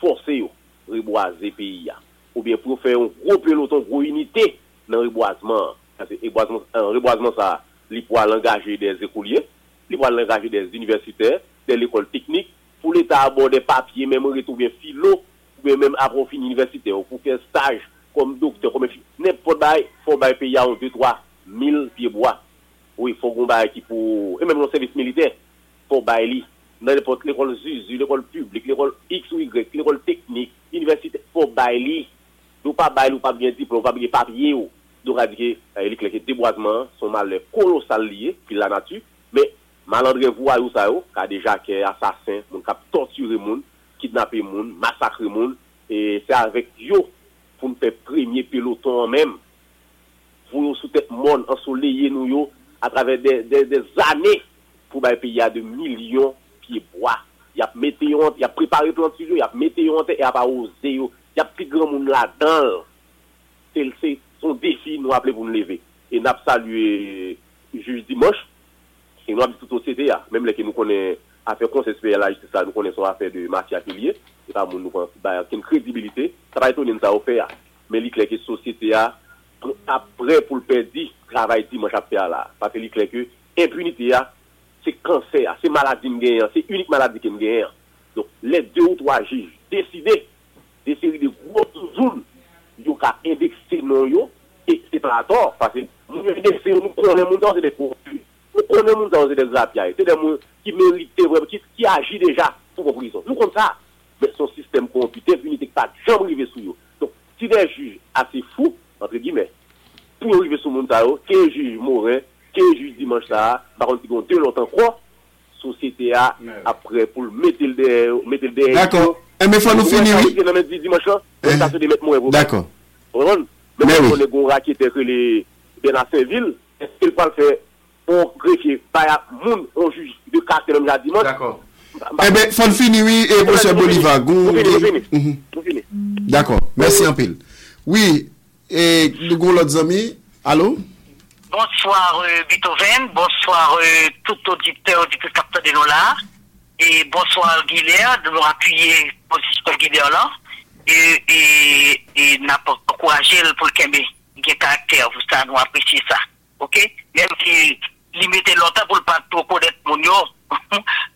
forcer à reboiser le pays. Ou bien pour faire un gros peloton, une grosse unité dans le reboisement. Parce que le reboisement, ça, il pourra l'engager des écoliers. Il va l'engager des universitaires, de l'école technique, pour l'État aborder des papiers, même retrouver philo, ou même approfondir l'université, pour faire stage comme docteur, comme n'importe quoi, il faut payer 2-3 000 pieds bois. Oui, il faut qu'on paye qui pour... Et même le service militaire, il faut payer dans n'importe l'école ZUZU, l'école publique, l'école X ou Y, l'école technique, l'université, il faut payer. Nous pas payer, nous pas bien diplôme, pas bien papier, nous radiquer les déboisements, son mal colossal lié, puis la nature, mais Malandré voit où ça y a déjà qu'un assassin, mon cap torturé moun, kidnappé moun, massacré moun, et c'est avec yo pour nous faire premier peloton même, pour nous sous tête monde ensoleillé nous yo à travers des années pour payer à 2 millions pieds bois, y a météorite, y a préparé plan sur yo, y a météorite et y a pas osé yo, y a plus grand monde là-dedans, c'est son défi nous appeler pour nous lever et n'a pas salué juge dimanche. Et nous avons dit toute société, même les qui nous connaissent affaire Concept 2000 Autoparts, nous connaissons affaire de marché atelier, et pas nous pensons une crédibilité, ça va être une affaire. Mais les que société après pour le perdre, travail dimanche à faire là. Parce que les que impunité, c'est cancer, c'est maladie qui c'est unique maladie qui gagne. Donc les 2 ou 3 juges décident des séries de grosses zones, ils ont indexé non et c'est pas tort, parce que nous indexer nous prenons mon temps c'est des corrompus. Nous connaissons dans des rapiers, c'est des gens qui méritent, qui agissent déjà pour prison. Nous comme ça, mais son système corrompu, impunité qui pas jamais arrivé sur eux. Donc, si des juges assez fous, entre guillemets, pour arriver sur le monde, qu'un juge Morin, qu'un juge dimanche ça, par contre, ils ont 2 longtemps quoi, société a après pour mettre le derrière. D'accord. Mais faut nous finir. D'accord. Mais on les gars qui étaient que les Saint-Ville, est-ce qu'ils peuvent faire? On greffier par un juge de carte même la dimanche. D'accord. Eh bien, faut finir, oui, et M. Bolivar. Vous finissez. D'accord. Merci en pile. Oui, et nous avons l'autre ami. Allô? Bonsoir, Beethoven. Bonsoir, tout auditeur du capteur de Nola. Et bonsoir, Guilherme, de nous appuyer pour ce Guilherme là. Et n'a pas encouragé pour qu'il y ait caractère. Vous savez, nous apprécier ça. OK? Même si limité longtemps pour ne pas trop connaître mon yo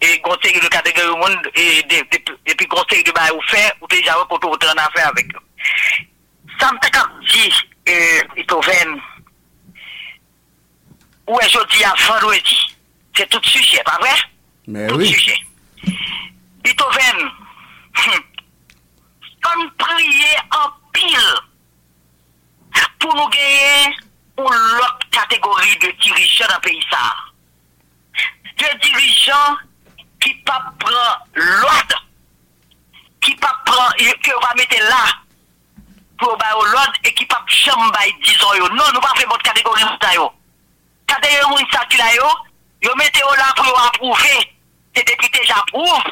et conseil de catégorie au monde et depuis conseil de bail ou faire ou déjà quand on en affaire avec eux. Ça me t'a dit Beethoven où est aujourd'hui à vendredi c'est tout sujet pas vrai? Mais tout oui. Sujet. Beethoven comme prier en pile pour nous gagner pour l'autre catégorie de dirigeants dans le pays. De dirigeants qui ne prennent l'ordre, qui ne prennent, que va mettre là, pour l'ordre, et qui ne prennent jamais, disons, non, nous ne pas faire votre catégorie. Catégorie, ça, qui là, vous mettez là pour approuver, c'est député, j'approuve.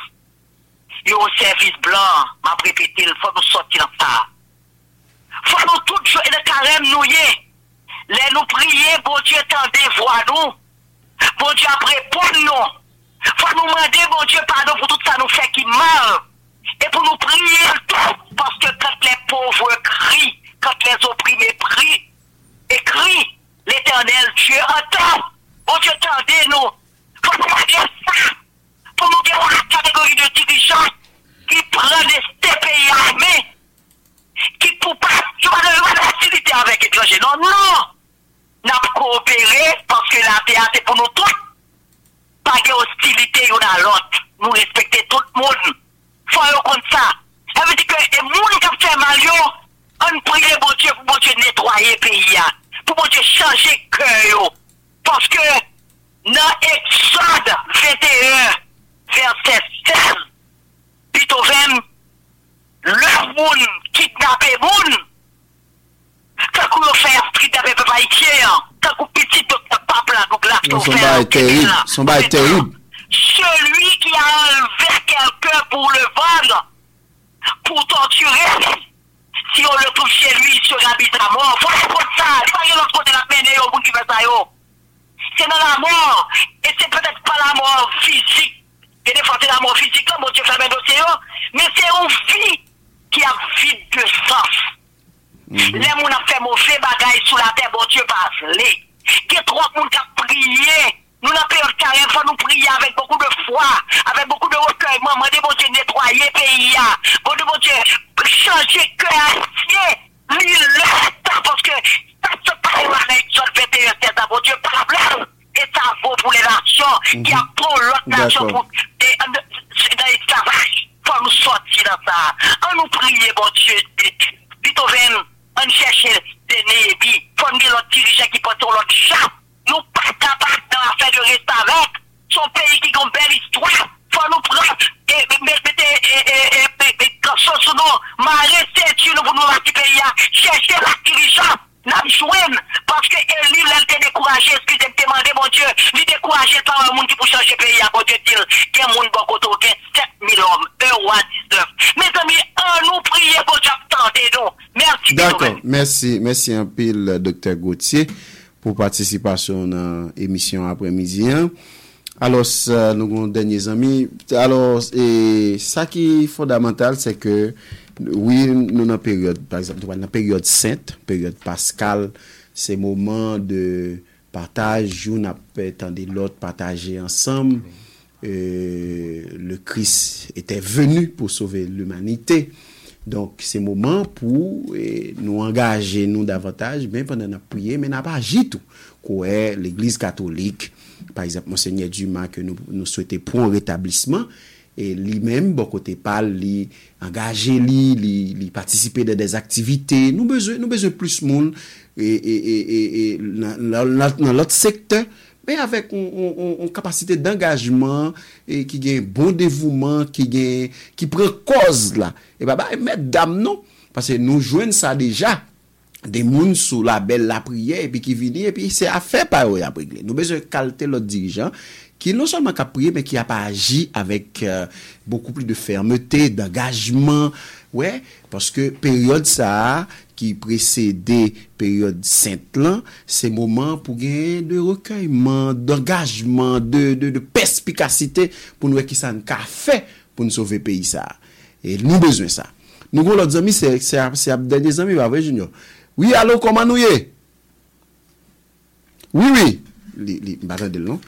il y a un service blanc, m'a répété, il faut nous sortir de ça. Il faut nous toutes jouer le carême, nous y est. Les nous prier, bon Dieu, tendez, voix nous. Bon Dieu, après, pour nous. Il faut nous demander, bon Dieu, pardon pour tout ça nous fait qui mal. Et pour nous prier tout. Parce que quand les pauvres crient, quand les opprimés prient, et crient, l'Éternel Dieu entend. Bon Dieu, tendez-nous. Pour nous dire ça. Pour nous dire la catégorie de dirigeants qui prennent des pays armés, qui pour pas avoir de facilité avec l'étranger. Non, non. Nous avons coopéré parce que la théâtre est pour nous tous. Pas de hostilité l'un à l'autre. Nous respectons tout le monde. Il faut aller comme ça. Ça veut dire que les gens qui ont fait mal, on prie bon Dieu pour bon Dieu nettoyer le pays. Pour bon Dieu changer le cœur. Parce que dans Exode 21, verset 16, plutôt même, le monde kidnappe le monde. Quand on fait un street avec le papa Ikea, quand on petit papa là, donc là, on fait un terrible. Son bail terrible. Celui qui a enlevé quelqu'un pour le vendre, pour torturer, si on le trouve chez lui, il sera mis à mort. Voilà pour ça. Il n'y a pas l'autre côté de la peine au bout qui fait ça. C'est dans la mort. Et c'est peut-être pas la mort physique. Et des fois, c'est la mort physique, là, mon Dieu, fait un dossier. Mais c'est une vie qui a vide de sens. Les gens ont fait mauvais bagaille sous la terre, bon Dieu, parce que il y a trois personnes qui ont prié. Nous n'avons pas eu le carré, il faut nous prier avec beaucoup de foi, avec beaucoup de recueillement. Moi, bon Dieu, nettoyer le pays. Bon Dieu, changer le cœur à pied. Parce que ça se passe avec Exode 21, c'est ça, bon Dieu, par là. Et ça vaut pour les nations qui a pour l'autre nation pour dans l'esclavage. Il faut nous sortir dans ça. On nous prie, bon Dieu, plutôt même, on cherche des nébis. Il faut nous dire l'autre dirigeant qui porte l'autre chape. Nous pas capables d'en faire de rester avec. Son pays qui a une belle histoire. Il faut nous prendre et mettre sur nous. Marrer, c'est tu nous pour nous mettre pays. Chercher l'autre dirigeant. Parce que Elie, elle était découragée, excusez-moi, demandez, mon Dieu, lui découragée par un monde qui peut changer le pays, bon Dieu, il y a un monde qui a 7000 hommes, 1,19 €. Mes amis, on nous prie, bon Dieu, attendez, donc, merci. D'accord, merci un pile, Dr. Gauthier, pour participation dans l'émission après-midi. Alors, nous, derniers amis, alors, et ça qui est fondamental, c'est que, oui, nous dans période, par exemple, dans période sainte, période pascale, c'est moment de partage où n'a attendé l'autre partager ensemble. Le Christ était venu pour sauver l'humanité. Donc c'est moment pour nous engager nous davantage, mais pendant n'a prier, mais n'a pas agi tout. Quoi est l'Église catholique, par exemple, Monseigneur Dumas que nous souhaitons pour un rétablissement. Et lui-même, bon côté parle, lui engager, lui participer de des activités. Nous besoin plus monde et dans l'autre secteur, mais avec une capacité d'engagement et qui gagne bon dévouement, qui prend cause là. Et mesdames non, parce que nous joignons ça déjà. Des mouns sous la belle la prière et puis qui vini et puis c'est affaire par eux à régler. Nous besoin calter l'autre dirigeant qui non seulement qu'a prié mais qui a pas agi avec beaucoup plus de fermeté, d'engagement. Ouais, parce que période ça qui précédait période sainte là, c'est moment pour gagner de recueillement, d'engagement, de perspicacité pour nous qui ça n'a fait pour nous sauver pays ça. Et nous besoin ça. Nous avons l'autre amis c'est des amis vrai Junior. Oui, allô, comment nous y est? Oui. Attendez, non?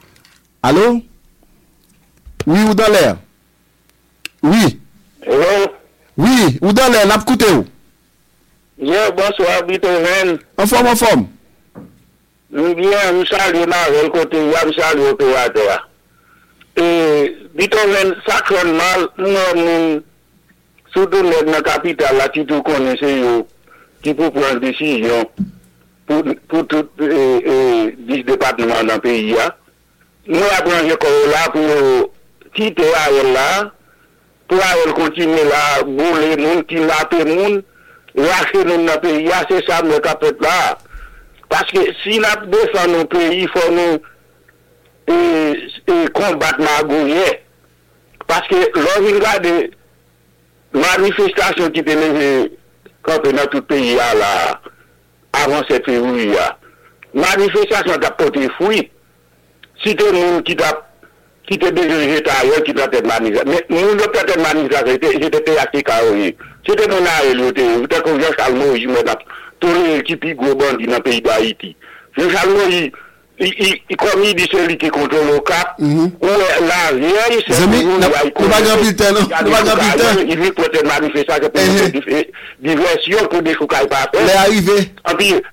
Allô? Oui, ou dans l'air? Oui. Oui, ou dans l'air, n'abcoutez où? Bonsoir, Bitoven. En forme. Nous bien, nous saluons le côté, nous saluons le opérateur. Et Bitoven, sacrement, nous, surtout dans la capitale, la titre connaissez-vous. Qui peut prendre décision pour tout 10 départements dans le pays. Nous apprenons qu'on là pour quitter là, pour continuer là, bouler nous, kidnapper nous, lâcher nous dans le pays, c'est ça le capet là. Parce que si nous défendons nos pays, il faut nous combattre la gouillette. Parce que l'on regarde manifestation qui était levée dans tout le pays là, avant 7 février, manifestation qui a porté fruit, si tout le monde qui était désiré, qui doit être manifesté. Mais nous, nous doit être manifesté, j'étais assez carré. C'était mon arrêté, vous êtes comme Jean Charles Moïse, tout le monde qui est gros bandit dans le pays d'Haïti. Jean Charles Moïse, comme il dit celui qui contrôle le cap, ou la vieille, c'est lui qui a il veut peut-être manifester diversion pour des choucailles par terre.